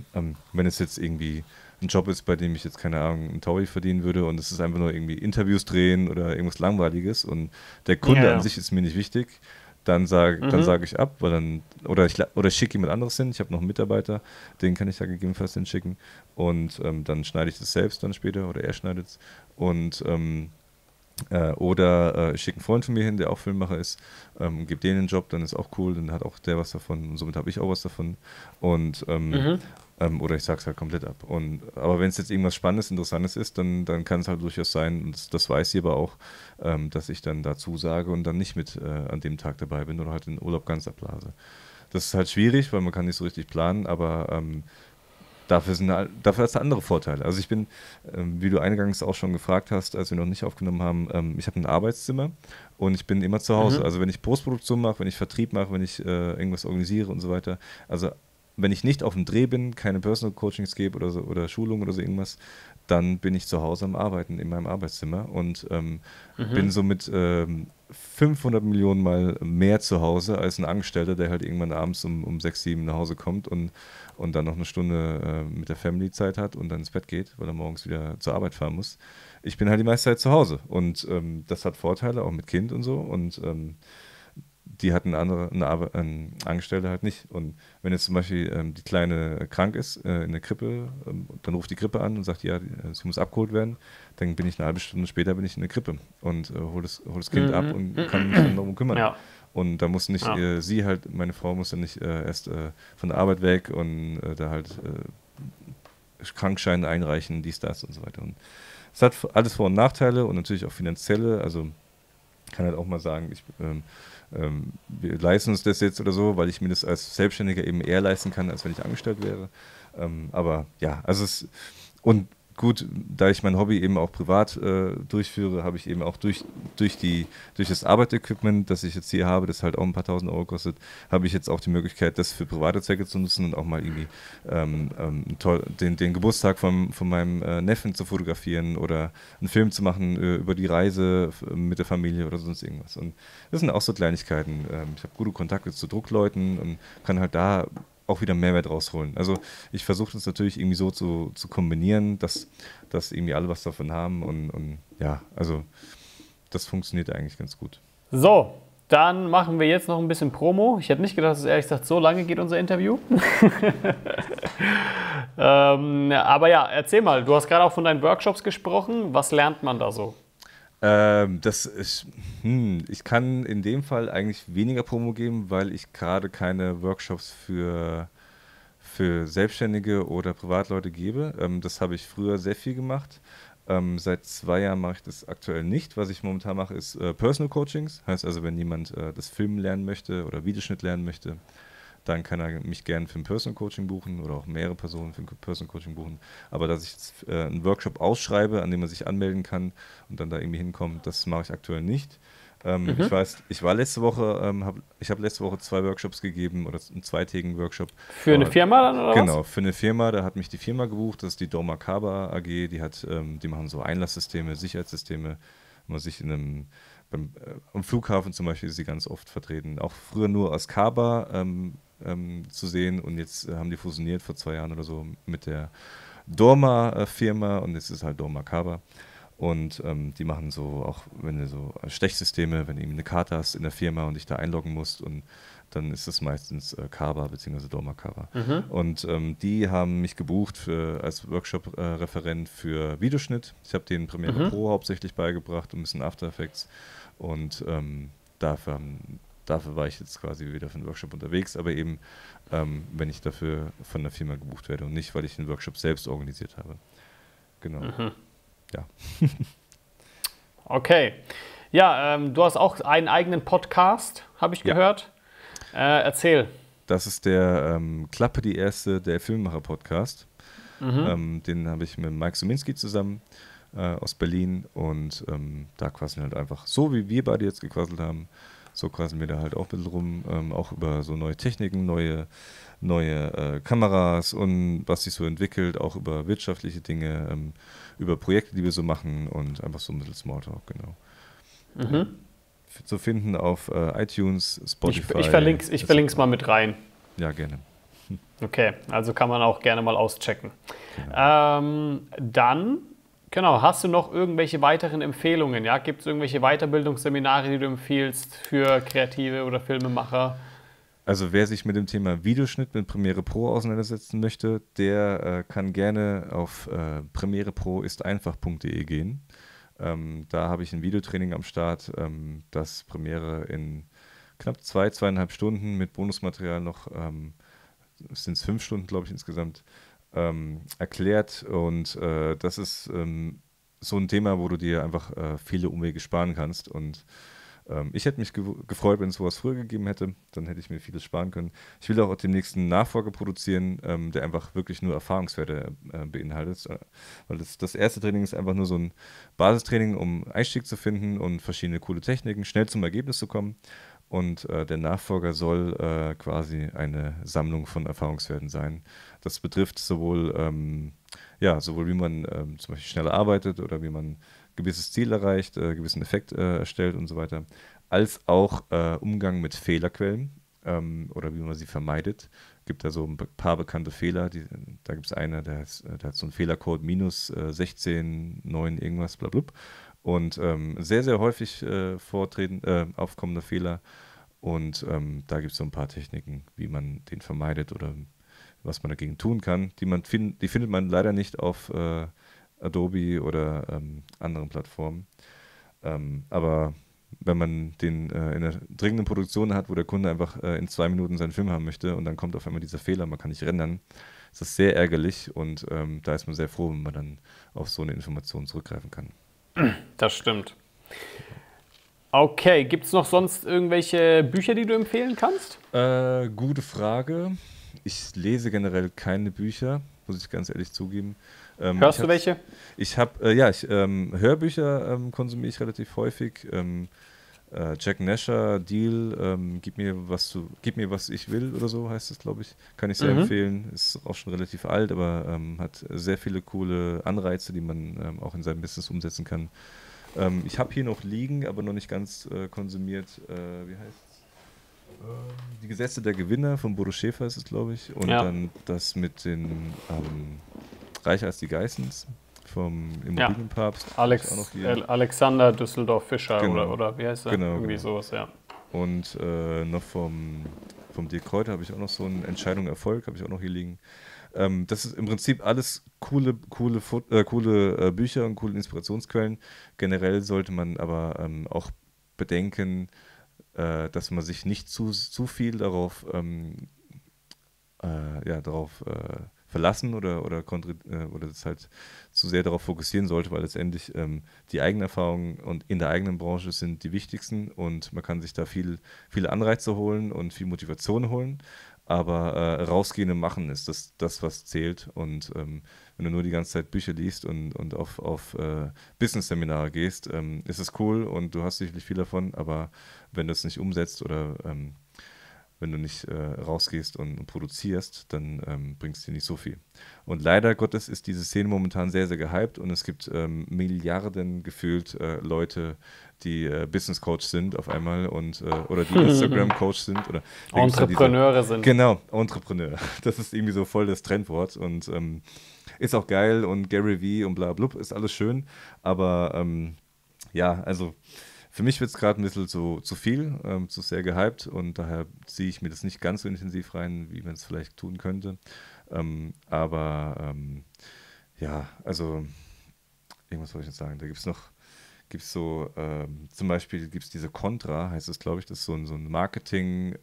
Wenn es jetzt irgendwie ein Job ist, bei dem ich jetzt, keine Ahnung, einen Taui verdienen würde und es ist einfach nur irgendwie Interviews drehen oder irgendwas Langweiliges und der Kunde an sich ist mir nicht wichtig, dann sag ich ab, weil ich schicke jemand anderes hin, ich habe noch einen Mitarbeiter, den kann ich da gegebenenfalls hinschicken und dann schneide ich das selbst dann später oder er schneidet es und ich schicke einen Freund von mir hin, der auch Filmemacher ist, gebe denen einen Job, dann ist auch cool, dann hat auch der was davon und somit habe ich auch was davon und oder ich sage es halt komplett ab. Aber wenn es jetzt irgendwas Spannendes, Interessantes ist, dann kann es halt durchaus sein, und das weiß sie aber auch, dass ich dann dazu sage und dann nicht mit an dem Tag dabei bin oder halt den Urlaub ganz abblase. Das ist halt schwierig, weil man kann nicht so richtig planen, aber dafür hast du andere Vorteile. Also ich bin, wie du eingangs auch schon gefragt hast, als wir noch nicht aufgenommen haben, ich habe ein Arbeitszimmer und ich bin immer zu Hause. Also wenn ich Postproduktion mache, wenn ich Vertrieb mache, wenn ich irgendwas organisiere und so weiter, also wenn ich nicht auf dem Dreh bin, keine Personal Coachings gebe oder so, oder Schulungen oder so irgendwas, dann bin ich zu Hause am Arbeiten in meinem Arbeitszimmer und bin somit 500 Millionen Mal mehr zu Hause als ein Angestellter, der halt irgendwann abends um 6, 7 nach Hause kommt und dann noch eine Stunde mit der Family Zeit hat und dann ins Bett geht, weil er morgens wieder zur Arbeit fahren muss. Ich bin halt die meiste Zeit zu Hause und das hat Vorteile, auch mit Kind und so, und die hat ein Angestellter halt nicht. Und wenn jetzt zum Beispiel die Kleine krank ist in der Krippe, dann ruft die Krippe an und sagt, ja, sie muss abgeholt werden, dann bin ich eine halbe Stunde später bin ich in der Krippe und hol das Kind ab und kann mich dann darum kümmern. Ja. Und da muss nicht sie halt, meine Frau muss dann nicht erst von der Arbeit weg und da halt Krankscheine einreichen, dies, das und so weiter. Und es hat alles Vor- und Nachteile und natürlich auch finanzielle, also ich kann halt auch mal sagen, ich wir leisten uns das jetzt oder so, weil ich mir das als Selbstständiger eben eher leisten kann, als wenn ich angestellt wäre. Aber ja, also es, und gut, da ich mein Hobby eben auch privat durchführe, habe ich eben auch durch das Arbeitsequipment, das ich jetzt hier habe, das halt auch ein paar tausend Euro kostet, habe ich jetzt auch die Möglichkeit, das für private Zwecke zu nutzen und auch mal irgendwie den Geburtstag von meinem Neffen zu fotografieren oder einen Film zu machen über die Reise mit der Familie oder sonst irgendwas. Und das sind auch so Kleinigkeiten. Ich habe gute Kontakte zu Druckleuten und kann halt da auch wieder Mehrwert rausholen. Also ich versuche das natürlich irgendwie so zu kombinieren, dass irgendwie alle was davon haben und ja, also das funktioniert eigentlich ganz gut. So, dann machen wir jetzt noch ein bisschen Promo. Ich hätte nicht gedacht, dass es ehrlich gesagt so lange geht, unser Interview. Aber ja, erzähl mal, du hast gerade auch von deinen Workshops gesprochen. Was lernt man da so? Ich kann in dem Fall eigentlich weniger Promo geben, weil ich gerade keine Workshops für Selbstständige oder Privatleute gebe. Das habe ich früher sehr viel gemacht. Seit 2 Jahren mache ich das aktuell nicht. Was ich momentan mache, ist Personal Coachings. Heißt also, wenn jemand das Filmen lernen möchte oder Videoschnitt lernen möchte, dann kann er mich gerne für ein Personal Coaching buchen oder auch mehrere Personen für ein Personal Coaching buchen. Aber dass ich jetzt einen Workshop ausschreibe, an dem man sich anmelden kann und dann da irgendwie hinkommt, das mache ich aktuell nicht. Ich weiß, ich habe letzte Woche 2 Workshops gegeben oder einen 2-tägigen Workshop. Für eine Firma dann oder was? Genau, für eine Firma, da hat mich die Firma gebucht, das ist die Dormakaba AG, die machen so Einlasssysteme, Sicherheitssysteme, wo man sich in einem am Flughafen zum Beispiel ist sie ganz oft vertreten. Auch früher nur als Kaba zu sehen und jetzt haben die fusioniert vor 2 Jahren oder so mit der Dorma-Firma und jetzt ist halt Dormakaba. Und die machen so auch, wenn du so Stechsysteme, wenn du eben eine Karte hast in der Firma und dich da einloggen musst und dann ist das meistens Kaba bzw. Dormakaba. Und die haben mich gebucht als Workshop-Referent für Videoschnitt. Ich habe denen Premiere Pro hauptsächlich beigebracht und ein bisschen After Effects. Und dafür war ich jetzt quasi wieder für einen Workshop unterwegs, aber eben, wenn ich dafür von der Firma gebucht werde und nicht, weil ich den Workshop selbst organisiert habe. Genau. Ja. Okay. Ja, du hast auch einen eigenen Podcast, habe ich gehört. Erzähl. Das ist der Klappe die Erste, der Filmemacher-Podcast. Den habe ich mit Mike Suminski zusammen aus Berlin und da quasi halt einfach so, wie wir beide jetzt gequasselt haben, so quasi wir da halt auch ein bisschen rum, auch über so neue Techniken, neue Kameras und was sich so entwickelt, auch über wirtschaftliche Dinge, über Projekte, die wir so machen und einfach so ein bisschen Smalltalk, genau. Zu finden auf iTunes, Spotify. Ich verlinke es mal mit rein. Ja, gerne. Okay, also kann man auch gerne mal auschecken. Genau. Dann, genau, hast du noch irgendwelche weiteren Empfehlungen? Ja? Gibt es irgendwelche Weiterbildungsseminare, die du empfiehlst für Kreative oder Filmemacher? Also wer sich mit dem Thema Videoschnitt mit Premiere Pro auseinandersetzen möchte, der kann gerne auf premiereproisteinfach.de gehen. Da habe ich ein Videotraining am Start, das Premiere in knapp 2,5 Stunden mit Bonusmaterial noch, sind es 5 Stunden, glaube ich, insgesamt, erklärt. Und das ist so ein Thema, wo du dir einfach viele Umwege sparen kannst. Und ich hätte mich gefreut, wenn es sowas früher gegeben hätte, dann hätte ich mir vieles sparen können. Ich will auch demnächst einen Nachfolger produzieren, der einfach wirklich nur Erfahrungswerte beinhaltet, weil das erste Training ist einfach nur so ein Basistraining, um Einstieg zu finden und verschiedene coole Techniken, schnell zum Ergebnis zu kommen. Und der Nachfolger soll quasi eine Sammlung von Erfahrungswerten sein. Das betrifft sowohl, sowohl wie man zum Beispiel schneller arbeitet oder wie man gewisses Ziel erreicht, gewissen Effekt erstellt und so weiter, als auch Umgang mit Fehlerquellen oder wie man sie vermeidet. Es gibt da so ein paar bekannte Fehler. Da gibt es einer, der hat so einen Fehlercode minus 16, 9 irgendwas, blablabla. Und sehr, sehr häufig aufkommende Fehler. Und da gibt es so ein paar Techniken, wie man den vermeidet oder was man dagegen tun kann. Die findet man leider nicht auf Adobe oder anderen Plattformen. Aber wenn man den in einer dringenden Produktion hat, wo der Kunde einfach in 2 Minuten seinen Film haben möchte und dann kommt auf einmal dieser Fehler, man kann nicht rendern, ist das sehr ärgerlich und da ist man sehr froh, wenn man dann auf so eine Information zurückgreifen kann. Das stimmt. Okay, gibt es noch sonst irgendwelche Bücher, die du empfehlen kannst? Gute Frage. Ich lese generell keine Bücher, muss ich ganz ehrlich zugeben. Hörst du welche? Ich habe, Hörbücher konsumiere ich relativ häufig. Jack Nasher, Deal, gib mir, was ich will oder so heißt es, glaube ich. Kann ich sehr empfehlen. Ist auch schon relativ alt, aber hat sehr viele coole Anreize, die man auch in seinem Business umsetzen kann. Ich habe hier noch liegen, aber noch nicht ganz konsumiert, wie heißt es? Die Gesetze der Gewinner von Bodo Schäfer ist es, glaube ich. Und dann das mit den Reicher als die Geissens vom Immobilienpapst. Ja. Alexander Düsseldorf Fischer oder wie heißt er? Genau, irgendwie sowas, ja. Und noch vom Dirk Kräuter habe ich auch noch so eine Entscheidung Erfolg, habe ich auch noch hier liegen. Das ist im Prinzip alles coole Bücher und coole Inspirationsquellen. Generell sollte man aber auch bedenken, dass man sich nicht zu viel darauf, verlassen oder das halt zu sehr darauf fokussieren sollte, weil letztendlich die eigenen Erfahrungen und in der eigenen Branche sind die wichtigsten und man kann sich da viele Anreize holen und viel Motivation holen. Aber rausgehen und machen ist das, was zählt. Und wenn du nur die ganze Zeit Bücher liest und auf Business-Seminare gehst, ist es cool und du hast sicherlich viel davon. Aber wenn du es nicht umsetzt oder wenn du nicht rausgehst und produzierst, dann bringst du dir nicht so viel. Und leider Gottes ist diese Szene momentan sehr, sehr gehypt und es gibt Milliarden gefühlt Leute, die Business Coach sind auf einmal und oder die Instagram Coach sind oder Entrepreneure sind. Genau, Entrepreneur. Das ist irgendwie so voll das Trendwort und ist auch geil und Gary Vee und bla blub, ist alles schön, aber ja, also für mich wird es gerade ein bisschen zu viel, zu sehr gehypt und daher ziehe ich mir das nicht ganz so intensiv rein, wie man es vielleicht tun könnte. Ja, also irgendwas wollte ich jetzt sagen. Da gibt es noch, zum Beispiel gibt es diese Contra, heißt es, glaube ich, das ist so ein Marketing-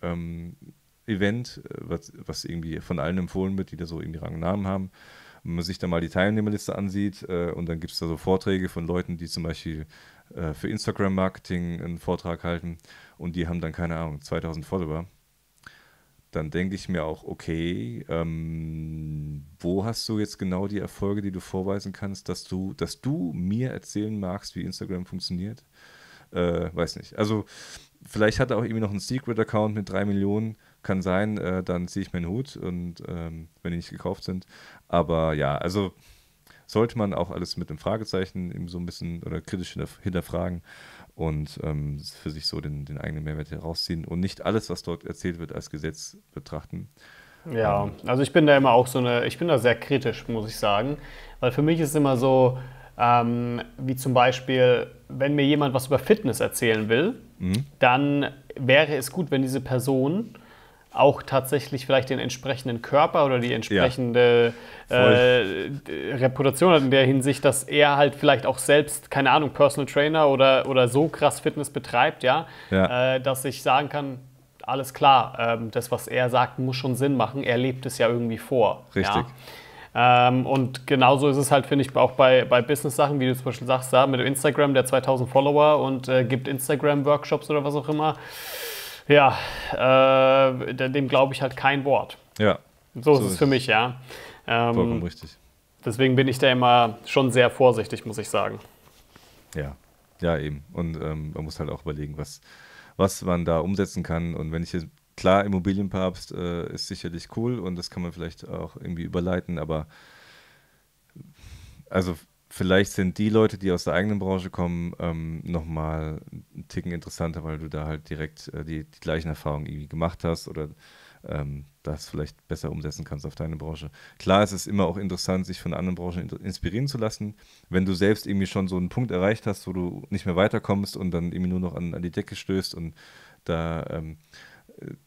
Event, was irgendwie von allen empfohlen wird, die da so irgendwie Rang und Namen haben. Wenn man sich da mal die Teilnehmerliste ansieht und dann gibt es da so Vorträge von Leuten, die zum Beispiel für Instagram-Marketing einen Vortrag halten und die haben dann, keine Ahnung, 2000 Follower, dann denke ich mir auch, okay, wo hast du jetzt genau die Erfolge, die du vorweisen kannst, dass du mir erzählen magst, wie Instagram funktioniert? Weiß nicht. Also vielleicht hat er auch irgendwie noch einen Secret-Account mit 3 Millionen, kann sein, dann ziehe ich meinen Hut und wenn die nicht gekauft sind. Aber ja, also sollte man auch alles mit einem Fragezeichen eben so ein bisschen oder kritisch hinterfragen und für sich so den eigenen Mehrwert herausziehen und nicht alles, was dort erzählt wird, als Gesetz betrachten. Ja, also ich bin da immer auch ich bin da sehr kritisch, muss ich sagen, weil für mich ist immer so, wie zum Beispiel, wenn mir jemand was über Fitness erzählen will, dann wäre es gut, wenn diese Person auch tatsächlich vielleicht den entsprechenden Körper oder die entsprechende Reputation hat in der Hinsicht, dass er halt vielleicht auch selbst, keine Ahnung, Personal Trainer oder so krass Fitness betreibt, dass ich sagen kann, alles klar, das, was er sagt, muss schon Sinn machen, er lebt es ja irgendwie vor. Richtig. Ja? Und genauso ist es halt, finde ich, auch bei Business-Sachen, wie du zum Beispiel sagst, mit dem Instagram, der 2000 Follower und gibt Instagram-Workshops oder was auch immer. Ja, dem glaube ich halt kein Wort. Ja. So ist es für mich, ja. Vollkommen richtig. Deswegen bin ich da immer schon sehr vorsichtig, muss ich sagen. Ja, ja eben. Und man muss halt auch überlegen, was man da umsetzen kann. Und wenn ich jetzt, klar, Immobilienpapst ist sicherlich cool und das kann man vielleicht auch irgendwie überleiten, aber also vielleicht sind die Leute, die aus der eigenen Branche kommen, nochmal einen Ticken interessanter, weil du da halt direkt die gleichen Erfahrungen irgendwie gemacht hast oder das vielleicht besser umsetzen kannst auf deine Branche. Klar, es ist immer auch interessant, sich von anderen Branchen inspirieren zu lassen. Wenn du selbst irgendwie schon so einen Punkt erreicht hast, wo du nicht mehr weiterkommst und dann irgendwie nur noch an die Decke stößt und da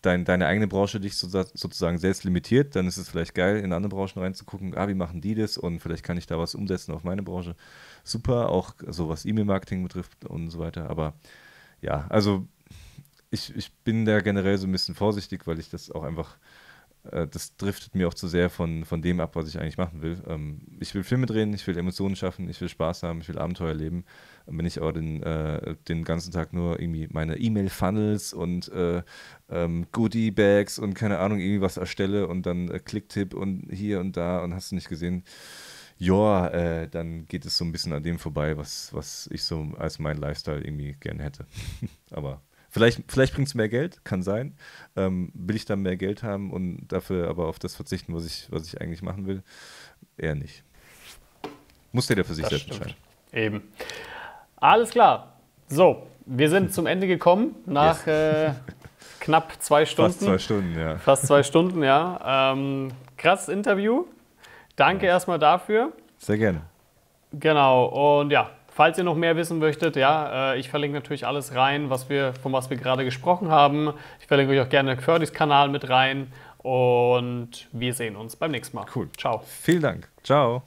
deine eigene Branche dich sozusagen selbst limitiert, dann ist es vielleicht geil, in andere Branchen reinzugucken, wie machen die das und vielleicht kann ich da was umsetzen auf meine Branche. Super, auch so was E-Mail-Marketing betrifft und so weiter. Aber ja, also ich bin da generell so ein bisschen vorsichtig, weil ich das auch einfach, das driftet mir auch zu sehr von dem ab, was ich eigentlich machen will. Ich will Filme drehen, ich will Emotionen schaffen, ich will Spaß haben, ich will Abenteuer erleben. Wenn ich aber den ganzen Tag nur irgendwie meine E-Mail-Funnels und Goodie-Bags und keine Ahnung, irgendwie was erstelle und dann Klicktipp und hier und da und hast du nicht gesehen, ja, dann geht es so ein bisschen an dem vorbei, was ich so als meinen Lifestyle irgendwie gerne hätte. Aber... Vielleicht bringt es mehr Geld, kann sein. Will ich dann mehr Geld haben und dafür aber auf das verzichten, was ich eigentlich machen will? Eher nicht. Muss jeder für sich selbst entscheiden. Eben. Alles klar. So, wir sind zum Ende gekommen nach knapp 2 Stunden. Fast 2 Stunden, ja. Fast 2 Stunden, ja. Krasses Interview. Danke erstmal dafür. Sehr gerne. Genau, und ja. Falls ihr noch mehr wissen möchtet, ja, ich verlinke natürlich alles rein, von was wir gerade gesprochen haben. Ich verlinke euch auch gerne Ferdis Kanal mit rein und wir sehen uns beim nächsten Mal. Cool. Ciao. Vielen Dank. Ciao.